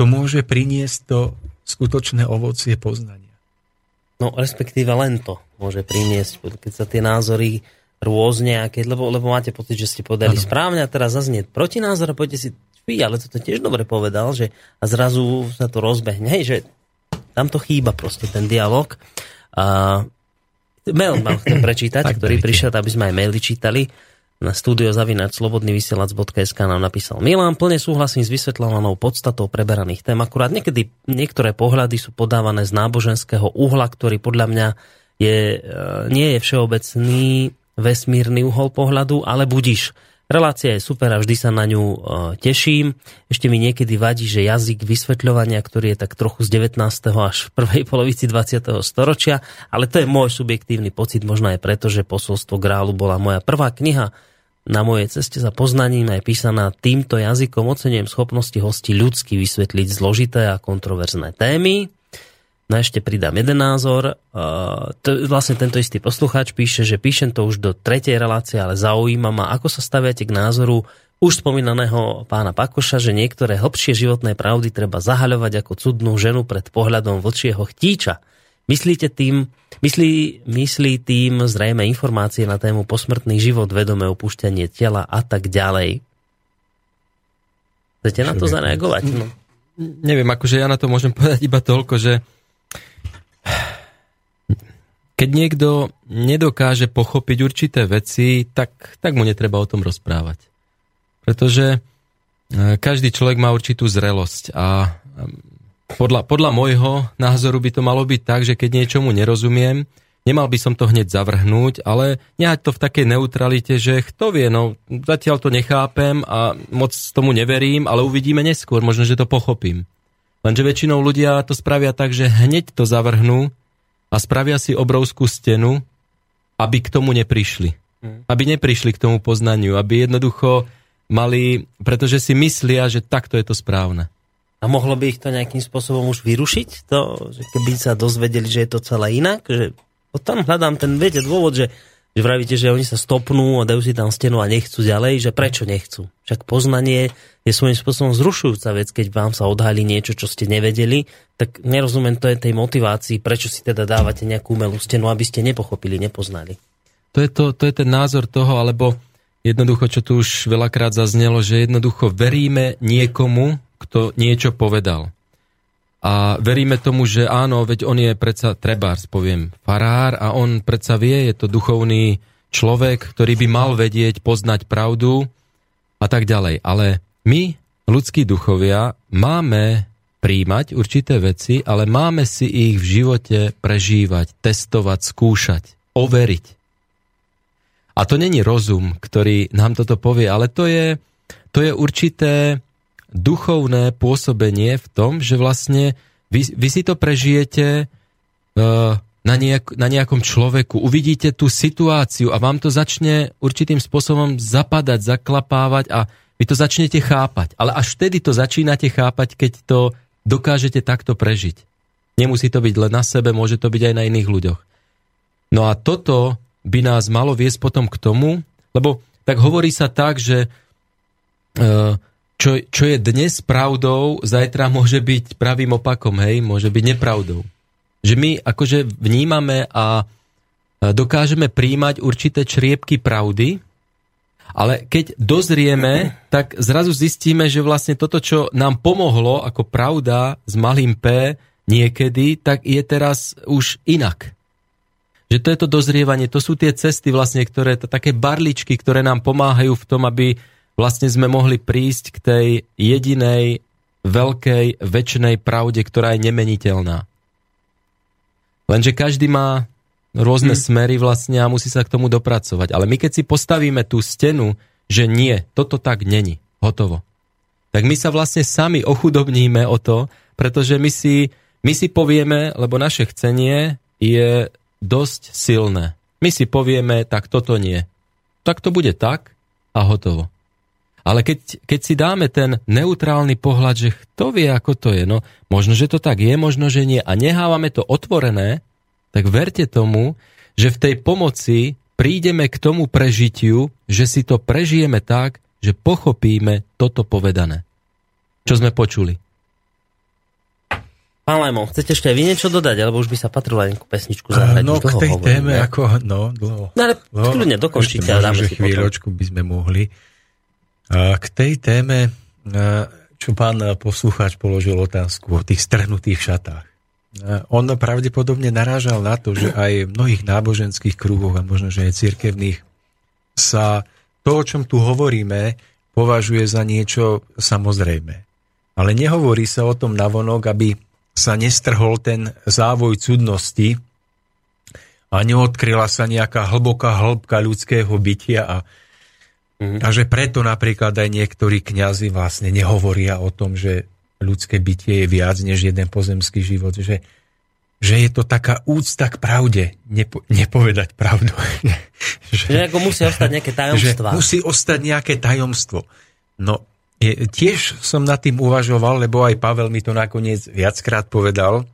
to môže priniesť to skutočné ovocie poznania. No, respektíve len to môže priniesť, keď sa tie názory rôzne, lebo máte pocit, že ste podali správne a teraz zaznie protinázor a poďte si, ale to tiež dobre povedal, že a zrazu sa to rozbehne, hej, že tam to chýba proste ten dialog. Mail mám chcem prečítať, ktorý prišiel, aby sme aj maily čítali. Na studio@slobodnyvysielac.sk nám napísal Milan, plne súhlasím s vysvetľovanou podstatou preberaných tém. Akurát niekedy niektoré pohľady sú podávané z náboženského uhla, ktorý podľa mňa nie je všeobecný vesmírny uhol pohľadu, ale budiš. Relácia je super a vždy sa na ňu teším. Ešte mi niekedy vadí, že jazyk vysvetľovania, ktorý je tak trochu z 19. až v prvej polovici 20. storočia, ale to je môj subjektívny pocit, možno aj preto, že Posolstvo Grálu bola moja prvá kniha. Na mojej ceste za poznaním je písaná týmto jazykom, ocenujem schopnosti hostí ľudsky vysvetliť zložité a kontroverzné témy. No ešte pridám jeden názor. Vlastne tento istý poslucháč píše, že píšem to už do 3. relácie, ale zaujíma ma, ako sa staviate k názoru už spomínaného pána Pakoša, že niektoré hlbšie životné pravdy treba zahaľovať ako cudnú ženu pred pohľadom vlčieho chtíča. Myslí tým zrejme informácie na tému posmrtný život, vedomé opúšťanie tela a tak ďalej. Chcete na to zareagovať? No. Neviem, akože ja na to môžem povedať iba toľko, že keď niekto nedokáže pochopiť určité veci, tak mu netreba o tom rozprávať. Pretože každý človek má určitú zrelosť a podľa môjho názoru by to malo byť tak, že keď niečomu nerozumiem, nemal by som to hneď zavrhnúť, ale nehať to v takej neutralite, že kto vie, no zatiaľ to nechápem a moc tomu neverím, ale uvidíme neskôr, možno, že to pochopím. Lenže väčšinou ľudia to spravia tak, že hneď to zavrhnú a spravia si obrovskú stenu, aby k tomu neprišli. Aby neprišli k tomu poznaniu, aby jednoducho mali, pretože si myslia, že takto je to správne. A mohlo by ich to nejakým spôsobom už vyrušiť? To, že keby sa dozvedeli, že je to celé inak? Že tam hľadám ten, viete, dôvod, že vravíte, že oni sa stopnú a dajú si tam stenu a nechcú ďalej, že prečo nechcú? Však poznanie je svojím spôsobom zrušujúca vec, keď vám sa odhalí niečo, čo ste nevedeli, tak nerozumiem to je tej motivácii, prečo si teda dávate nejakú umelú stenu, aby ste nepochopili, nepoznali. To je ten názor toho, alebo jednoducho, čo tu už veľakrát zaznelo, že jednoducho veríme niekomu, kto niečo povedal. A veríme tomu, že áno, veď on je predsa trebárs, poviem, farár a on predsa vie, je to duchovný človek, ktorý by mal vedieť, poznať pravdu a tak ďalej. Ale my, ľudskí duchovia, máme príjmať určité veci, ale máme si ich v živote prežívať, testovať, skúšať, overiť. A to není rozum, ktorý nám toto povie, ale to je určité duchovné pôsobenie v tom, že vlastne vy si to prežijete na nejakom človeku, uvidíte tú situáciu a vám to začne určitým spôsobom zapadať, zaklapávať a vy to začnete chápať. Ale až vtedy to začínate chápať, keď to dokážete takto prežiť. Nemusí to byť len na sebe, môže to byť aj na iných ľuďoch. No a toto by nás malo viesť potom k tomu, lebo tak hovorí sa tak, že Čo je dnes pravdou, zajtra môže byť pravým opakom, hej, môže byť nepravdou. Že my akože vnímame a dokážeme príjmať určité čriepky pravdy, ale keď dozrieme, tak zrazu zistíme, že vlastne toto, čo nám pomohlo ako pravda s malým p niekedy, tak je teraz už inak. Že to je to dozrievanie, to sú tie cesty vlastne, ktoré, také barličky, ktoré nám pomáhajú v tom, aby vlastne sme mohli prísť k tej jedinej, veľkej, večnej pravde, ktorá je nemeniteľná. Lenže každý má rôzne smery vlastne a musí sa k tomu dopracovať. Ale my keď si postavíme tú stenu, že nie, toto tak není, hotovo, tak my sa vlastne sami ochudobníme o to, pretože my si povieme, lebo naše chcenie je dosť silné. My si povieme, tak toto nie. Tak to bude tak a hotovo. Ale keď si dáme ten neutrálny pohľad, že kto vie, ako to je, no možno, že to tak je, možno, že nie, a nehávame to otvorené, tak verte tomu, že v tej pomoci prídeme k tomu prežitiu, že si to prežijeme tak, že pochopíme toto povedané, čo sme počuli. Pán Lajmon, chcete ešte vy niečo dodať, alebo už by sa patrilo aj nejakú pesničku zahrať? No, k tej téme, ako, no, dlho. No, ale kľudne, dokončite. Možno, že chvíľočku by sme mohli. K tej téme, čo pán poslucháč položil otázku o tých strhnutých šatách. On pravdepodobne narážal na to, že aj v mnohých náboženských kruhoch a možno, že aj cirkevných sa to, o čom tu hovoríme, považuje za niečo samozrejme. Ale nehovorí sa o tom navonok, aby sa nestrhol ten závoj cudnosti a neodkryla sa nejaká hlboká hĺbka ľudského bytia a že preto napríklad aj niektorí kňazi vlastne nehovoria o tom, že ľudské bytie je viac než jeden pozemský život. Že je to taká úcta k pravde, nepovedať pravdu. že ako musí ostať nejaké tajomstvo. Musí ostať nejaké tajomstvo. No, tiež som nad tým uvažoval, lebo aj Pavel mi to nakoniec viackrát povedal.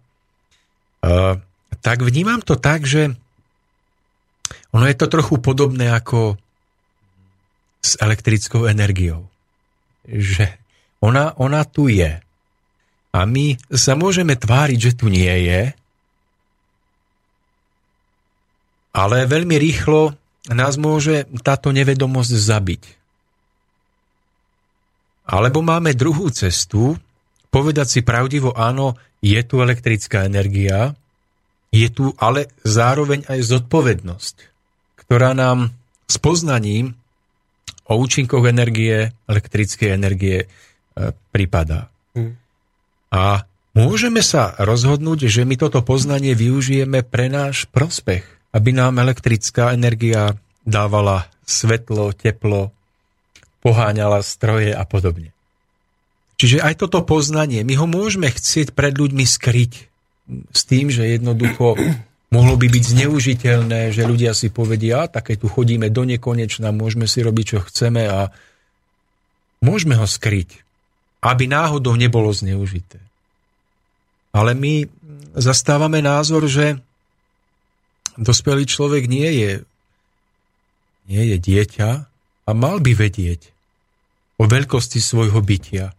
Tak vnímam to tak, že ono je to trochu podobné ako s elektrickou energiou. Že ona tu je. A my sa môžeme tváriť, že tu nie je, ale veľmi rýchlo nás môže táto nevedomosť zabiť. Alebo máme druhú cestu, povedať si pravdivo, áno, je tu elektrická energia, je tu ale zároveň aj zodpovednosť, ktorá nám s poznaním o účinkoch energie, elektrickej energie pripadá. A môžeme sa rozhodnúť, že my toto poznanie využijeme pre náš prospech, aby nám elektrická energia dávala svetlo, teplo, poháňala stroje a podobne. Čiže aj toto poznanie, my ho môžeme chcieť pred ľuďmi skryť s tým, že jednoducho mohlo by byť zneužiteľné, že ľudia si povedia, také tu chodíme do nekonečna, môžeme si robiť, čo chceme a Môžeme ho skryť, aby náhodou nebolo zneužité. Ale my zastávame názor, že dospelý človek nie je dieťa a mal by vedieť o veľkosti svojho bytia.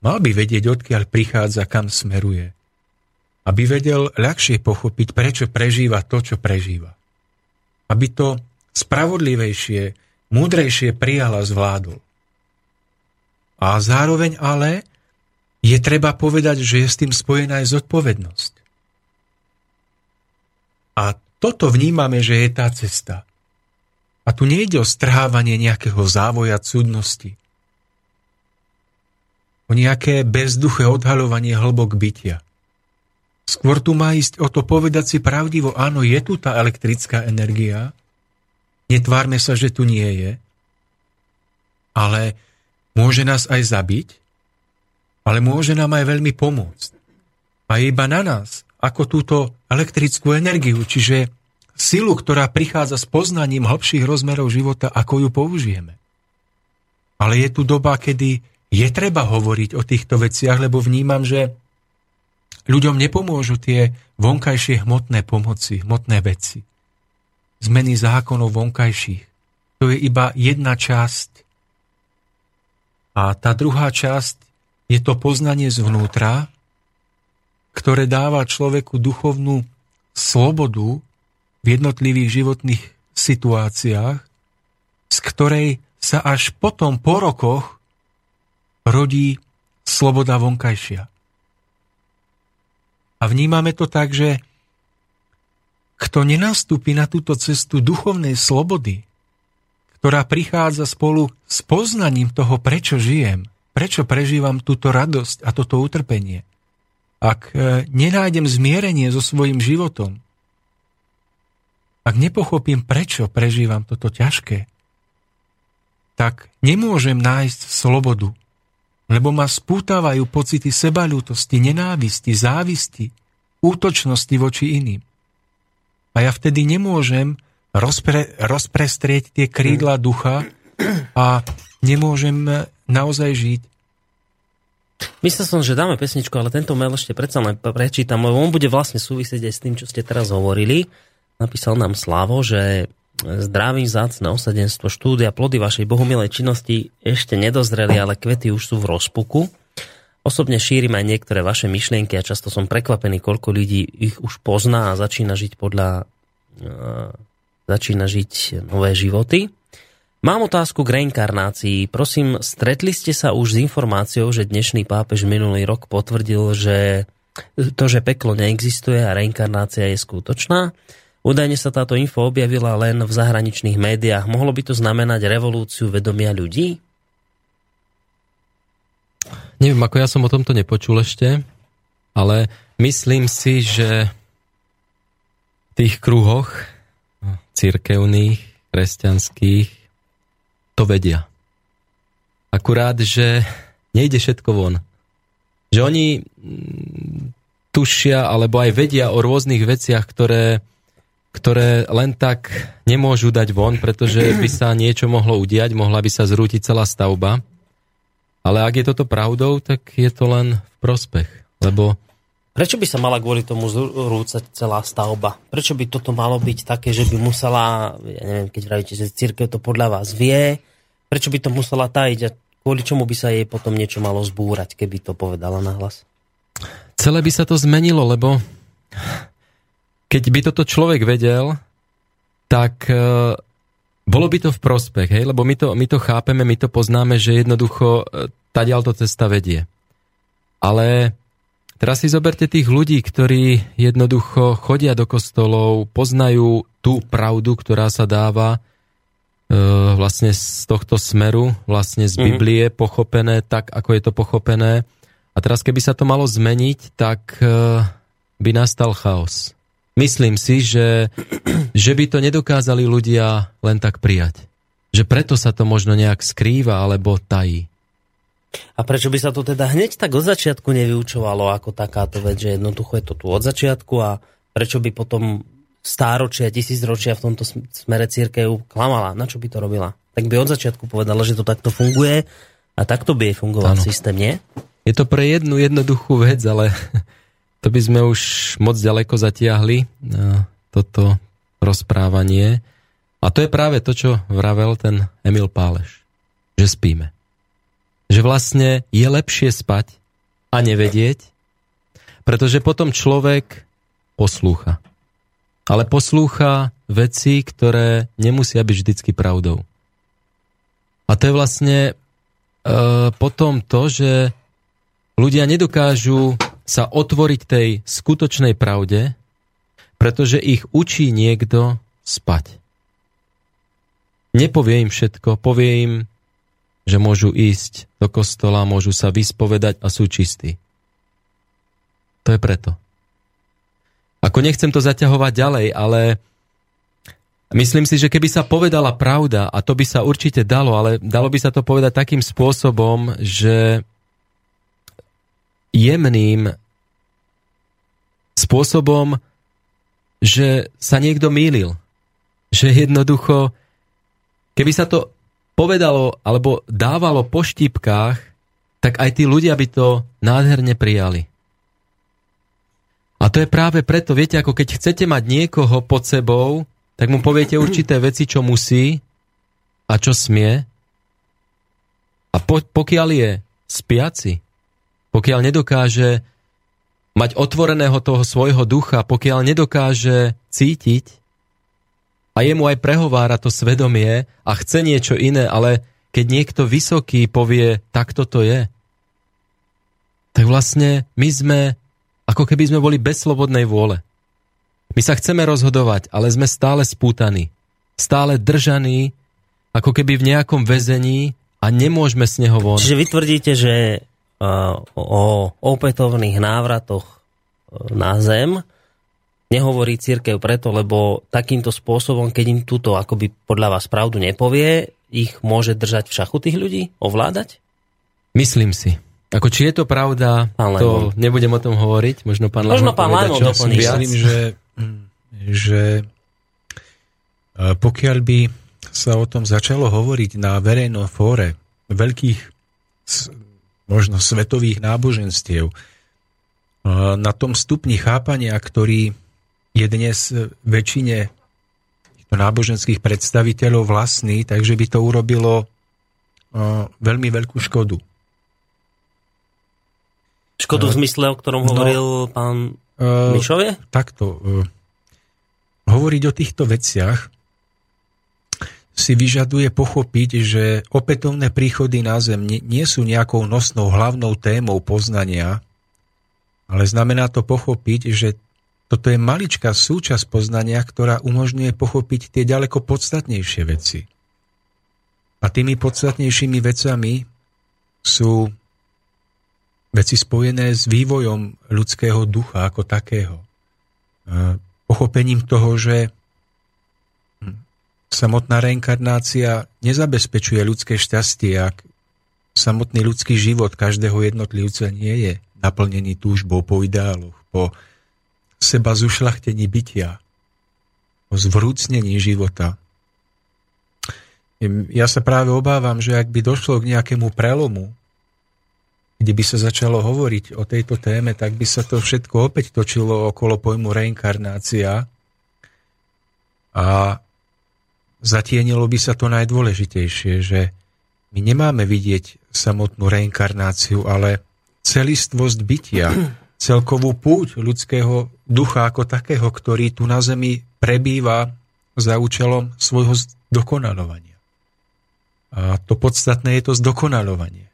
Mal by vedieť, odkiaľ prichádza, kam smeruje. Aby vedel ľahšie pochopiť, prečo prežíva to, čo prežíva. Aby to spravodlivejšie, múdrejšie prijal a zvládol. A zároveň ale je treba povedať, že je s tým spojená aj zodpovednosť. A toto vnímame, že je tá cesta. A tu nejde o strhávanie nejakého závoja cudnosti. O nejaké bezduché odhaľovanie hlbok bytia. Skôr tu má ísť o to povedať si pravdivo, áno, je tu tá elektrická energia, netvárme sa, že tu nie je, ale môže nás aj zabiť, ale môže nám aj veľmi pomôcť. A je iba na nás, ako túto elektrickú energiu, čiže silu, ktorá prichádza s poznaním hlbších rozmerov života, ako ju použijeme. Ale je tu doba, kedy je treba hovoriť o týchto veciach, lebo vnímam, že ľuďom nepomôžu tie vonkajšie hmotné pomoci, hmotné veci. Zmeny zákonov vonkajších. To je iba jedna časť. A tá druhá časť je to poznanie zvnútra, ktoré dáva človeku duchovnú slobodu v jednotlivých životných situáciách, z ktorej sa až potom po rokoch rodí sloboda vonkajšia. A vnímame to tak, že kto nenastúpi na túto cestu duchovnej slobody, ktorá prichádza spolu s poznaním toho, prečo žijem, prečo prežívam túto radosť a toto utrpenie, ak nenájdem zmierenie so svojím životom, ak nepochopím, prečo prežívam toto ťažké, tak nemôžem nájsť slobodu, lebo ma spútavajú pocity sebaľútosti, nenávisti, závisti, útočnosti voči iným. A ja vtedy nemôžem rozprestrieť tie krídla ducha a nemôžem naozaj žiť. Myslel som, že dáme pesničku, ale tento mail ešte predsa len prečítam, lebo on bude vlastne súvisieť aj s tým, čo ste teraz hovorili. Napísal nám Slavo, že... Zdravím, vzácne osadenstvo, štúdia, plody vašej bohumilej činnosti ešte nedozreli, ale kvety už sú v rozpuku. Osobne šírim aj niektoré vaše myšlienky a často som prekvapený, koľko ľudí ich už pozná a začína žiť nové životy. Mám otázku k reinkarnácii. Prosím, stretli ste sa už s informáciou, že dnešný pápež minulý rok potvrdil, že to, že peklo neexistuje a reinkarnácia je skutočná? Údajne sa táto info objavila len v zahraničných médiách. Mohlo by to znamenať revolúciu vedomia ľudí? Neviem, ako ja som o tomto nepočul ešte, ale myslím si, že v tých kruhoch cirkevných, kresťanských to vedia. Akurát, že nejde všetko von. Že oni tušia, alebo aj vedia o rôznych veciach, ktoré len tak nemôžu dať von, pretože by sa niečo mohlo udiať, mohla by sa zrútiť celá stavba. Ale ak je toto pravdou, tak je to len v prospech, lebo... Prečo by sa mala kvôli tomu zrúcať celá stavba? Prečo by toto malo byť také, že by musela, ja neviem, keď vravíte, že cirkev to podľa vás vie, prečo by to musela tajiť a kvôli čomu by sa jej potom niečo malo zbúrať, keby to povedala nahlas? Celé by sa to zmenilo, lebo... Keď by toto človek vedel, tak bolo by to v prospech, hej? Lebo my to chápeme, my to poznáme, že jednoducho tadiaľto cesta vedie. Ale teraz si zoberte tých ľudí, ktorí jednoducho chodia do kostolov, poznajú tú pravdu, ktorá sa dáva vlastne z tohto smeru, vlastne z Biblie, pochopené tak, ako je to pochopené. A teraz keby sa to malo zmeniť, tak by nastal chaos. Myslím si, že by to nedokázali ľudia len tak prijať. Že preto sa to možno nejak skrýva alebo tají. A prečo by sa to teda hneď tak od začiatku nevyučovalo ako takáto vec, že jednoducho je to tu od začiatku a prečo by potom stáročia, tisícročia v tomto smere cirkev klamala? Na čo by to robila? Tak by od začiatku povedala, že to takto funguje a A takto by fungoval systém, nie? Je to pre jednu jednoduchú vec, ale to by sme už moc ďaleko zatiahli na toto rozprávanie. A to je práve to, čo vravel ten Emil Páleš. Že spíme. Že vlastne je lepšie spať a nevedieť, pretože potom človek poslúcha. Ale poslúcha veci, ktoré nemusia byť vždycky pravdou. A to je vlastne potom to, že ľudia nedokážu sa otvoriť tej skutočnej pravde, pretože ich učí niekto spať. Nepovie im všetko, povie im, že môžu ísť do kostola, môžu sa vyspovedať a sú čistí. To je preto. Ako nechcem to zaťahovať ďalej, ale myslím si, že keby sa povedala pravda, a to by sa určite dalo, ale dalo by sa to povedať takým spôsobom, že jemným spôsobom, že sa niekto mýlil. Že jednoducho, keby sa to povedalo alebo dávalo po štípkách, tak aj tí ľudia by to nádherne prijali. A to je práve preto, viete, ako keď chcete mať niekoho pod sebou, tak mu poviete určité veci, čo musí a čo smie. A pokiaľ je spiaci, pokiaľ nedokáže mať otvoreného toho svojho ducha, pokiaľ nedokáže cítiť a jemu aj prehovára to svedomie a chce niečo iné, ale keď niekto vysoký povie, tak toto je, tak vlastne my sme, ako keby sme boli bez slobodnej vôle. My sa chceme rozhodovať, ale sme stále spútaní, stále držaní, ako keby v nejakom väzení a nemôžeme z neho von. Čiže vy tvrdíte, že o opätovných návratoch na zem nehovorí cirkev preto, lebo takýmto spôsobom, keď im túto akoby podľa vás pravdu nepovie, ich môže držať v šachu tých ľudí? Ovládať? Myslím si. Ako či je to pravda, to nebudem o tom hovoriť. Možno pán Lajmon doplní. Myslím, že pokiaľ by sa o tom začalo hovoriť na verejnom fóre veľkých možno svetových náboženstiev, na tom stupni chápania, ktorý je dnes väčšine náboženských predstaviteľov vlastný, takže by to urobilo veľmi veľkú škodu. Škodu v zmysle, o ktorom hovoril pán Mišovie? Takto. Hovoriť o týchto veciach si vyžaduje pochopiť, že opätovné príchody na Zem nie sú nejakou nosnou hlavnou témou poznania, ale znamená to pochopiť, že toto je maličká súčasť poznania, ktorá umožňuje pochopiť tie ďaleko podstatnejšie veci. A tými podstatnejšími vecami sú veci spojené s vývojom ľudského ducha ako takého. Pochopením toho, že samotná reinkarnácia nezabezpečuje ľudské šťastie, ak samotný ľudský život každého jednotlivca nie je naplnený túžbou po ideáloch, po seba zušľachtení bytia, po zvrúcnení života. Ja sa práve obávam, že ak by došlo k nejakému prelomu, kde by sa začalo hovoriť o tejto téme, tak by sa to všetko opäť točilo okolo pojmu reinkarnácia a zatienilo by sa to najdôležitejšie, že my nemáme vidieť samotnú reinkarnáciu, ale celistvosť bytia, celkovú púť ľudského ducha ako takého, ktorý tu na zemi prebýva za účelom svojho zdokonalovania. A to podstatné je to zdokonalovanie.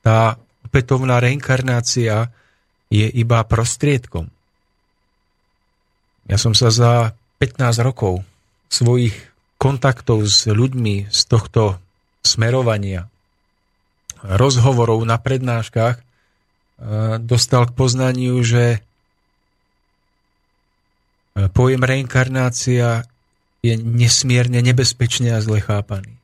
Tá opätovná reinkarnácia je iba prostriedkom. Ja som sa za 15 rokov svojich kontaktov s ľuďmi z tohto smerovania, rozhovorov na prednáškach, dostal k poznaniu, že pojem reinkarnácia je nesmierne nebezpečne a zle chápaný.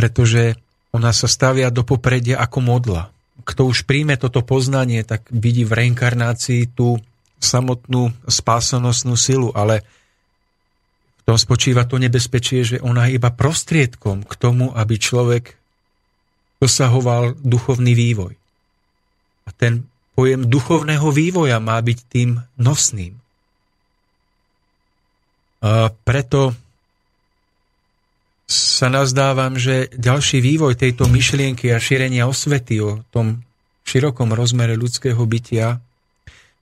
Pretože ona sa stavia do popredia ako modla. Kto už príjme toto poznanie, tak vidí v reinkarnácii tú samotnú spásonosnú silu, ale v tom spočíva to nebezpečie, že ona je iba prostriedkom k tomu, aby človek dosahoval duchovný vývoj. A ten pojem duchovného vývoja má byť tým nosným. A preto sa nazdávam, že ďalší vývoj tejto myšlienky a šírenia osvety o tom širokom rozmere ľudského bytia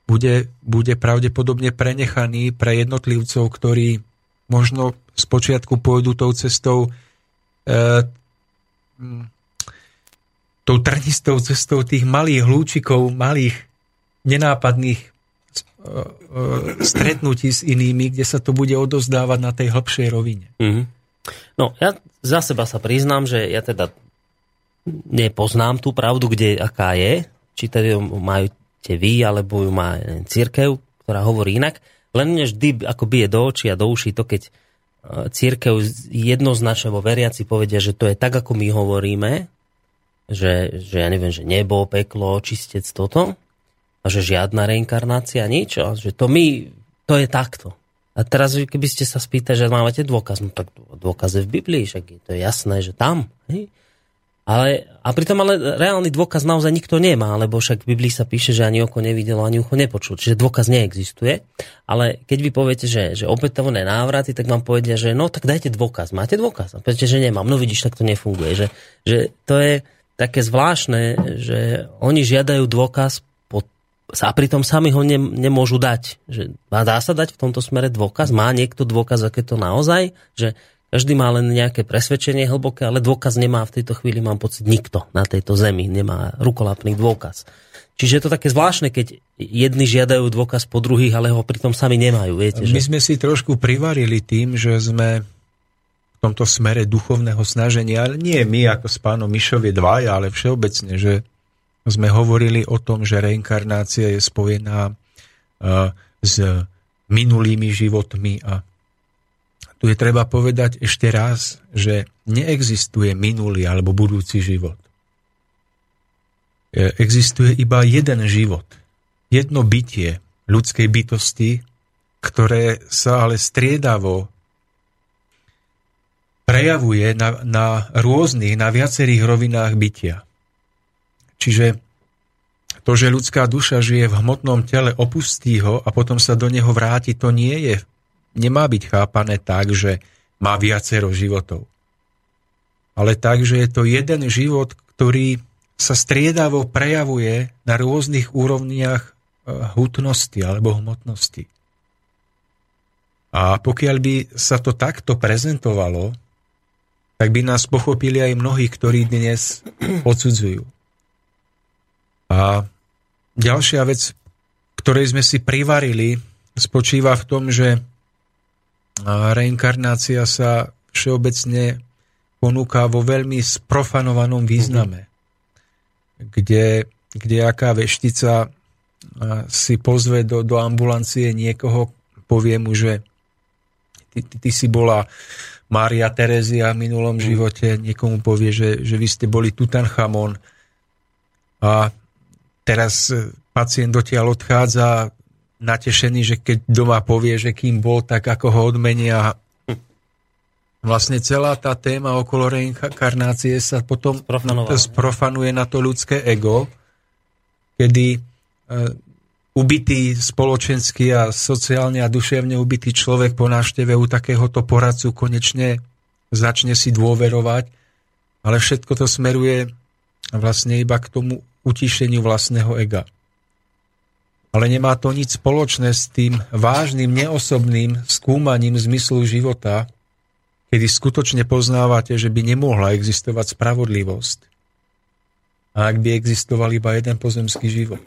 bude pravdepodobne prenechaný pre jednotlivcov, ktorí možno spočiatku pôjdu tou cestou, tou trnistou cestou tých malých hlúčikov, malých nenápadných stretnutí s inými, kde sa to bude odozdávať na tej hlbšej rovine. Mm-hmm. No, ja za seba sa priznám, že ja teda nepoznám tú pravdu, kde aká je, či teda majú vy, alebo ju má cirkev, ktorá hovorí inak. Len mne vždy ako bije do očí a do uší to, keď cirkev jednoznačne vo veriaci povedia, že to je tak, ako my hovoríme, že ja neviem, že nebo, peklo, čistec, toto, a že žiadna reinkarnácia, nič, a že to je takto. A teraz, keby ste sa spýtali, že mávate dôkaz, no tak dôkaz je v Biblii, však je to jasné, že tam, hej? A pritom ale reálny dôkaz naozaj nikto nemá, lebo však v Biblii sa píše, že ani oko nevidelo, ani ucho nepočulo. Čiže dôkaz neexistuje. Ale keď vy poviete, že opätovné návraty, tak vám povedia, že no tak dajte dôkaz. Máte dôkaz? A poviete, že nemám. No vidíš, tak to nefunguje. Že to je také zvláštne, že oni žiadajú dôkaz a pritom sami ho nemôžu dať. Že dá sa dať v tomto smere dôkaz? Má niekto dôkaz, aké to naozaj? Že každý má len nejaké presvedčenie hlboké, ale dôkaz nemá v tejto chvíli, mám pocit, nikto na tejto zemi nemá rukolapný dôkaz. Čiže je to také zvláštne, keď jedni žiadajú dôkaz po druhých, ale ho pritom sami nemajú. Viete, že? My sme si trošku privarili tým, že sme v tomto smere duchovného snaženia, ale nie my ako s pánom Mišovie dvaja, ale všeobecne, že sme hovorili o tom, že reinkarnácia je spojená s minulými životmi a tu je treba povedať ešte raz, že neexistuje minulý alebo budúci život. Existuje iba jeden život, jedno bytie ľudskej bytosti, ktoré sa ale striedavo prejavuje na rôznych, na viacerých rovinách bytia. Čiže to, že ľudská duša žije v hmotnom tele, opustí ho a potom sa do neho vráti, to nie je. Nemá byť chápané tak, že má viacero životov. Ale tak, že je to jeden život, ktorý sa striedavo prejavuje na rôznych úrovniach hutnosti alebo hmotnosti. A pokiaľ by sa to takto prezentovalo, tak by nás pochopili aj mnohí, ktorí dnes odsudzujú. A ďalšia vec, ktorej sme si privarili, spočíva v tom, že a reinkarnácia sa všeobecne ponúka vo veľmi sprofanovanom význame, kde aká veštica si pozve do ambulancie niekoho, povie mu, že ty si bola Mária Terézia v minulom živote, niekomu povie, že vy ste boli Tutanchamón a teraz pacient dotiaľ odchádza natešený, že keď doma povie, že kým bol, tak ako ho odmenia. Vlastne celá tá téma okolo reinkarnácie sa potom sprofanuje na to ľudské ego, kedy ubitý spoločenský a sociálne a duševne ubitý človek po návšteve u takéhoto poradcu konečne začne si dôverovať, ale všetko to smeruje vlastne iba k tomu utišeniu vlastného ega. Ale nemá to nič spoločné s tým vážnym, neosobným skúmaním zmyslu života, kedy skutočne poznávate, že by nemohla existovať spravodlivosť, a ak by existoval iba jeden pozemský život.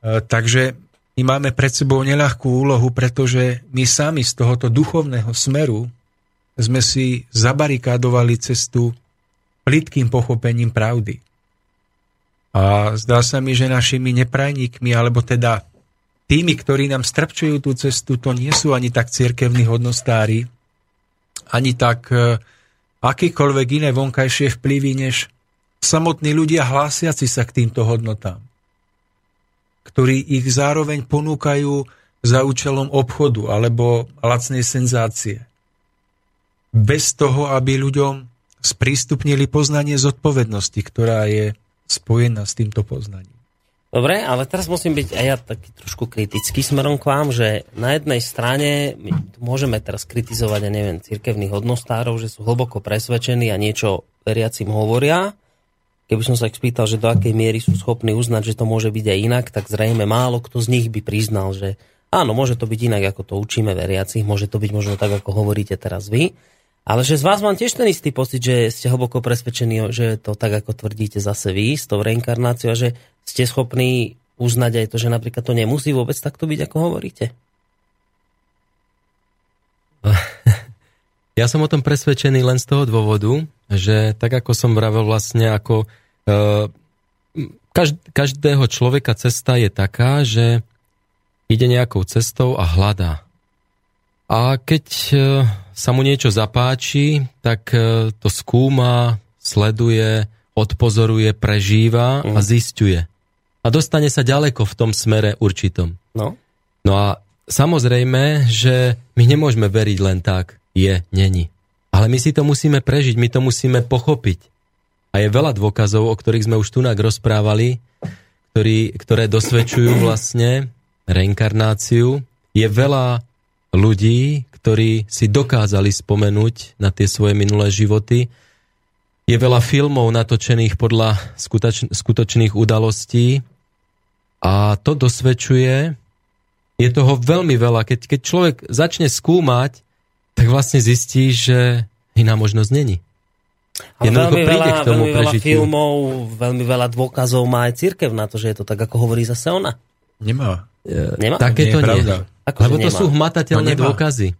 Takže my máme pred sebou neľahkú úlohu, pretože my sami z tohoto duchovného smeru sme si zabarikádovali cestu plytkým pochopením pravdy. A zdá sa mi, že našimi neprajníkmi, alebo teda tými, ktorí nám strpčujú tú cestu, to nie sú ani tak cirkevní hodnostári, ani tak akýkoľvek iné vonkajšie vplyvy, než samotní ľudia hlásiaci sa k týmto hodnotám, ktorí ich zároveň ponúkajú za účelom obchodu alebo lacnej senzácie. Bez toho, aby ľuďom sprístupnili poznanie zodpovednosti, ktorá je spojená s týmto poznaním. Dobre, ale teraz musím byť aj ja taký trošku kritický smerom k vám, že na jednej strane môžeme teraz kritizovať, ja neviem, cirkevných hodnostárov, že sú hlboko presvedčení a niečo veriacim hovoria. Keby som sa ich spýtal, že do akej miery sú schopní uznať, že to môže byť aj inak, tak zrejme málo kto z nich by priznal, že áno, môže to byť inak, ako to učíme veriacich, môže to byť možno tak, ako hovoríte teraz vy. Ale že z vás mám tiež ten istý pocit, že ste hlboko presvedčení, že to tak, ako tvrdíte zase vy s tou reinkarnáciou, že ste schopní uznať aj to, že napríklad to nemusí vôbec takto byť, ako hovoríte. Ja som o tom presvedčený len z toho dôvodu, že tak, ako som vravel vlastne, ako každého človeka cesta je taká, že ide nejakou cestou a hľadá. A keď sa mu niečo zapáči, tak to skúma, sleduje, odpozoruje, prežíva a zisťuje. A dostane sa ďaleko v tom smere určitom. No a samozrejme, že my nemôžeme veriť len tak, je, není. Ale my si to musíme prežiť, my to musíme pochopiť. A je veľa dôkazov, o ktorých sme už tunak rozprávali, ktoré dosvedčujú vlastne reinkarnáciu. Je veľa ľudí, ktorí si dokázali spomenúť na tie svoje minulé životy. Je veľa filmov natočených podľa skutočných udalostí a to dosvedčuje, je toho veľmi veľa. Keď človek začne skúmať, tak vlastne zistí, že iná možnosť není. Jednoducho príde k tomu prežitiu. Veľmi veľa filmov, veľmi veľa dôkazov má aj cirkev na to, že je to tak, ako hovorí zase ona. Nemá. Nemá? Také to nie. Lebo to sú hmatateľné dôkazy.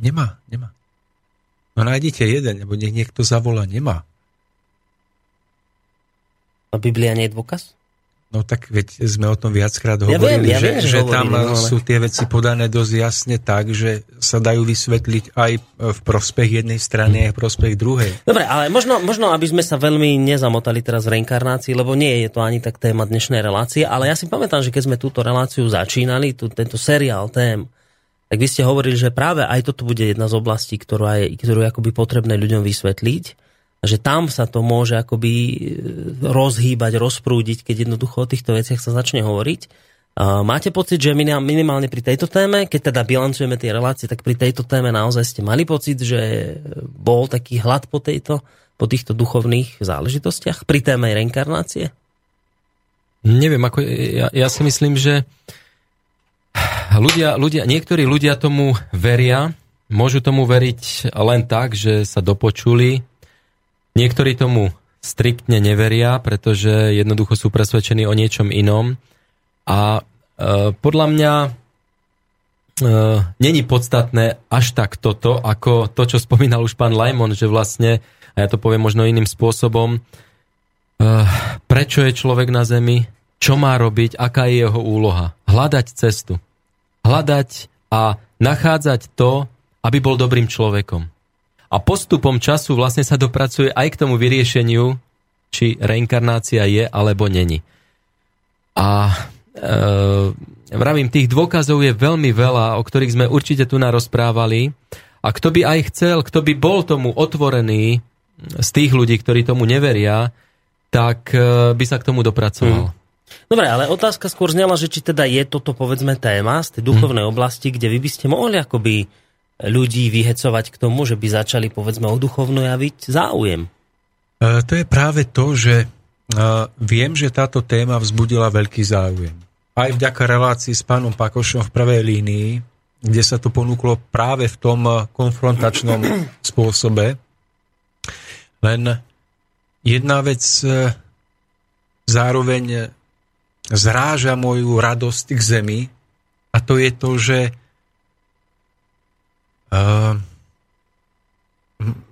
Nemá. No nájdite jeden, nebo niekto zavolá, nemá. A Biblia nie je dôkaz? No tak veď sme o tom viackrát hovorili, že tam sú tie veci podané dosť jasne tak, že sa dajú vysvetliť aj v prospech jednej strany, aj v prospech druhej. Dobre, ale možno aby sme sa veľmi nezamotali teraz v reinkarnácii, lebo nie je to ani tak téma dnešnej relácie, ale ja si pamätám, že keď sme túto reláciu začínali, tento seriál tém, tak vy ste hovorili, že práve aj toto bude jedna z oblastí, ktorú je akoby potrebné ľuďom vysvetliť, že tam sa to môže akoby rozhýbať, rozprúdiť, keď jednoducho o týchto veciach sa začne hovoriť. Máte pocit, že minimálne pri tejto téme, keď teda bilancujeme tie relácie, tak pri tejto téme naozaj ste mali pocit, že bol taký hlad po týchto duchovných záležitostiach pri téme reinkarnácie? Neviem, ako ja si myslím, že niektorí ľudia tomu veria, môžu tomu veriť len tak, že sa dopočuli. Niektorí tomu striktne neveria, pretože jednoducho sú presvedčení o niečom inom. A podľa mňa není podstatné až tak toto, ako to, čo spomínal už pán Lajmon, že vlastne, a ja to poviem možno iným spôsobom, prečo je človek na zemi, čo má robiť, aká je jeho úloha. Hľadať cestu. Hľadať a nachádzať to, aby bol dobrým človekom. A postupom času vlastne sa dopracuje aj k tomu vyriešeniu, či reinkarnácia je, alebo není. A vravím, tých dôkazov je veľmi veľa, o ktorých sme určite tu narozprávali. A kto by aj chcel, kto by bol tomu otvorený z tých ľudí, ktorí tomu neveria, tak by sa k tomu dopracoval. Dobre, ale otázka skôr znela, že či teda je toto, povedzme, téma z tej duchovnej oblasti, kde vy by ste mohli akoby ľudí vyhecovať k tomu, že by začali, povedzme, o duchovnú javiť záujem? To je práve to, že viem, že táto téma vzbudila veľký záujem. Aj vďaka relácii s pánom Pakošom v prvej línii, kde sa to ponúklo práve v tom konfrontačnom spôsobe. Len jedna vec zároveň zráža moju radosť k zemi, a to je to, že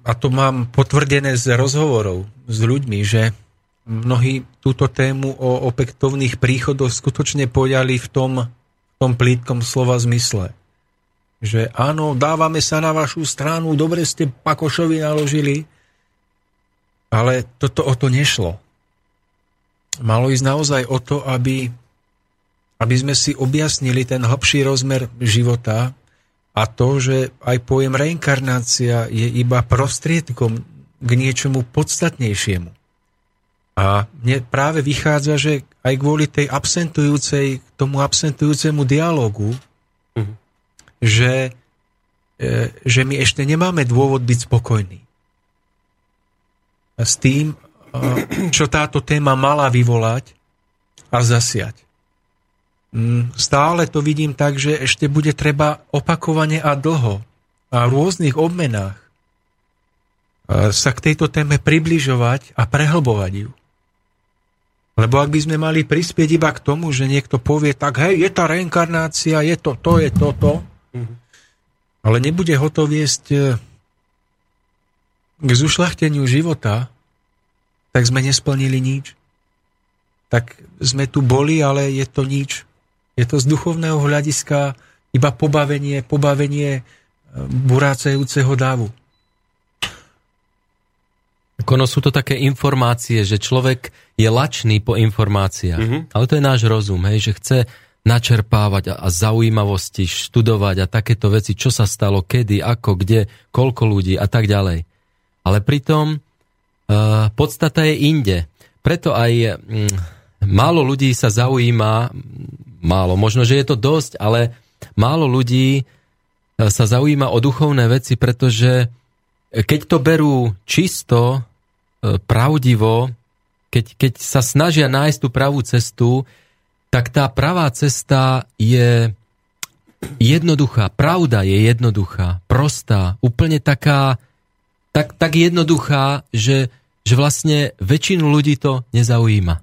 a to mám potvrdené z rozhovorov s ľuďmi, že mnohí túto tému o opätovných príchodoch skutočne pojali v tom plítkom slova zmysle. Že áno, dávame sa na vašu stranu, dobre ste Pakošovi naložili, ale toto o to nešlo. Malo ísť naozaj o to, aby aby sme si objasnili ten hlbší rozmer života a to, že aj pojem reinkarnácia je iba prostriedkom k niečomu podstatnejšiemu. A mne práve vychádza, že aj kvôli tej absentujúcej, tomu absentujúcemu dialogu, že my ešte nemáme dôvod byť spokojní s tým, čo táto téma mala vyvolať a zasiať. Stále to vidím tak, že ešte bude treba opakovane a dlho a v rôznych obmenách sa k tejto téme približovať a prehlbovať ju. Lebo ak by sme mali prispieť iba k tomu, že niekto povie tak, hej, je tá reinkarnácia, je to, to je toto, ale nebude ho to viesť k zušľachteniu života, tak sme nesplnili nič. Tak sme tu boli, ale je to nič. Je to z duchovného hľadiska iba pobavenie burácajúceho davu. Ono sú to také informácie, že človek je lačný po informáciách. Ale to je náš rozum, hej, že chce načerpávať a zaujímavosti, študovať a takéto veci, čo sa stalo, kedy, ako, kde, koľko ľudí a tak ďalej. Ale pritom podstata je inde. Preto aj málo ľudí sa zaujíma, málo, možno, že je to dosť, ale málo ľudí sa zaujíma o duchovné veci, pretože keď to berú čisto, pravdivo, keď sa snažia nájsť tú pravú cestu, tak tá pravá cesta je jednoduchá. Pravda je jednoduchá, prostá, úplne taká, tak jednoduchá, že vlastne väčšinu ľudí to nezaujíma.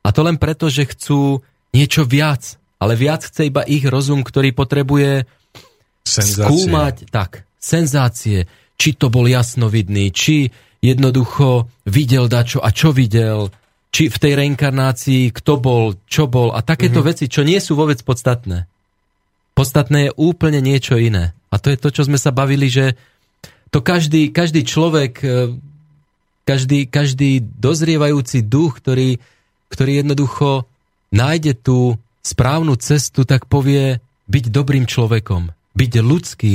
A to len preto, že chcú niečo viac, ale viac chce iba ich rozum, ktorý potrebuje skúmať senzácie, či to bol jasnovidný, či jednoducho videl dačo a čo videl, či v tej reinkarnácii kto bol, čo bol a takéto veci, čo nie sú vôbec podstatné. Podstatné je úplne niečo iné. A to je to, čo sme sa bavili, že to každý človek, každý dozrievajúci duch, ktorý jednoducho nájde tú správnu cestu, tak povie byť dobrým človekom, byť ľudský,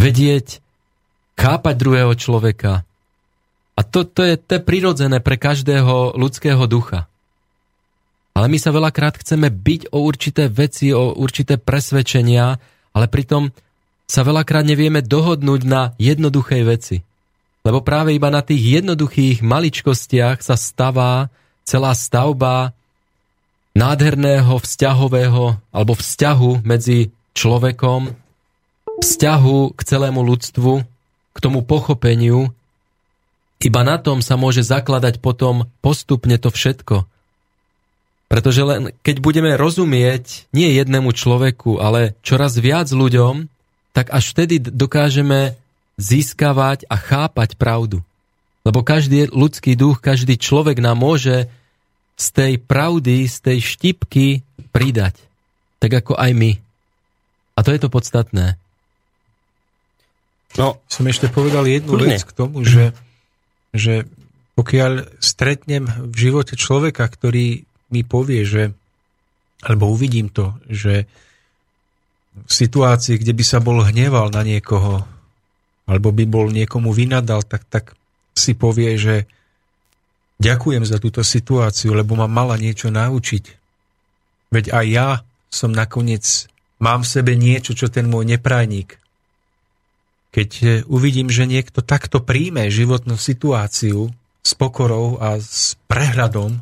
vedieť, chápať druhého človeka. A to je prirodzené pre každého ľudského ducha. Ale my sa veľakrát chceme byť o určité veci, o určité presvedčenia, ale pritom sa veľakrát nevieme dohodnúť na jednoduchej veci. Lebo práve iba na tých jednoduchých maličkostiach sa stavá celá stavba nádherného vzťahového alebo vzťahu medzi človekom, vzťahu k celému ľudstvu, k tomu pochopeniu. Iba na tom sa môže zakladať potom postupne to všetko. Pretože len keď budeme rozumieť nie jednému človeku, ale čoraz viac ľuďom, tak až vtedy dokážeme získavať a chápať pravdu. Lebo každý ľudský duch, každý človek nám môže z tej pravdy, z tej štipky pridať. Tak ako aj my. A to je to podstatné. No, som ešte povedal jednu vec k tomu, že pokiaľ stretnem v živote človeka, ktorý mi povie, že alebo uvidím to, že v situácii, kde by sa bol hneval na niekoho, alebo by bol niekomu vynadal, tak si povie, že ďakujem za túto situáciu, lebo ma mala niečo naučiť. Veď aj ja som nakoniec, mám v sebe niečo, čo ten môj neprajník. Keď uvidím, že niekto takto príjme životnú situáciu s pokorou a s prehľadom,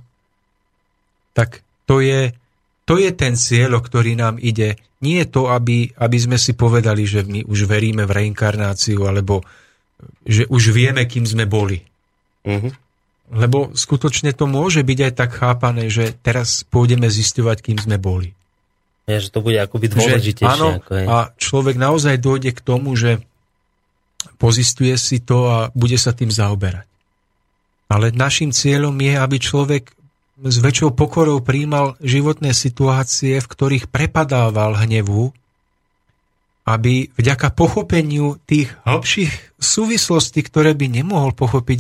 tak to je ten cieľ, o ktorý nám ide. Nie je to, aby sme si povedali, že my už veríme v reinkarnáciu, alebo že už vieme, kým sme boli. Lebo skutočne to môže byť aj tak chápané, že teraz pôjdeme zisťovať, kým sme boli. Ja, že to bude akoby dôležitejšie. Áno, ako je. A človek naozaj dôjde k tomu, že pozistuje si to a bude sa tým zaoberať. Ale našim cieľom je, aby človek s väčšou pokorou prijímal životné situácie, v ktorých prepadával hnevu, aby vďaka pochopeniu tých hlbších súvislostí, ktoré by nemohol pochopiť,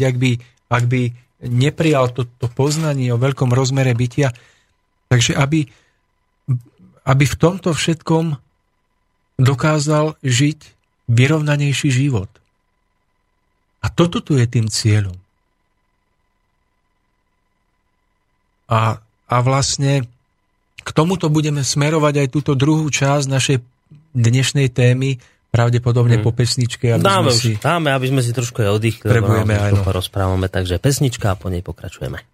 ak by neprijal to poznanie o veľkom rozmere bytia, takže aby aby v tomto všetkom dokázal žiť vyrovnanejší život. A toto tu je tým cieľom. A vlastne k tomuto budeme smerovať aj túto druhú časť našej dnešnej témy, pravdepodobne po pesničke. Aby sme si trošku aj oddychli. Trebujeme aj. Porozprávame, takže pesnička a po nej pokračujeme.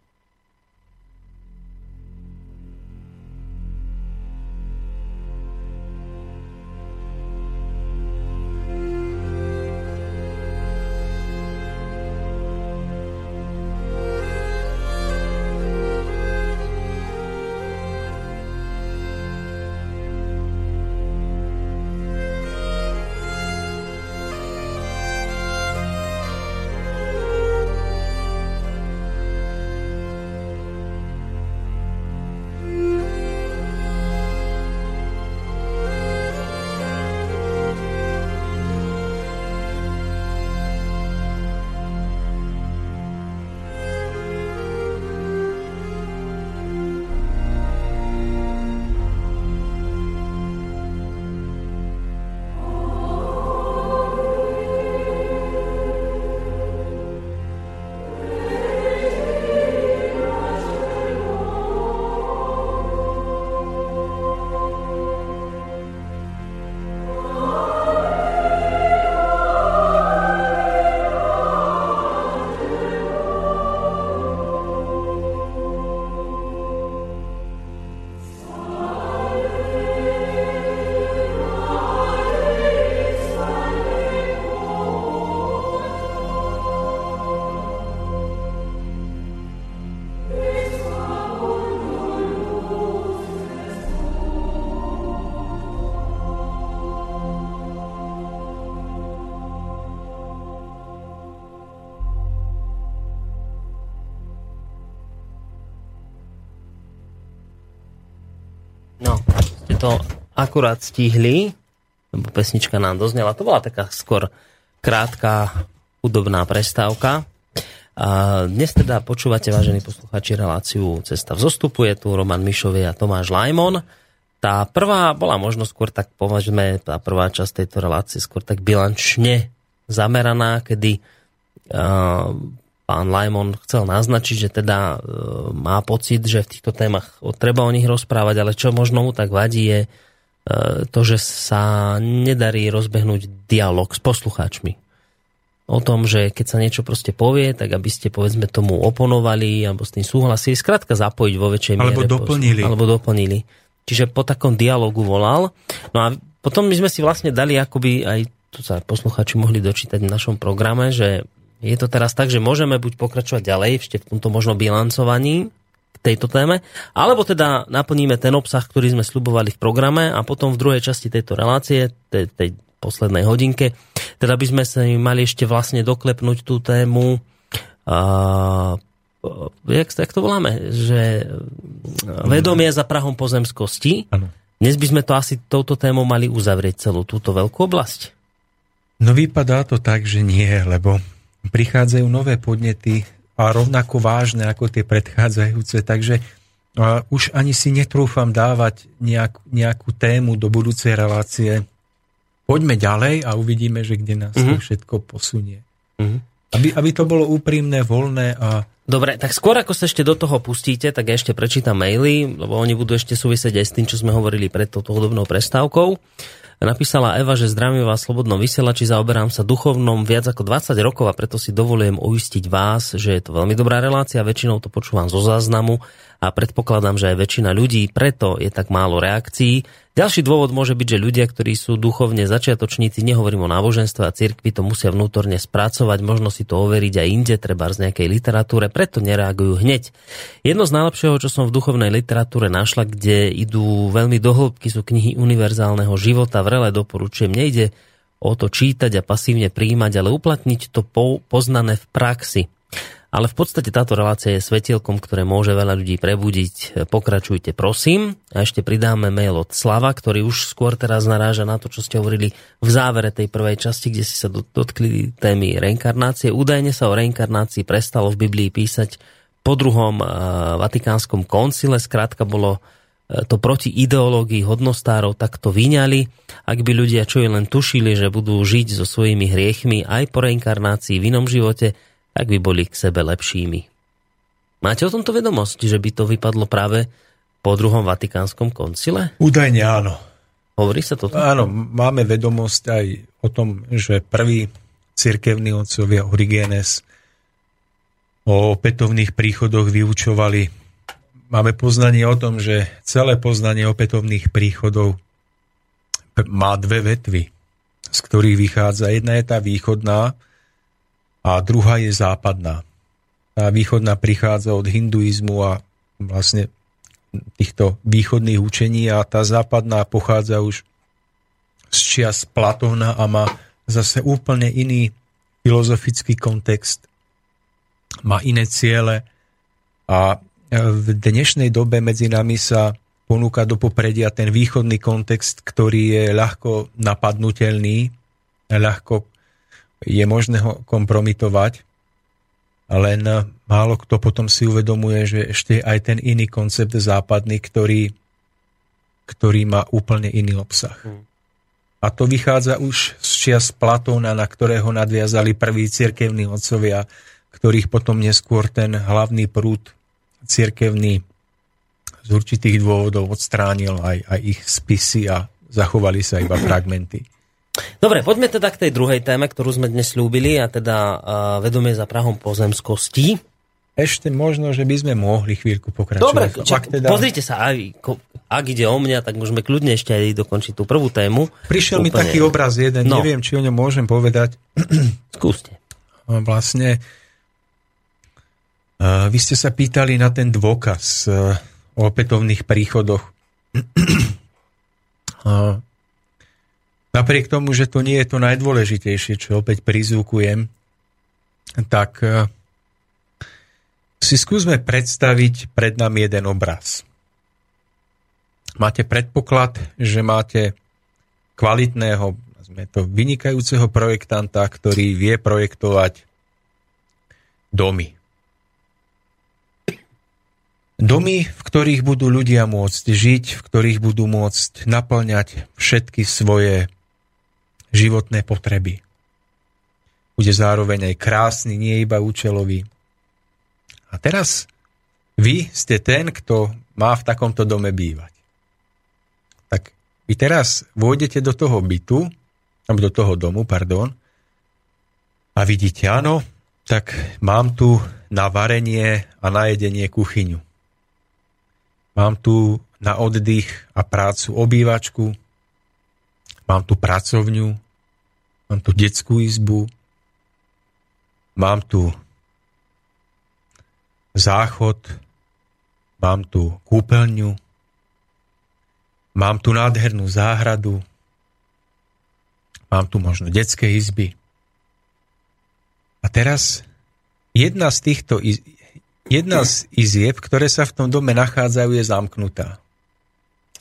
To akurát stihli, lebo pesnička nám doznela. To bola taká skôr krátka hudobná prestávka. A dnes teda počúvate, vážení posluchači, reláciu Cesta vzostupu. Je tu Roman Mišovie a Tomáš Lajmon. Tá prvá bola možno skôr tak, považme, tá prvá časť tejto relácie skôr tak bilančne zameraná, kedy pán Lajmon chcel naznačiť, že teda má pocit, že v týchto témach treba o nich rozprávať, ale čo možno mu tak vadí je to, že sa nedarí rozbehnúť dialog s poslucháčmi. O tom, že keď sa niečo proste povie, tak aby ste povedzme tomu oponovali alebo s tým súhlasili, skrátka zapojiť vo väčšej miere. Alebo doplnili. Čiže po takom dialogu volal. No a potom my sme si vlastne dali akoby, aj tu sa poslucháči mohli dočítať v našom programe, že je to teraz tak, že môžeme buď pokračovať ďalej ešte v tomto možno bilancovaní k tejto téme, alebo teda naplníme ten obsah, ktorý sme sľubovali v programe a potom v druhej časti tejto relácie, tej poslednej hodinke, teda by sme sa mali ešte vlastne doklepnúť tú tému jak to voláme, že vedomie za prahom pozemskosti. Ano. Dnes by sme to asi touto tému mali uzavrieť celú túto veľkú oblasť. No vypadá to tak, že nie, lebo prichádzajú nové podnety a rovnako vážne ako tie predchádzajúce, takže už ani si netrúfam dávať nejakú tému do budúcej relácie. Poďme ďalej a uvidíme, že kde nás to všetko posunie. Aby to bolo úprimné, voľné a... Dobre, tak skôr ako sa ešte do toho pustíte, tak ja ešte prečítam maily, lebo oni budú ešte súvisieť aj s tým, čo sme hovorili pred touto hudobnou prestávkou. Napísala Eva, že zdravím vás slobodnom vysielači, zaoberám sa duchovnom viac ako 20 rokov a preto si dovolujem uistiť vás, že je to veľmi dobrá relácia, väčšinou to počúvam zo záznamu a predpokladám, že aj väčšina ľudí, preto je tak málo reakcií. Ďalší dôvod môže byť, že ľudia, ktorí sú duchovne začiatočníci, nehovorím o náboženstve a cirkvi, to musia vnútorne spracovať, možno si to overiť aj inde, treba z nejakej literatúre, preto nereagujú hneď. Jedno z najlepšieho, čo som v duchovnej literatúre našla, kde idú veľmi do hĺbky, sú knihy univerzálneho života, vrele doporučujem, nejde o to čítať a pasívne prijímať, ale uplatniť to poznané v praxi. Ale v podstate táto relácia je svetielkom, ktoré môže veľa ľudí prebudiť. Pokračujte, prosím. A ešte pridáme mail od Slava, ktorý už skôr teraz naráža na to, čo ste hovorili v závere tej prvej časti, kde si sa dotkli témy reinkarnácie. Údajne sa o reinkarnácii prestalo v Biblii písať po druhom Vatikánskom koncile. Skrátka bolo to proti ideológii hodnostárov takto vyňali, ak by ľudia čo len tušili, že budú žiť so svojimi hriechmi aj po reinkarnácii v inom živote, tak by boli k sebe lepšími. Máte o tomto vedomosť, že by to vypadlo práve po druhom Vatikánskom koncile? Údajne áno. Hovorí sa to? Áno, máme vedomosť aj o tom, že prvý cirkevní otcovia Origenes o opätovných príchodoch vyučovali. Máme poznanie o tom, že celé poznanie opätovných príchodov má dve vetvy, z ktorých vychádza. Jedna je tá východná a druhá je západná. Tá východná prichádza od hinduizmu a vlastne týchto východných učení, a tá západná pochádza už z čias Platóna a má zase úplne iný filozofický kontext, má iné ciele, a v dnešnej dobe medzi nami sa ponúka do popredia ten východný kontext, ktorý je ľahko napadnutelný, ľahko je možné ho kompromitovať. Len málo kto potom si uvedomuje, že ešte aj ten iný koncept západný, ktorý má úplne iný obsah. A to vychádza už z čias Platóna, na ktorého nadviazali prví cirkevní otcovia, ktorých potom neskôr ten hlavný prúd cirkevný z určitých dôvodov odstránil aj ich spisy a zachovali sa iba fragmenty. Dobre, poďme teda k tej druhej téme, ktorú sme dnes slúbili, a teda vedomie za prahom pozemskosti. Ešte možno, že by sme mohli chvíľku pokračovať. Dobre, pozrite sa, ak ide o mňa, tak môžeme kľudne ešte aj dokončiť tú prvú tému. Prišiel mi taký obraz jeden, neviem, či o ňom môžem povedať. Skúste. Vlastne, vy ste sa pýtali na ten dôkaz o opätovných príchodoch. Napriek tomu, že to nie je to najdôležitejšie, čo opäť prizvukujem, tak si skúsme predstaviť pred nami jeden obraz. Máte predpoklad, že máte kvalitného, vynikajúceho projektanta, ktorý vie projektovať domy. Domy, v ktorých budú ľudia môcť žiť, v ktorých budú môcť naplňať všetky svoje životné potreby. Bude zároveň aj krásny, nie iba účelový. A teraz vy ste ten, kto má v takomto dome bývať. Tak vy teraz vôjdete do toho bytu, do toho domu, a vidíte, áno, tak mám tu na varenie a na jedenie kuchyňu. Mám tu na oddych a prácu obývačku, mám tu pracovňu, mám tu detskú izbu, mám tu záchod, mám tu kúpeľňu, mám tu nádhernú záhradu, mám tu možno detské izby. A teraz jedna z izieb, ktoré sa v tom dome nachádzajú, je zamknutá.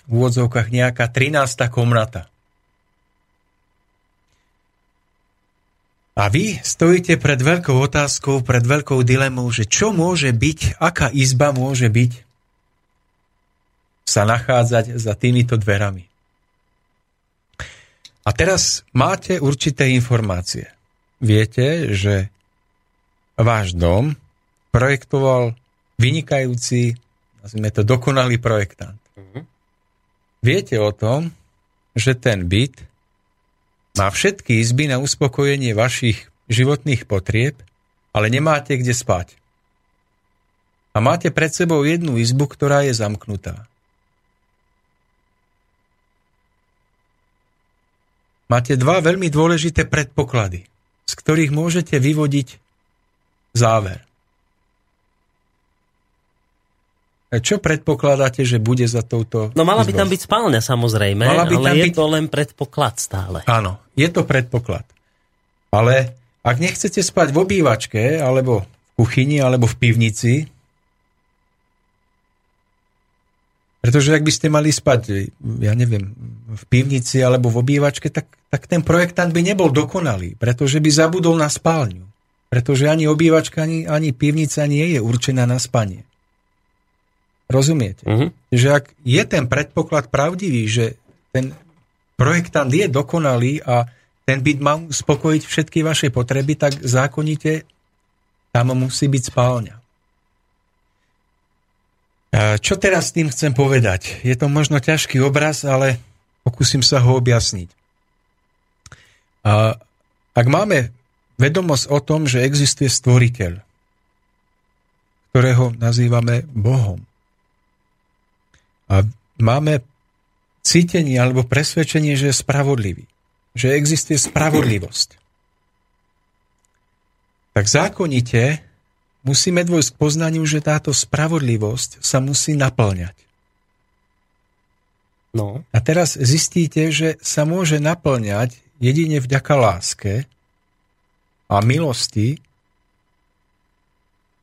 V úvodzovkách nejaká 13. komnata. A vy stojíte pred veľkou otázkou, pred veľkou dilemou, že čo môže byť, aká izba môže byť, sa nachádzať za týmito dverami. A teraz máte určité informácie. Viete, že váš dom projektoval vynikajúci, dokonalý projektant. Viete o tom, že ten byt má všetky izby na uspokojenie vašich životných potrieb, ale nemáte kde spať. A máte pred sebou jednu izbu, ktorá je zamknutá. Máte dva veľmi dôležité predpoklady, z ktorých môžete vyvodiť záver. Čo predpokladáte, že bude za touto... No mala by tam byť spálňa, samozrejme, ale je to len predpoklad stále. Áno, je to predpoklad. Ale ak nechcete spať v obývačke, alebo v kuchyni, alebo v pivnici, pretože ak by ste mali spať, v pivnici alebo v obývačke, tak ten projektant by nebol dokonalý, pretože by zabudol na spálňu. Pretože ani obývačka, ani pivnica nie je určená na spanie. Rozumiete? Uh-huh. Že ak je ten predpoklad pravdivý, že ten projektant je dokonalý a ten byt má uspokojiť všetky vaše potreby, tak zákonite tam musí byť spálňa. Čo teraz s tým chcem povedať? Je to možno ťažký obraz, ale pokúsim sa ho objasniť. Ak máme vedomosť o tom, že existuje stvoriteľ, ktorého nazývame Bohom, a máme cítenie alebo presvedčenie, že je spravodlivý, že existuje spravodlivosť, tak zákonite musíme dôjsť k poznaniu, že táto spravodlivosť sa musí naplňať. No. A teraz zistíte, že sa môže naplňať jedine vďaka láske a milosti,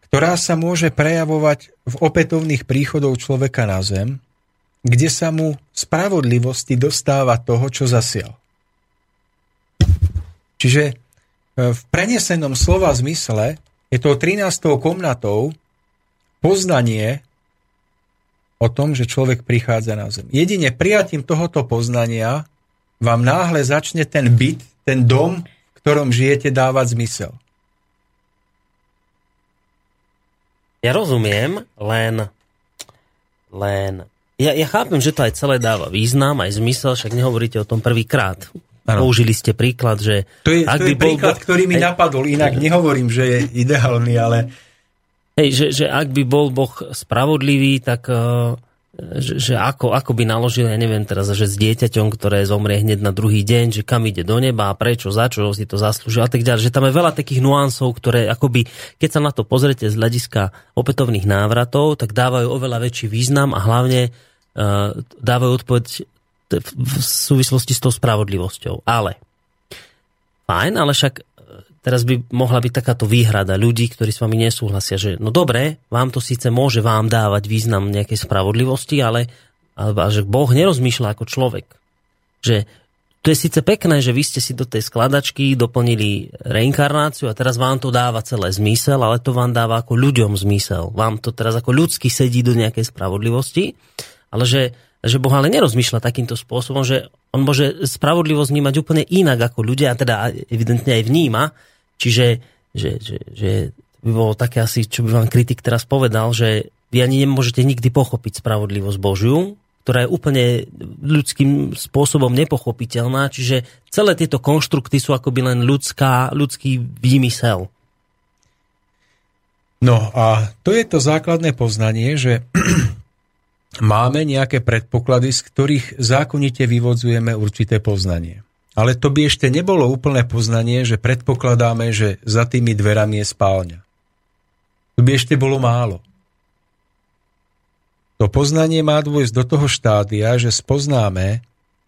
ktorá sa môže prejavovať v opätovných príchodov človeka na zem, kde sa mu spravodlivosti dostáva toho, čo zasial. Čiže v prenesenom slova zmysle je to 13. komnatou poznanie o tom, že človek prichádza na zem. Jedine prijatím tohoto poznania vám náhle začne ten byt, ten dom, v ktorom žijete, dávať zmysel. Ja rozumiem, len ja chápem, že to aj celé dáva význam, aj zmysel, však nehovoríte o tom prvýkrát. Použili ste príklad, že... To je príklad, ktorý mi napadol, inak nehovorím, že je ideálny, ale... Hej, že ak by bol Boh spravodlivý, tak že ako by naložil, ja neviem teraz, že s dieťaťom, ktoré zomrie hneď na druhý deň, že kam ide do neba a prečo, za čo si to zaslúžil a tak ďalej. Že tam je veľa takých nuansov, ktoré akoby, keď sa na to pozriete z hľadiska opätovných návratov, tak dávajú oveľa väčší význam a hlavne dávajú odpoveď v súvislosti s tou spravodlivosťou. Ale fajn, ale však teraz by mohla byť takáto výhrada ľudí, ktorí s vami nesúhlasia, že no dobre, vám to síce môže vám dávať význam nejakej spravodlivosti, ale že Boh nerozmýšľa ako človek. Že to je síce pekné, že vy ste si do tej skladačky doplnili reinkarnáciu a teraz vám to dáva celé zmysel, ale to vám dáva ako ľuďom zmysel. Vám to teraz ako ľudsky sedí do nejakej spravodlivosti, ale že Boh ale nerozmýšľa takýmto spôsobom, že on môže spravodlivosť vnímať úplne inak ako ľudia, a teda evidentne aj vníma, čiže že by bolo také asi, čo by vám kritik teraz povedal, že vy ani nemôžete nikdy pochopiť spravodlivosť Božiu, ktorá je úplne ľudským spôsobom nepochopiteľná, čiže celé tieto konštrukty sú akoby len ľudský výmysel. No a to je to základné poznanie, že máme nejaké predpoklady, z ktorých zákonite vyvodzujeme určité poznanie. Ale to by ešte nebolo úplné poznanie, že predpokladáme, že za tými dverami je spálňa. To by ešte bolo málo. To poznanie má dôjsť do toho štádia, že spoznáme,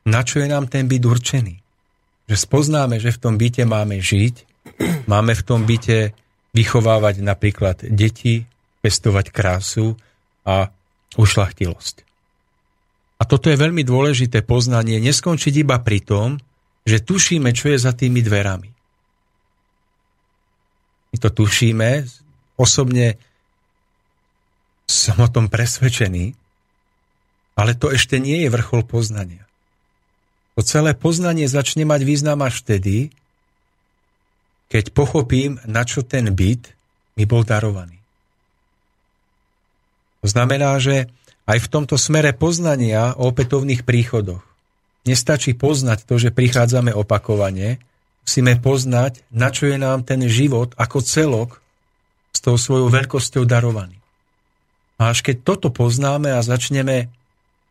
na čo je nám ten byt určený. Že spoznáme, že v tom byte máme žiť, máme v tom byte vychovávať napríklad deti, pestovať krásu a ušľachtilosť. A toto je veľmi dôležité poznanie, neskončiť iba pri tom, že tušíme, čo je za tými dverami. My to tušíme, osobne som o tom presvedčený, ale to ešte nie je vrchol poznania. To celé poznanie začne mať význam až vtedy, keď pochopím, na čo ten byt mi bol darovaný. To znamená, že aj v tomto smere poznania o opätovných príchodoch nestačí poznať to, že prichádzame opakovane, musíme poznať, na čo je nám ten život ako celok s tou svojou veľkosťou darovaný. A až keď toto poznáme a začneme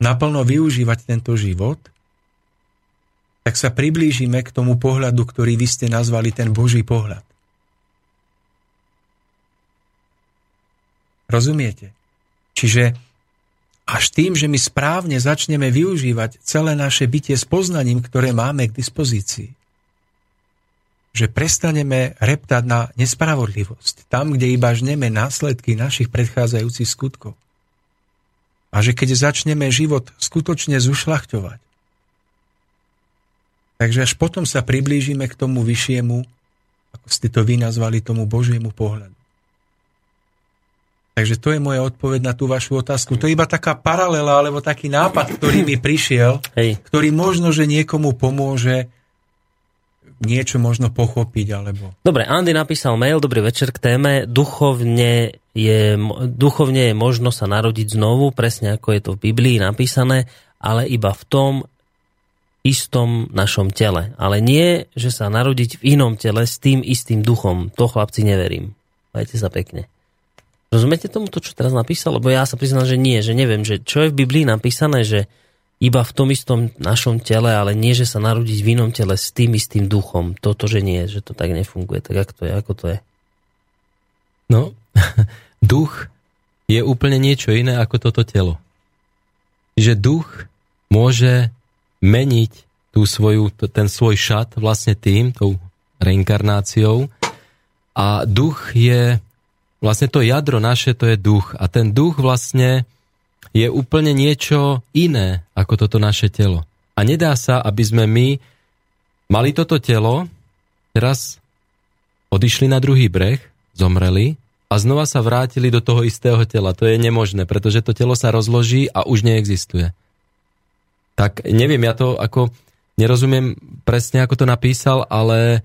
naplno využívať tento život, tak sa priblížime k tomu pohľadu, ktorý vy ste nazvali ten Boží pohľad. Rozumiete? Čiže až tým, že my správne začneme využívať celé naše bytie s poznaním, ktoré máme k dispozícii, že prestaneme reptať na nespravodlivosť, tam, kde iba žneme následky našich predchádzajúcich skutkov. A že keď začneme život skutočne zušľachtovať, takže až potom sa priblížime k tomu vyššiemu, ako ste to vy nazvali, tomu Božiemu pohľadu. Takže to je moja odpoveď na tú vašu otázku. To je iba taká paralela, alebo taký nápad, ktorý mi prišiel, ktorý možno, že niekomu pomôže niečo možno pochopiť, alebo... Dobre, Andy napísal mail, dobrý večer, k téme. Duchovne je možno sa narodiť znovu, presne ako je to v Biblii napísané, ale iba v tom istom našom tele. Ale nie, že sa narodiť v inom tele s tým istým duchom. To, chlapci, neverím. Majte sa pekne. Rozumiete tomu to, čo teraz napísal? Lebo ja sa priznám, že nie, že neviem, že čo je v Biblii napísané, že iba v tom istom našom tele, ale nie, že sa narodiť v inom tele s tým istým duchom. Toto, že nie, že to tak nefunguje. Tak ako to je? No, duch je úplne niečo iné ako toto telo. Že duch môže meniť ten svoj šat vlastne tou reinkarnáciou, a duch je... Vlastne to jadro naše, to je duch. A ten duch vlastne je úplne niečo iné ako toto naše telo. A nedá sa, aby sme my mali toto telo, teraz odišli na druhý breh, zomreli a znova sa vrátili do toho istého tela. To je nemožné, pretože to telo sa rozloží a už neexistuje. Tak neviem, ja to ako nerozumiem presne, ako to napísal, ale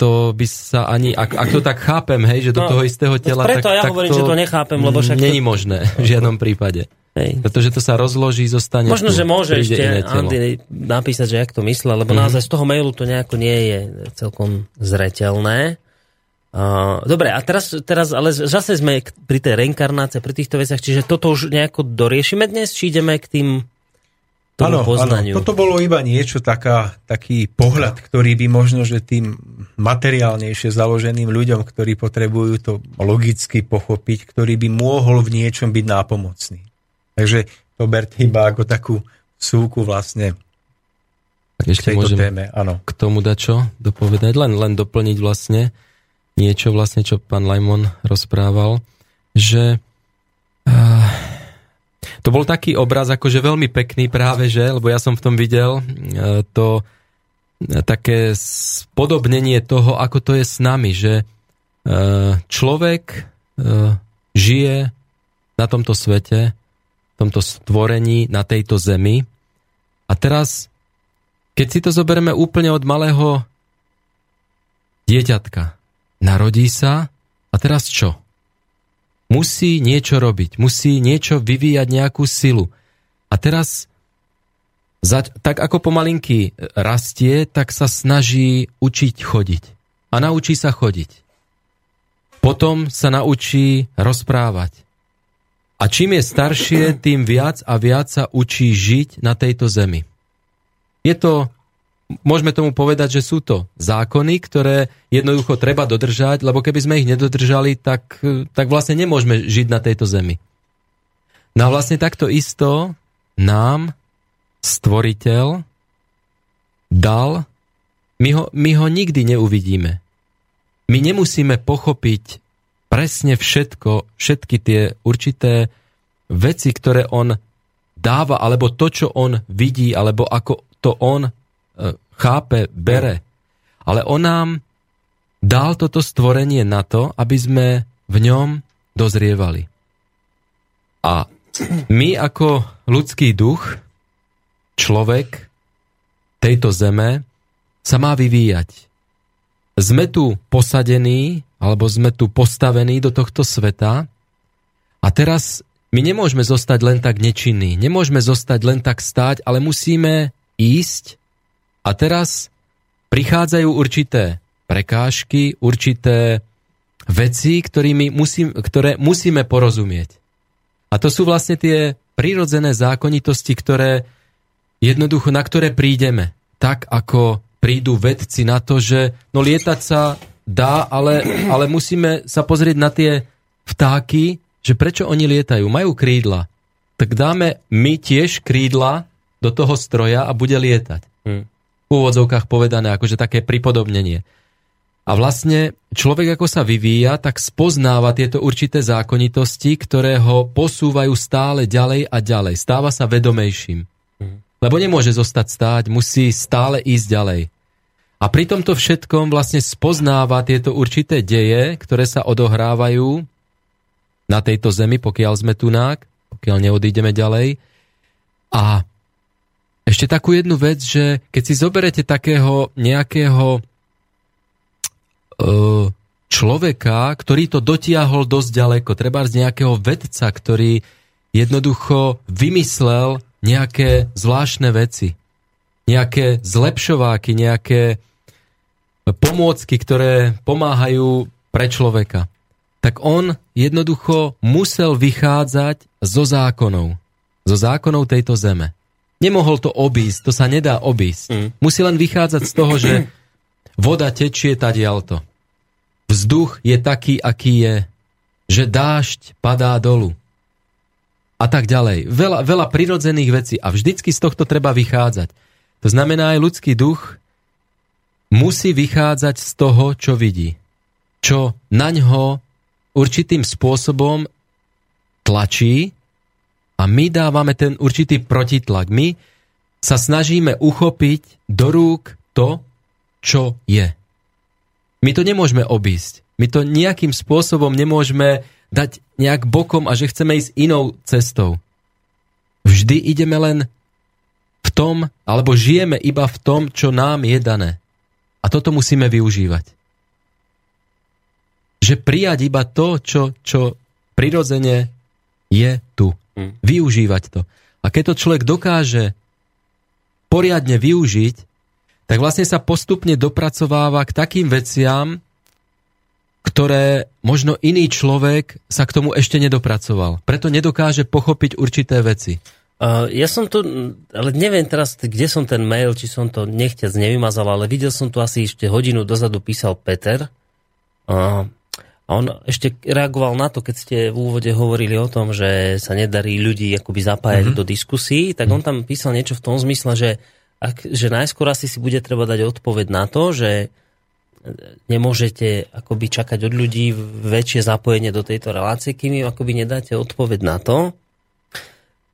to by sa ani... Ak to tak chápem, hej, že do toho istého tela... Preto tak, ja hovorím, že to nechápem, lebo však... Není možné v žiadnom prípade. Hej. Pretože to sa rozloží, zostane... Možno, že môže ešte Andy napísať, že jak to myslel, lebo naozaj z toho mailu to nejako nie je celkom zreteľné. Dobre, a teraz ale zase sme pri tej reinkarnácii, pri týchto veciach, čiže toto už nejako doriešime dnes, či ideme k tým... Áno, toto bolo iba niečo, taký pohľad, ktorý by možno, že tým materiálnejšie založeným ľuďom, ktorí potrebujú to logicky pochopiť, ktorý by mohol v niečom byť nápomocný. Takže to berte iba ako takú súku vlastne k tejto téme. Áno. K tomu dať čo dopovedať? Len doplniť vlastne niečo, vlastne, čo pán Lajmon rozprával, že... To bol taký obraz, akože veľmi pekný práve, že? Lebo ja som v tom videl to také spodobnenie toho, ako to je s nami, že človek žije na tomto svete, v tomto stvorení, na tejto zemi. A teraz, keď si to zoberieme úplne od malého dieťatka, narodí sa a teraz čo? Musí niečo robiť, musí niečo vyvíjať, nejakú silu. A teraz, tak ako pomalinky rastie, tak sa snaží učiť chodiť. A naučí sa chodiť. Potom sa naučí rozprávať. A čím je staršie, tým viac a viac sa učí žiť na tejto zemi. Je to... Môžeme tomu povedať, že sú to zákony, ktoré jednoducho treba dodržať, lebo keby sme ich nedodržali, tak vlastne nemôžeme žiť na tejto zemi. No a vlastne takto isto nám stvoriteľ dal, my ho nikdy neuvidíme. My nemusíme pochopiť presne všetky tie určité veci, ktoré on dáva, alebo to, čo on vidí, alebo ako to on chápe, bere. Ale on nám dal toto stvorenie na to, aby sme v ňom dozrievali. A my ako ľudský duch, človek tejto zeme, sa má vyvíjať. Sme tu posadení, alebo sme tu postavení do tohto sveta a teraz my nemôžeme zostať len tak nečinní, nemôžeme zostať len tak stáť, ale musíme ísť. A teraz prichádzajú určité prekážky, určité veci, ktoré musíme porozumieť. A to sú vlastne tie prirodzené zákonitosti, na ktoré prídeme. Tak, ako prídu vedci na to, že no lietať sa dá, ale musíme sa pozrieť na tie vtáky, že prečo oni lietajú, majú krídla. Tak dáme my tiež krídla do toho stroja a bude lietať. V úvodzovkách povedané, akože také pripodobnenie. A vlastne človek, ako sa vyvíja, tak spoznáva tieto určité zákonitosti, ktoré ho posúvajú stále ďalej a ďalej. Stáva sa vedomejším. Lebo nemôže zostať stáť, musí stále ísť ďalej. A pri tomto všetkom vlastne spoznáva tieto určité deje, ktoré sa odohrávajú na tejto zemi, pokiaľ sme tunák, pokiaľ neodídeme ďalej. A ešte takú jednu vec, že keď si zoberete takého nejakého človeka, ktorý to dotiahol dosť ďaleko, treba z nejakého vedca, ktorý jednoducho vymyslel nejaké zvláštne veci, nejaké zlepšováky, nejaké pomôcky, ktoré pomáhajú pre človeka. Tak on jednoducho musel vychádzať zo zákonov tejto zeme. Nemohol to obísť, to sa nedá obísť. Musí len vychádzať z toho, že voda tečie tadiaľto. Vzduch je taký, aký je, že dážď padá dolu. A tak ďalej. Veľa prirodzených vecí. A vždycky z tohto treba vychádzať. To znamená, aj ľudský duch musí vychádzať z toho, čo vidí. Čo naňho určitým spôsobom tlačí, a my dávame ten určitý protitlak. My sa snažíme uchopiť do rúk to, čo je. My to nemôžeme obísť. My to nejakým spôsobom nemôžeme dať nejak bokom a že chceme ísť inou cestou. Vždy ideme len v tom, alebo žijeme iba v tom, čo nám je dané. A toto musíme využívať. Že prijať iba to, čo prirodzene je tu. Využívať to. A keď to človek dokáže poriadne využiť, tak vlastne sa postupne dopracováva k takým veciam, ktoré možno iný človek sa k tomu ešte nedopracoval. Preto nedokáže pochopiť určité veci. Ja som to, ale neviem teraz, kde som ten mail, či som to nechťac nevymazal, ale videl som tu asi ešte hodinu dozadu, písal Peter. A on ešte reagoval na to, keď ste v úvode hovorili o tom, že sa nedarí ľudí akoby zapájať do diskusí, tak on tam písal niečo v tom zmysle, že najskôr asi si bude treba dať odpoveď na to, že nemôžete akoby čakať od ľudí väčšie zapojenie do tejto relácie, kým im akoby nedáte odpoveď na to,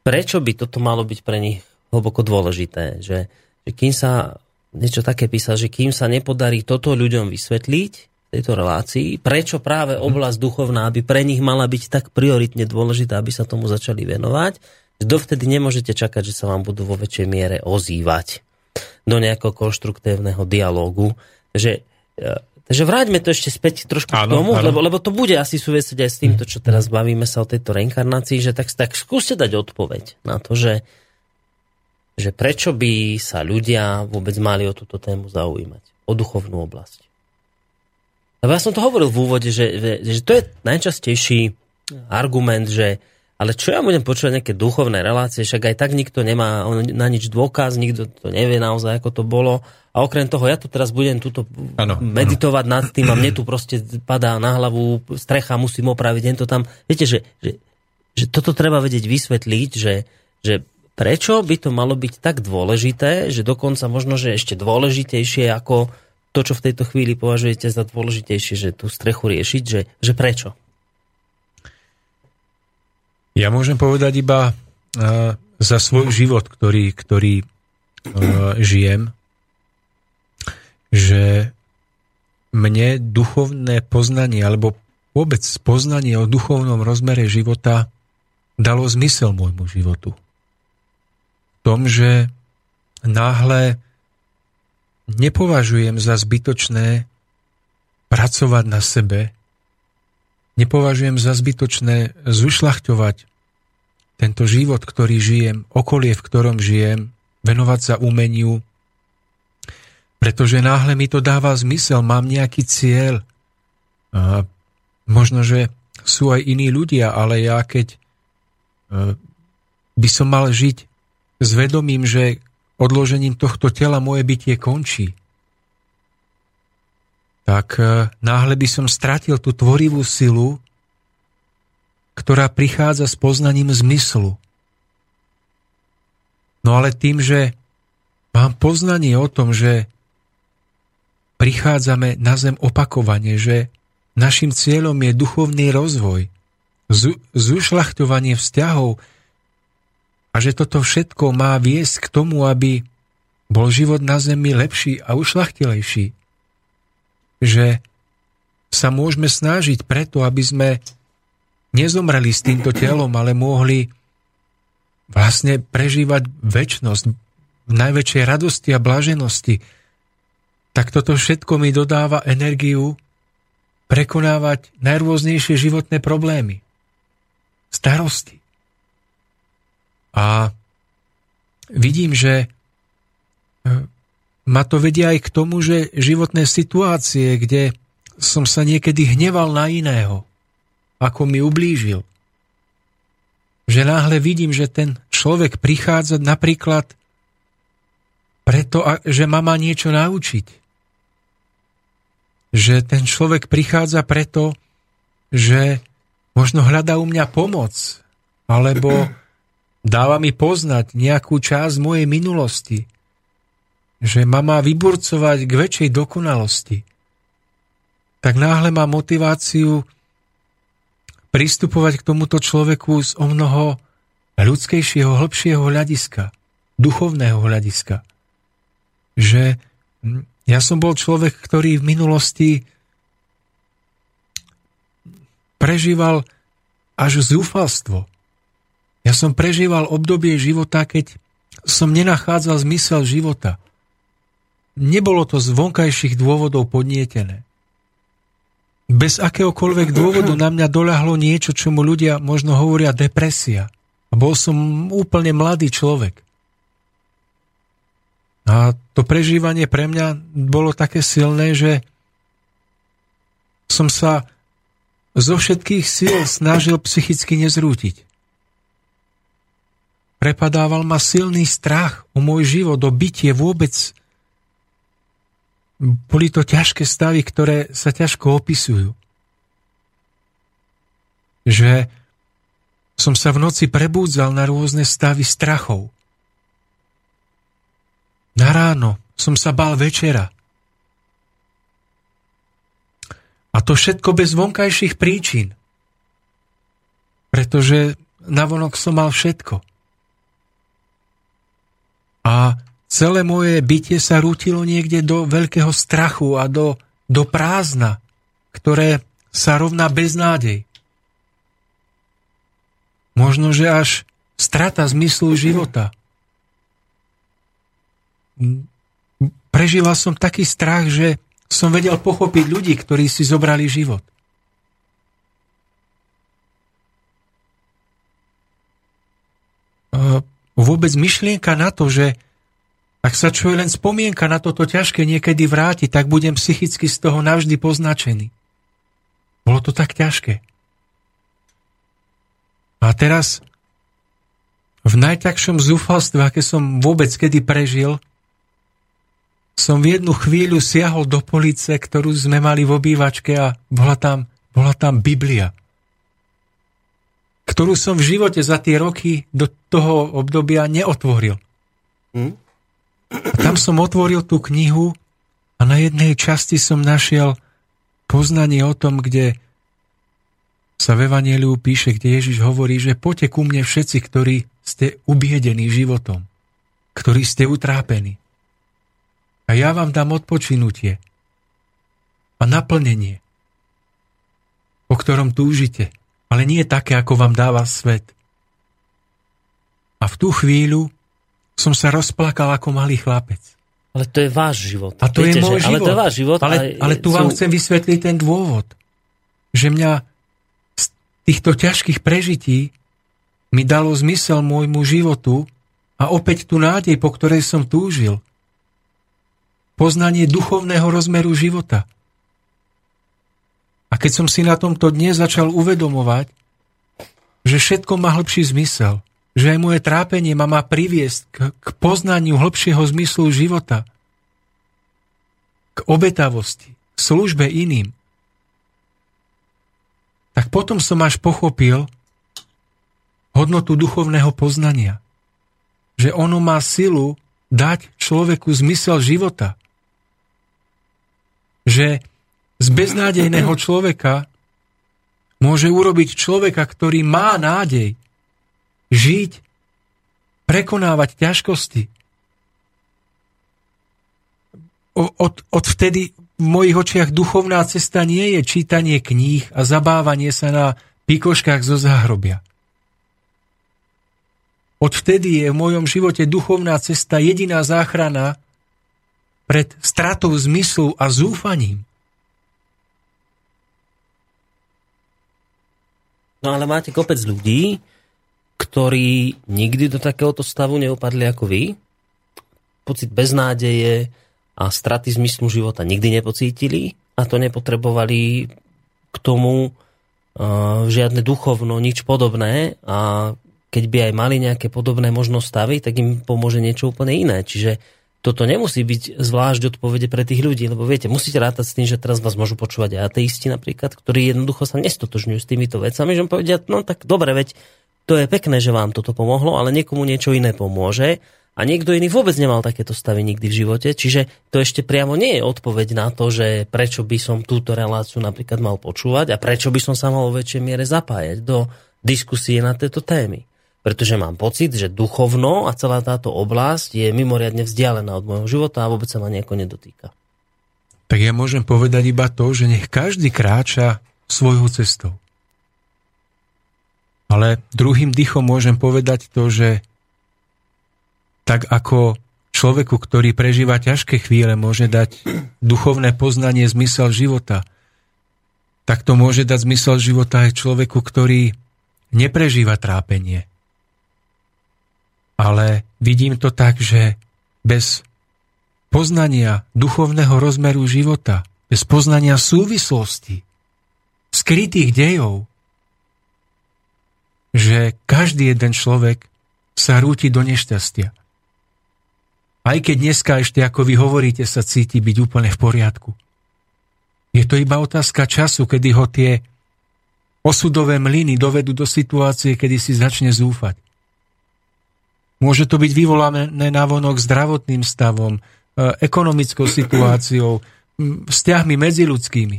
prečo by toto malo byť pre nich hlboko dôležité. Že kým sa, niečo také písal, že kým sa nepodarí toto ľuďom vysvetliť, tejto relácii, prečo práve oblasť duchovná by pre nich mala byť tak prioritne dôležitá, aby sa tomu začali venovať, dovtedy nemôžete čakať, že sa vám budú vo väčšej miere ozývať do nejakého konštruktívneho dialógu. Takže vráťme to ešte späť trošku k tomu, lebo to bude asi súvisieť aj s týmto, čo teraz bavíme sa o tejto reinkarnácii, že tak skúste dať odpoveď na to, že prečo by sa ľudia vôbec mali o túto tému zaujímať, o duchovnú oblasť. Lebo ja som to hovoril v úvode, že to je najčastejší argument, že ale čo ja budem počúvať nejaké duchovné relácie, však aj tak nikto nemá na nič dôkaz, nikto to nevie naozaj, ako to bolo. A okrem toho, ja tu teraz budem túto meditovať nad tým a mne tu proste padá na hlavu, strecha musím opraviť, jen to tam. Viete, že toto treba vedieť vysvetliť, že prečo by to malo byť tak dôležité, že dokonca možno, že ešte dôležitejšie ako to, čo v tejto chvíli považujete za dôležitejšie, že tú strechu riešiť, že prečo? Ja môžem povedať iba za svoj život, ktorý žijem, že mne duchovné poznanie, alebo vôbec poznanie o duchovnom rozmere života dalo zmysel môjmu životu. V tom, že náhle nepovažujem za zbytočné pracovať na sebe, nepovažujem za zbytočné zušľachťovať tento život, ktorý žijem, okolie, v ktorom žijem, venovať sa umeniu, pretože náhle mi to dáva zmysel, mám nejaký cieľ. A možno, že sú aj iní ľudia, ale ja keď by som mal žiť s vedomím, že odložením tohto tela moje bytie končí, tak náhle by som stratil tú tvorivú silu, ktorá prichádza s poznaním zmyslu. No ale tým, že mám poznanie o tom, že prichádzame na zem opakovane, že našim cieľom je duchovný rozvoj, zušľachtovanie vzťahov, a že toto všetko má viesť k tomu, aby bol život na zemi lepší a ušľachtilejší. Že sa môžeme snažiť preto, aby sme nezomreli s týmto telom, ale mohli vlastne prežívať večnosť v najväčšej radosti a blaženosti, tak toto všetko mi dodáva energiu prekonávať najrôznejšie životné problémy, starosti. A vidím, že ma to vedia aj k tomu, že životné situácie, kde som sa niekedy hneval na iného, ako mi ublížil, že náhle vidím, že ten človek prichádza napríklad preto, že ma má niečo naučiť. Že ten človek prichádza preto, že možno hľadá u mňa pomoc, alebo dáva mi poznať nejakú časť mojej minulosti, že ma má vyburcovať k väčšej dokonalosti. Tak náhle má motiváciu pristupovať k tomuto človeku z omnoho ľudskejšieho, hlbšieho hľadiska, duchovného hľadiska. Že ja som bol človek, ktorý v minulosti prežíval až zúfalstvo. Ja som prežíval obdobie života, keď som nenachádzal zmysel života. Nebolo to z vonkajších dôvodov podnietené. Bez akéhokoľvek dôvodu na mňa doľahlo niečo, čomu ľudia možno hovoria depresia. Bol som úplne mladý človek. A to prežívanie pre mňa bolo také silné, že som sa zo všetkých síl snažil psychicky nezrútiť. Prepadával ma silný strach o môj život, o bytie vôbec. Boli to ťažké stavy, ktoré sa ťažko opisujú. Že som sa v noci prebúdzal na rôzne stavy strachov. Na ráno som sa bál večera. A to všetko bez vonkajších príčin. Pretože navonok som mal všetko. A celé moje bytie sa rútilo niekde do veľkého strachu a do prázdna, ktoré sa rovná beznádej. Možno, že až strata zmyslu života. Prežila som taký strach, že som vedel pochopiť ľudí, ktorí si zobrali život. A vôbec myšlienka na to, že ak sa čo je len spomienka na toto ťažké niekedy vráti, tak budem psychicky z toho navždy poznačený. Bolo to tak ťažké. A teraz v najťažšom zúfalstve, aké som vôbec kedy prežil, som v jednu chvíľu siahol do police, ktorú sme mali v obývačke a bola tam Biblia, ktorú som v živote za tie roky do toho obdobia neotvoril. A tam som otvoril tú knihu a na jednej časti som našiel poznanie o tom, kde sa v Evanjeliu píše, kde Ježiš hovorí, že poďte ku mne všetci, ktorí ste ubiedení životom, ktorí ste utrápení. A ja vám dám odpočinutie a naplnenie, po ktorom túžite, ale nie také, ako vám dáva svet. A v tú chvíľu som sa rozplakal ako malý chlapec. Ale to je váš život. A to je môj život. Ale tu vám chcem vysvetliť ten dôvod, že mňa z týchto ťažkých prežití mi dalo zmysel môjmu životu a opäť tú nádej, po ktorej som túžil. Poznanie duchovného rozmeru života. A keď som si na tomto dne začal uvedomovať, že všetko má hlbší zmysel, že aj moje trápenie ma má priviesť k poznaniu hlbšieho zmyslu života, k obetavosti, k službe iným. Tak potom som až pochopil hodnotu duchovného poznania, že ono má silu dať človeku zmysel života, že z beznádejného človeka môže urobiť človeka, ktorý má nádej žiť, prekonávať ťažkosti. Od vtedy v mojich očiach duchovná cesta nie je čítanie kníh a zabávanie sa na pikoškách zo záhrobia. Odvtedy je v mojom živote duchovná cesta jediná záchrana pred stratou zmyslu a zúfaním. No ale máte kopec ľudí, ktorí nikdy do takéhoto stavu neupadli ako vy. Pocit beznádeje a straty zmyslu života nikdy nepocítili a to nepotrebovali k tomu žiadne duchovno, nič podobné a keď by aj mali nejaké podobné možno stavy, tak im pomôže niečo úplne iné. Čiže toto nemusí byť zvlášť odpovede pre tých ľudí, lebo viete, musíte rátať s tým, že teraz vás môžu počúvať aj ateisti napríklad, ktorí jednoducho sa nestotožňujú s týmito vecami, že vám povedia, no tak dobre, veď to je pekné, že vám toto pomohlo, ale niekomu niečo iné pomôže a niekto iný vôbec nemal takéto stavy nikdy v živote, čiže to ešte priamo nie je odpoveď na to, že prečo by som túto reláciu napríklad mal počúvať a prečo by som sa mal vo väčšej miere zapájať do diskusie na tieto témy. Pretože mám pocit, že duchovno a celá táto oblasť je mimoriadne vzdialená od môjho života a vôbec sa ma nejako nedotýka. Tak ja môžem povedať iba to, že nech každý kráča svojou cestou. Ale druhým dýchom môžem povedať to, že tak ako človeku, ktorý prežíva ťažké chvíle, môže dať duchovné poznanie zmysel života, tak to môže dať zmysel života aj človeku, ktorý neprežíva trápenie. Ale vidím to tak, že bez poznania duchovného rozmeru života, bez poznania súvislosti, skrytých dejov, že každý jeden človek sa rúti do nešťastia. Aj keď dneska ešte, ako vy hovoríte, sa cíti byť úplne v poriadku. Je to iba otázka času, kedy ho tie osudové mlyny dovedú do situácie, kedy si začne zúfať. Môže to byť vyvolané navonok zdravotným stavom, ekonomickou situáciou, vzťahmi medziľudskými.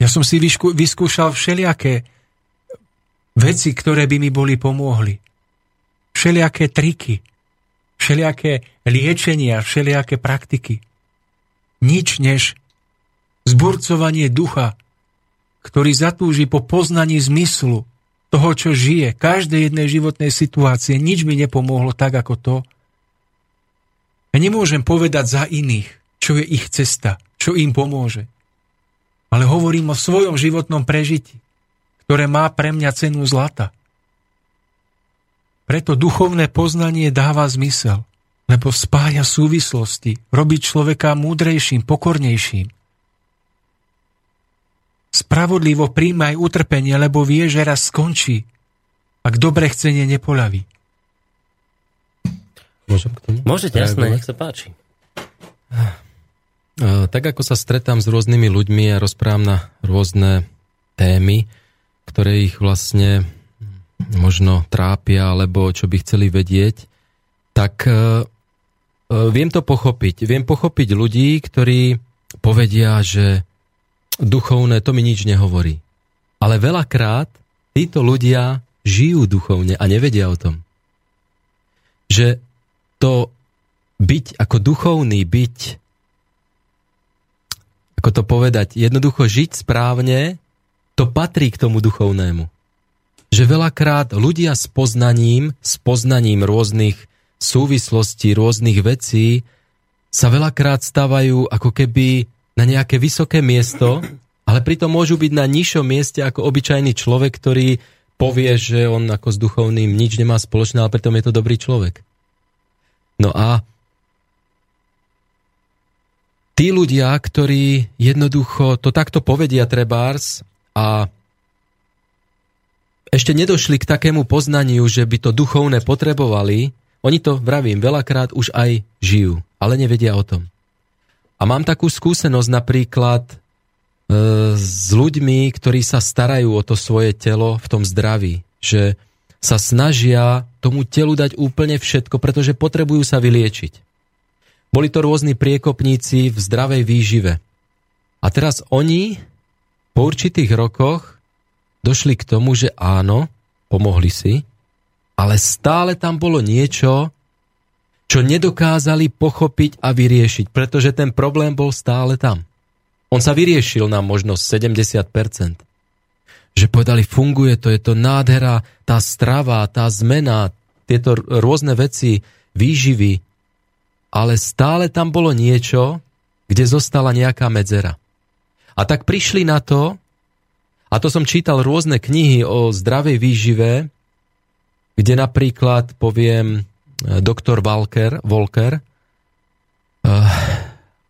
Ja som si vyskúšal všelijaké veci, ktoré by mi boli pomohli. Všelijaké triky, všelijaké liečenia, všelijaké praktiky. Nič než zburcovanie ducha, ktorý zatúži po poznaní zmyslu, toho, čo žije, každej jednej životnej situácie, nič mi nepomohlo tak, ako to. Ja nemôžem povedať za iných, čo je ich cesta, čo im pomôže. Ale hovorím o svojom životnom prežití, ktoré má pre mňa cenu zlata. Preto duchovné poznanie dáva zmysel, lebo spája súvislosti, robí človeka múdrejším, pokornejším. Spravodlivo príjma aj utrpenie, lebo vie, že raz skončí, ak dobre chcenie nepoľaví. Môžete, jasné, nech sa páči. Tak ako sa stretám s rôznymi ľuďmi a rozprávam na rôzne témy, ktoré ich vlastne možno trápia, alebo čo by chceli vedieť, tak viem to pochopiť. Viem pochopiť ľudí, ktorí povedia, že duchovné, to mi nič nehovorí. Ale veľakrát títo ľudia žijú duchovne a nevedia o tom. Že to byť ako duchovný, byť, ako to povedať, jednoducho žiť správne, to patrí k tomu duchovnému. Že veľakrát ľudia s poznaním rôznych súvislostí, rôznych vecí, sa veľakrát stávajú ako keby na nejaké vysoké miesto, ale pritom môžu byť na nižšom mieste ako obyčajný človek, ktorý povie, že on ako s duchovným nič nemá spoločné, ale pritom je to dobrý človek. No a tí ľudia, ktorí jednoducho to takto povedia trebárs a ešte nedošli k takému poznaniu, že by to duchovné potrebovali, oni to, vravím, veľakrát už aj žijú, ale nevedia o tom. A mám takú skúsenosť napríklad s ľuďmi, ktorí sa starajú o to svoje telo v tom zdraví. Že sa snažia tomu telu dať úplne všetko, pretože potrebujú sa vyliečiť. Boli to rôzni priekopníci v zdravej výžive. A teraz oni po určitých rokoch došli k tomu, že áno, pomohli si, ale stále tam bolo niečo, čo nedokázali pochopiť a vyriešiť, pretože ten problém bol stále tam. On sa vyriešil na možno 70%, že povedali, funguje to, je to nádhera, tá strava, tá zmena, tieto rôzne veci, výživy, ale stále tam bolo niečo, kde zostala nejaká medzera. A tak prišli na to, a to som čítal rôzne knihy o zdravej výžive, kde napríklad, poviem, doktor Volker,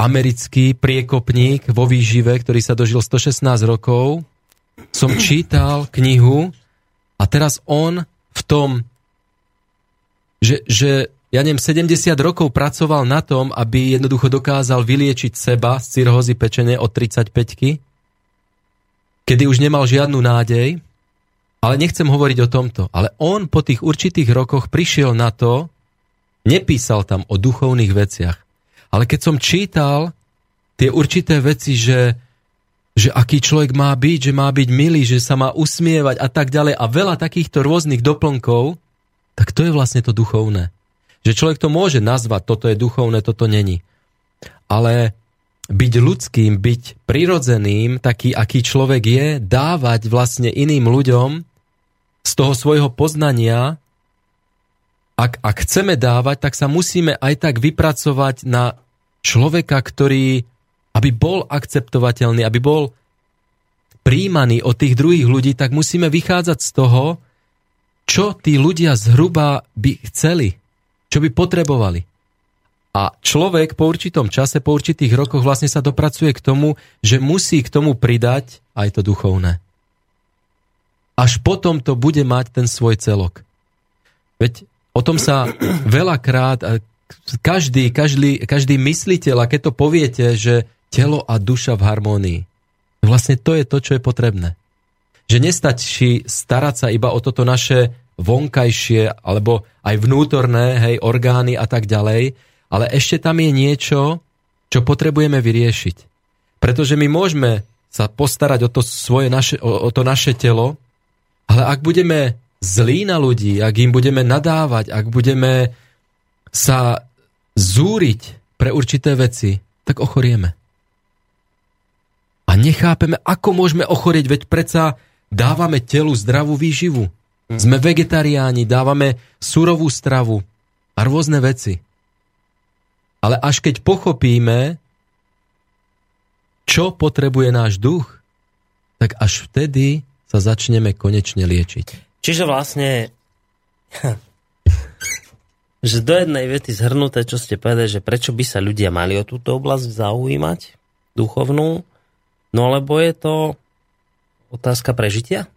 americký priekopník vo výžive, ktorý sa dožil 116 rokov, som čítal knihu a teraz on v tom, že ja neviem, 70 rokov pracoval na tom, aby jednoducho dokázal vyliečiť seba z cirhózy pečene od 35-ky, kedy už nemal žiadnu nádej, ale nechcem hovoriť o tomto. Ale on po tých určitých rokoch prišiel na to, nepísal tam o duchovných veciach, ale keď som čítal tie určité veci, že aký človek má byť, že má byť milý, že sa má usmievať a tak ďalej a veľa takýchto rôznych doplnkov, tak to je vlastne to duchovné. Že človek to môže nazvať, toto je duchovné, toto není. Ale byť ľudským, byť prirodzeným, taký, aký človek je, dávať vlastne iným ľuďom z toho svojho poznania, ak chceme dávať, tak sa musíme aj tak vypracovať na človeka, ktorý, aby bol akceptovateľný, aby bol prijímaný od tých druhých ľudí, tak musíme vychádzať z toho, čo tí ľudia zhruba by chceli, čo by potrebovali. A človek po určitom čase, po určitých rokoch vlastne sa dopracuje k tomu, že musí k tomu pridať aj to duchovné. Až potom to bude mať ten svoj celok. Veď o tom sa veľakrát, každý mysliteľ, a keď to poviete, že telo a duša v harmónii, vlastne to je to, čo je potrebné. Že nestačí starať sa iba o toto naše vonkajšie, alebo aj vnútorné, hej, orgány a tak ďalej, ale ešte tam je niečo, čo potrebujeme vyriešiť. Pretože my môžeme sa postarať o to svoje naše, o to naše telo, ale ak budeme zlí na ľudí, ak im budeme nadávať, ak budeme sa zúriť pre určité veci, tak ochorieme. A nechápeme, ako môžeme ochorieť, veď predsa dávame telu zdravú výživu. Sme vegetariáni, dávame surovú stravu a rôzne veci. Ale až keď pochopíme, čo potrebuje náš duch, tak až vtedy sa začneme konečne liečiť. Čiže vlastne, že do jednej vety zhrnuté, čo ste povedali, že prečo by sa ľudia mali o túto oblasť zaujímať, duchovnú, no lebo je to otázka prežitia?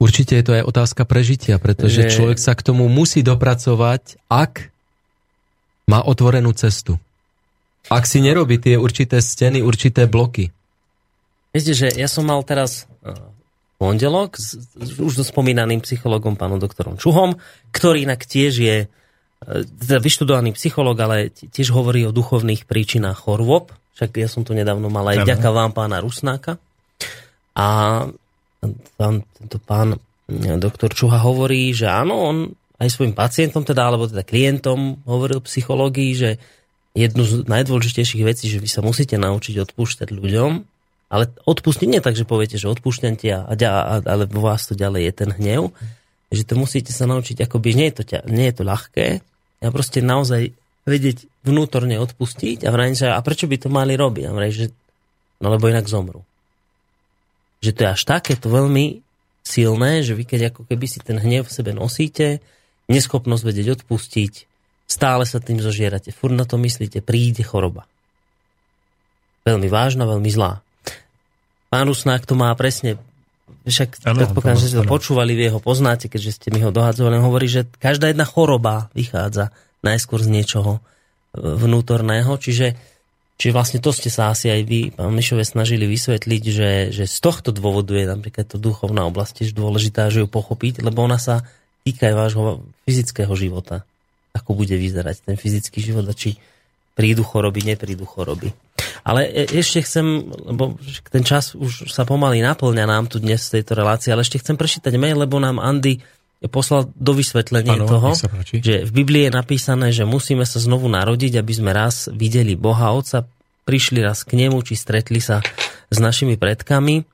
Určite je to aj otázka prežitia, pretože človek sa k tomu musí dopracovať, ak má otvorenú cestu. Ak si nerobí tie určité steny, určité bloky. Viete, že ja som mal teraz pondelok s už spomínaným psychologom, pánom doktorom Čuhom, ktorý inak tiež je vyštudovaný psycholog, ale tiež hovorí o duchovných príčinách chorôb. Však ja som to nedávno mal aj vďaka vám, pána Rusnáka. A tento pán doktor Čuha hovorí, že áno, on aj svojim pacientom alebo klientom hovoril o psychológii, že jednu z najdôležitejších vecí, že vy sa musíte naučiť odpúšťať ľuďom, ale odpustiť nie tak, že poviete, že odpúšťate ale vo vás to ďalej je ten hnev, že to musíte sa naučiť, akoby nie je to ľahké a proste naozaj vedieť vnútorne odpustiť a vrajím, že a prečo by to mali robiť? A vrajím, že no lebo inak zomru. Že to je až takéto veľmi silné, že vy keď ako keby si ten hnev v sebe nosíte, neschopnosť vedieť odpustiť, stále sa tým zožierate, furt na to myslíte, príde choroba. Veľmi vážna, veľmi zlá. Pán Rusnák to má presne, však predpokladám, že ste to počúvali, vy ho poznáte, keďže ste mi ho dohadzovali, hovorí, že každá jedna choroba vychádza najskôr z niečoho vnútorného, čiže vlastne to ste sa asi aj vy, pán Mišovie, snažili vysvetliť, že z tohto dôvodu je napríklad to duchovná oblasť tiež dôležitá, že ju pochopiť, lebo ona sa týka aj vášho fyzického života. Ako bude vyzerať ten fyzický život a či prídu choroby, neprídu choroby. Ale ešte chcem, lebo ten čas už sa pomaly naplňa nám tu dnes v tejto relácii, ale ešte chcem prečítať mail, lebo nám Andy poslal do vysvetlenia toho, že v Biblii je napísané, že musíme sa znovu narodiť, aby sme raz videli Boha Otca, prišli raz k nemu, či stretli sa s našimi predkami.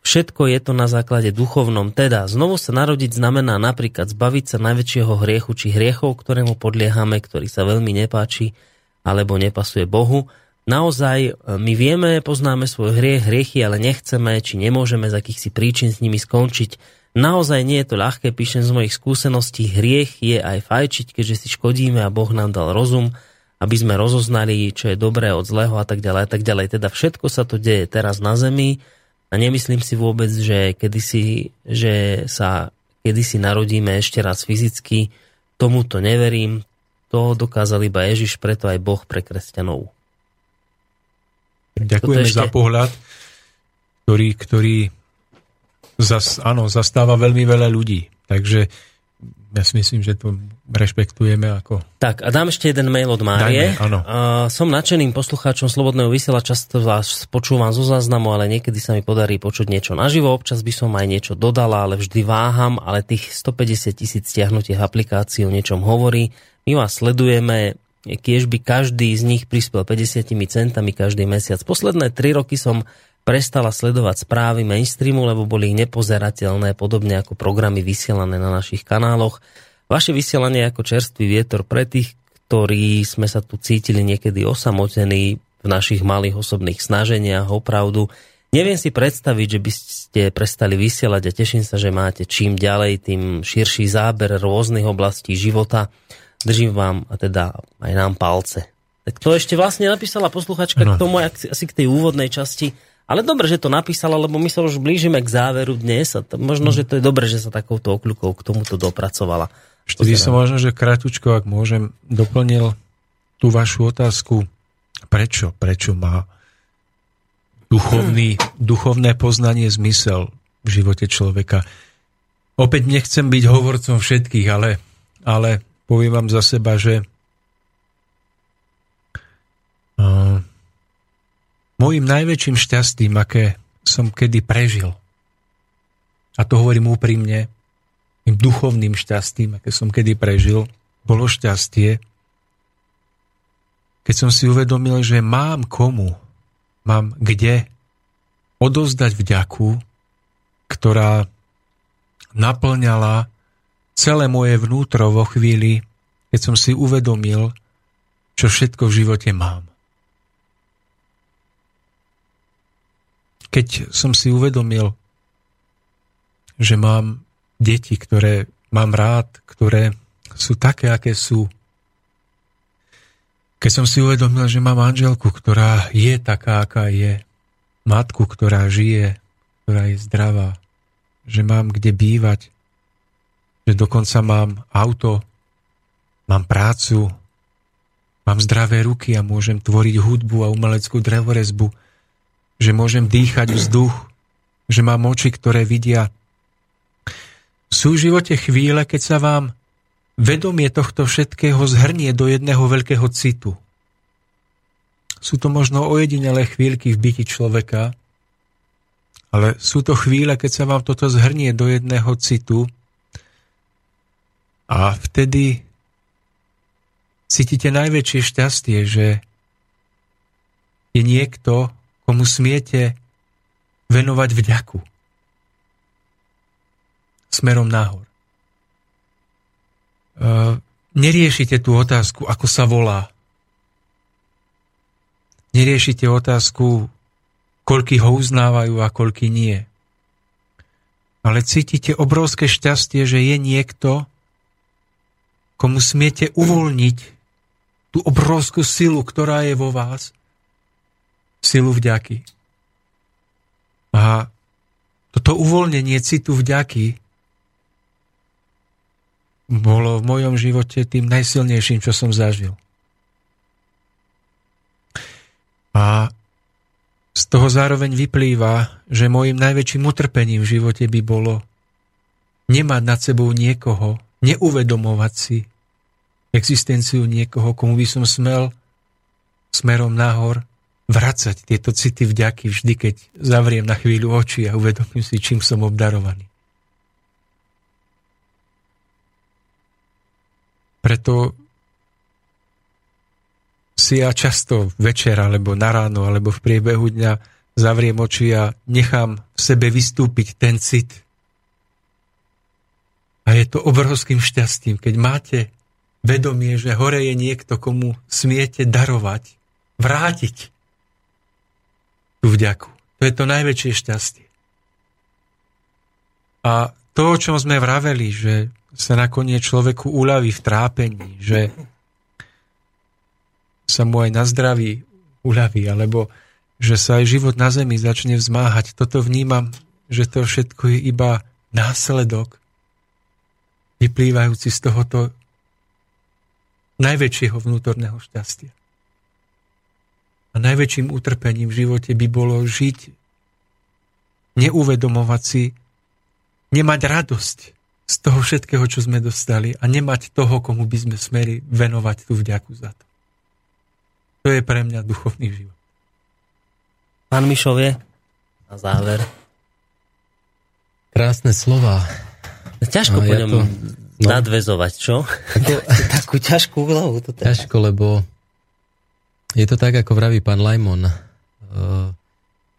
V Všetko je to na základe duchovnom. Teda znovu sa narodiť znamená napríklad zbaviť sa najväčšieho hriechu či hriechov, ktorému podliehame, ktorý sa veľmi nepáči alebo nepasuje Bohu. Naozaj my vieme, poznáme svoje hriechy, ale nechceme či nemôžeme z akýchsi príčin s nimi skončiť. Naozaj nie je to ľahké, píšem z mojich skúseností. Hriech je aj fajčiť, keďže si škodíme a Boh nám dal rozum, aby sme rozoznali, čo je dobré od zlého a tak ďalej a tak ďalej. Teda všetko sa to deje teraz na zemi. A nemyslím si vôbec, že sa kedysi narodíme ešte raz fyzicky. Tomuto neverím. To dokázal iba Ježiš, preto aj Boh pre kresťanov. Ďakujeme ešte za pohľad, ktorý zastáva veľmi veľa ľudí. Takže ja si myslím, že to rešpektujeme ako... Tak, a dám ešte jeden mail od Márie. Dajme, som nadšeným poslucháčom Slobodného vysielača, často vás počúvam zo záznamu, ale niekedy sa mi podarí počuť niečo naživo. Občas by som aj niečo dodala, ale vždy váham, ale tých 150 000 stiahnutých aplikácií o niečom hovorí. My vás sledujeme, kiež by každý z nich prispel 50 centami každý mesiac. Posledné 3 roky som prestala sledovať správy mainstreamu, lebo boli nepozerateľné, podobne ako programy vysielané na našich kanáloch. Vaše vysielanie ako čerstvý vietor pre tých, ktorí sme sa tu cítili niekedy osamotení v našich malých osobných snaženiach, opravdu. Neviem si predstaviť, že by ste prestali vysielať a teším sa, že máte čím ďalej, tým širší záber rôznych oblastí života. Držím vám a teda aj nám palce. Tak to ešte vlastne napísala posluchačka k tomu, asi k tej úvodnej časti. Ale dobre, že to napísala, lebo my sa už blížime k záveru dnes. A možno, že to je dobre, že sa takouto okľukou k tomuto dopracovala. Vtedy som možno, že kratučko, ak môžem, doplnil tú vašu otázku. Prečo má duchovné poznanie zmysel v živote človeka? Opäť nechcem byť hovorcom všetkých, ale poviem vám za seba, že mojím najväčším šťastím, aké som kedy prežil, a to hovorím úprimne, tým duchovným šťastím, aké som kedy prežil, bolo šťastie, keď som si uvedomil, že mám kde odozdať vďaku, ktorá naplňala celé moje vnútro vo chvíli, keď som si uvedomil, čo všetko v živote mám. Keď som si uvedomil, že mám deti, ktoré mám rád, ktoré sú také, aké sú. Keď som si uvedomil, že mám manželku, ktorá je taká, aká je. Matku, ktorá žije, ktorá je zdravá. Že mám kde bývať. Že dokonca mám auto, mám prácu, mám zdravé ruky a môžem tvoriť hudbu a umeleckú drevorezbu. Že môžem dýchať vzduch, že mám oči, ktoré vidia. Sú v živote chvíle, keď sa vám vedomie tohto všetkého zhrnie do jedného veľkého citu. Sú to možno ojedinelé chvíľky v byti človeka, ale sú to chvíle, keď sa vám toto zhrnie do jedného citu a vtedy cítite najväčšie šťastie, že je niekto, komu smiete venovať vďaku smerom nahor. Neriešite tú otázku, ako sa volá. Neriešite otázku, koľkí ho uznávajú a koľkí nie. Ale cítite obrovské šťastie, že je niekto, komu smiete uvoľniť tú obrovskú silu, ktorá je vo vás, silu vďaky. A toto uvoľnenie citu vďaky bolo v mojom živote tým najsilnejším, čo som zažil. A z toho zároveň vyplýva, že mojim najväčším utrpením v živote by bolo nemať nad sebou niekoho, neuvedomovať si existenciu niekoho, komu by som smel smerom nahor vracať tieto city vďaky vždy, keď zavriem na chvíľu oči a uvedomím si, čím som obdarovaný. Preto si ja často večer, alebo na ráno, alebo v priebehu dňa zavriem oči a nechám v sebe vystúpiť ten cit. A je to obrovským šťastím, keď máte vedomie, že hore je niekto, komu smiete darovať, vrátiť tú vďaku. To je to najväčšie šťastie. A to, o čom sme vraveli, že sa nakoniec človeku uľaví v trápení, že sa mu aj na zdraví uľaví, alebo že sa aj život na zemi začne vzmáhať. Toto vnímam, že to všetko je iba následok vyplývajúci z tohoto najväčšieho vnútorného šťastia. A najväčším utrpením v živote by bolo žiť, neuvedomovať si, nemať radosť z toho všetkého, čo sme dostali a nemať toho, komu by sme smeli venovať tú vďaku za to. To je pre mňa duchovný život. Pán Mišovie, na záver. Krásne slova. Ťažko po ňom nadväzovať, čo? Takú ťažkú hlavu. To teda. Ťažko, lebo je to tak, ako vraví pán Lajmon.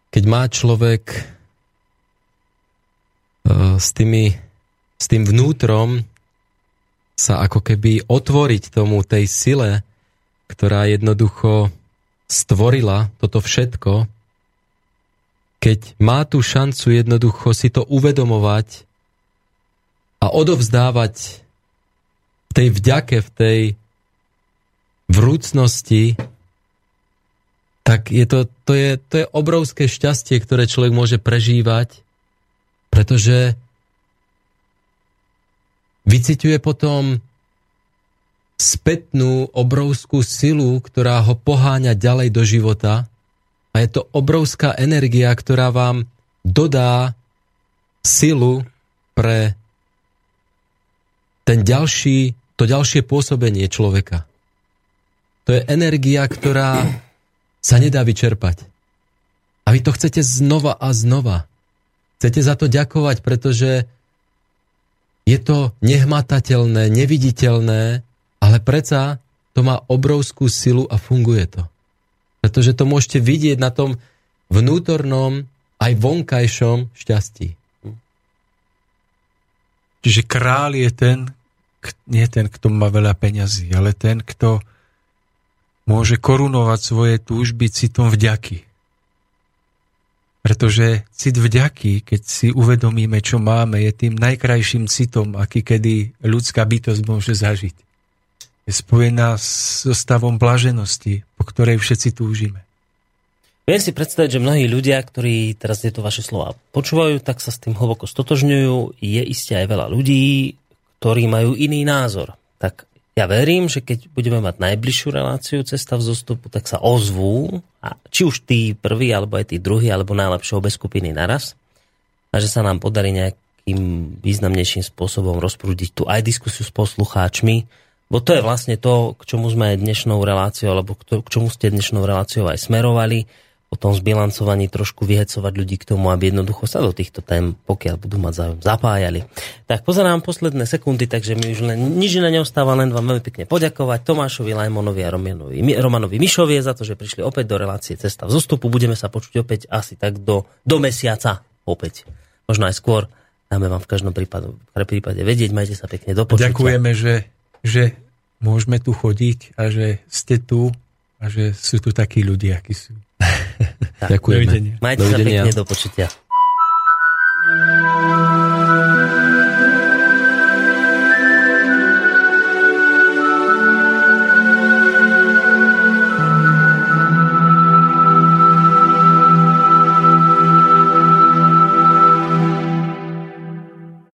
Keď má človek s tým vnútrom sa ako keby otvoriť tomu tej sile, ktorá jednoducho stvorila toto všetko, keď má tú šancu jednoducho si to uvedomovať a odovzdávať v tej vďake, v tej vrúcnosti, tak to je obrovské šťastie, ktoré človek môže prežívať, pretože vyciťuje potom spätnú obrovskú silu, ktorá ho poháňa ďalej do života a je to obrovská energia, ktorá vám dodá silu pre to ďalšie pôsobenie človeka. To je energia, ktorá sa nedá vyčerpať. A vy to chcete znova a znova. Chcete za to ďakovať, pretože je to nehmatateľné, neviditeľné, ale predsa to má obrovskú silu a funguje to. Pretože to môžete vidieť na tom vnútornom aj vonkajšom šťastí. Čiže král je ten, nie ten, kto má veľa peňazí, ale ten, kto môže korunovať svoje túžby citom vďaky. Pretože cit vďaky, keď si uvedomíme, čo máme, je tým najkrajším citom, aký kedy ľudská bytosť môže zažiť. Je spojená so stavom blaženosti, po ktorej všetci túžime. Viem si predstaviť, že mnohí ľudia, ktorí teraz tieto vaše slova počúvajú, tak sa s tým hlboko stotožňujú. Je iste aj veľa ľudí, ktorí majú iný názor. Tak ja verím, že keď budeme mať najbližšiu reláciu Cesta vzostupu, tak sa ozvú, a či už tí prví, alebo aj tí druhí, alebo najlepšie obe skupiny naraz, a že sa nám podarí nejakým významnejším spôsobom rozprúdiť tu aj diskusiu s poslucháčmi, bo to je vlastne to, k čomu sme dnešnou reláciou, alebo k čomu ste dnešnou reláciou aj smerovali, o tom zbilancovaní trošku vyhecovať ľudí k tomu, aby jednoducho sa do týchto tém, pokiaľ budú mať záujem, zapájali. Tak pozerám posledné sekundy, takže mi už nič iné neostáva, len vám veľmi pekne poďakovať Tomášovi Lajmonovi a Romanovi Mišovie za to, že prišli opäť do relácie Cesta vzostupu. Budeme sa počuť opäť asi tak do mesiaca opäť. Možno aj skôr. Dáme vám v každom prípade vedieť. Majte sa pekne, do počutia. Ďakujeme, že môžeme tu chodiť a že ste tu a že sú tu takí ľudia, akí sú. Ďakujeme. Dovidenia. Majte sa pekne, do počutia.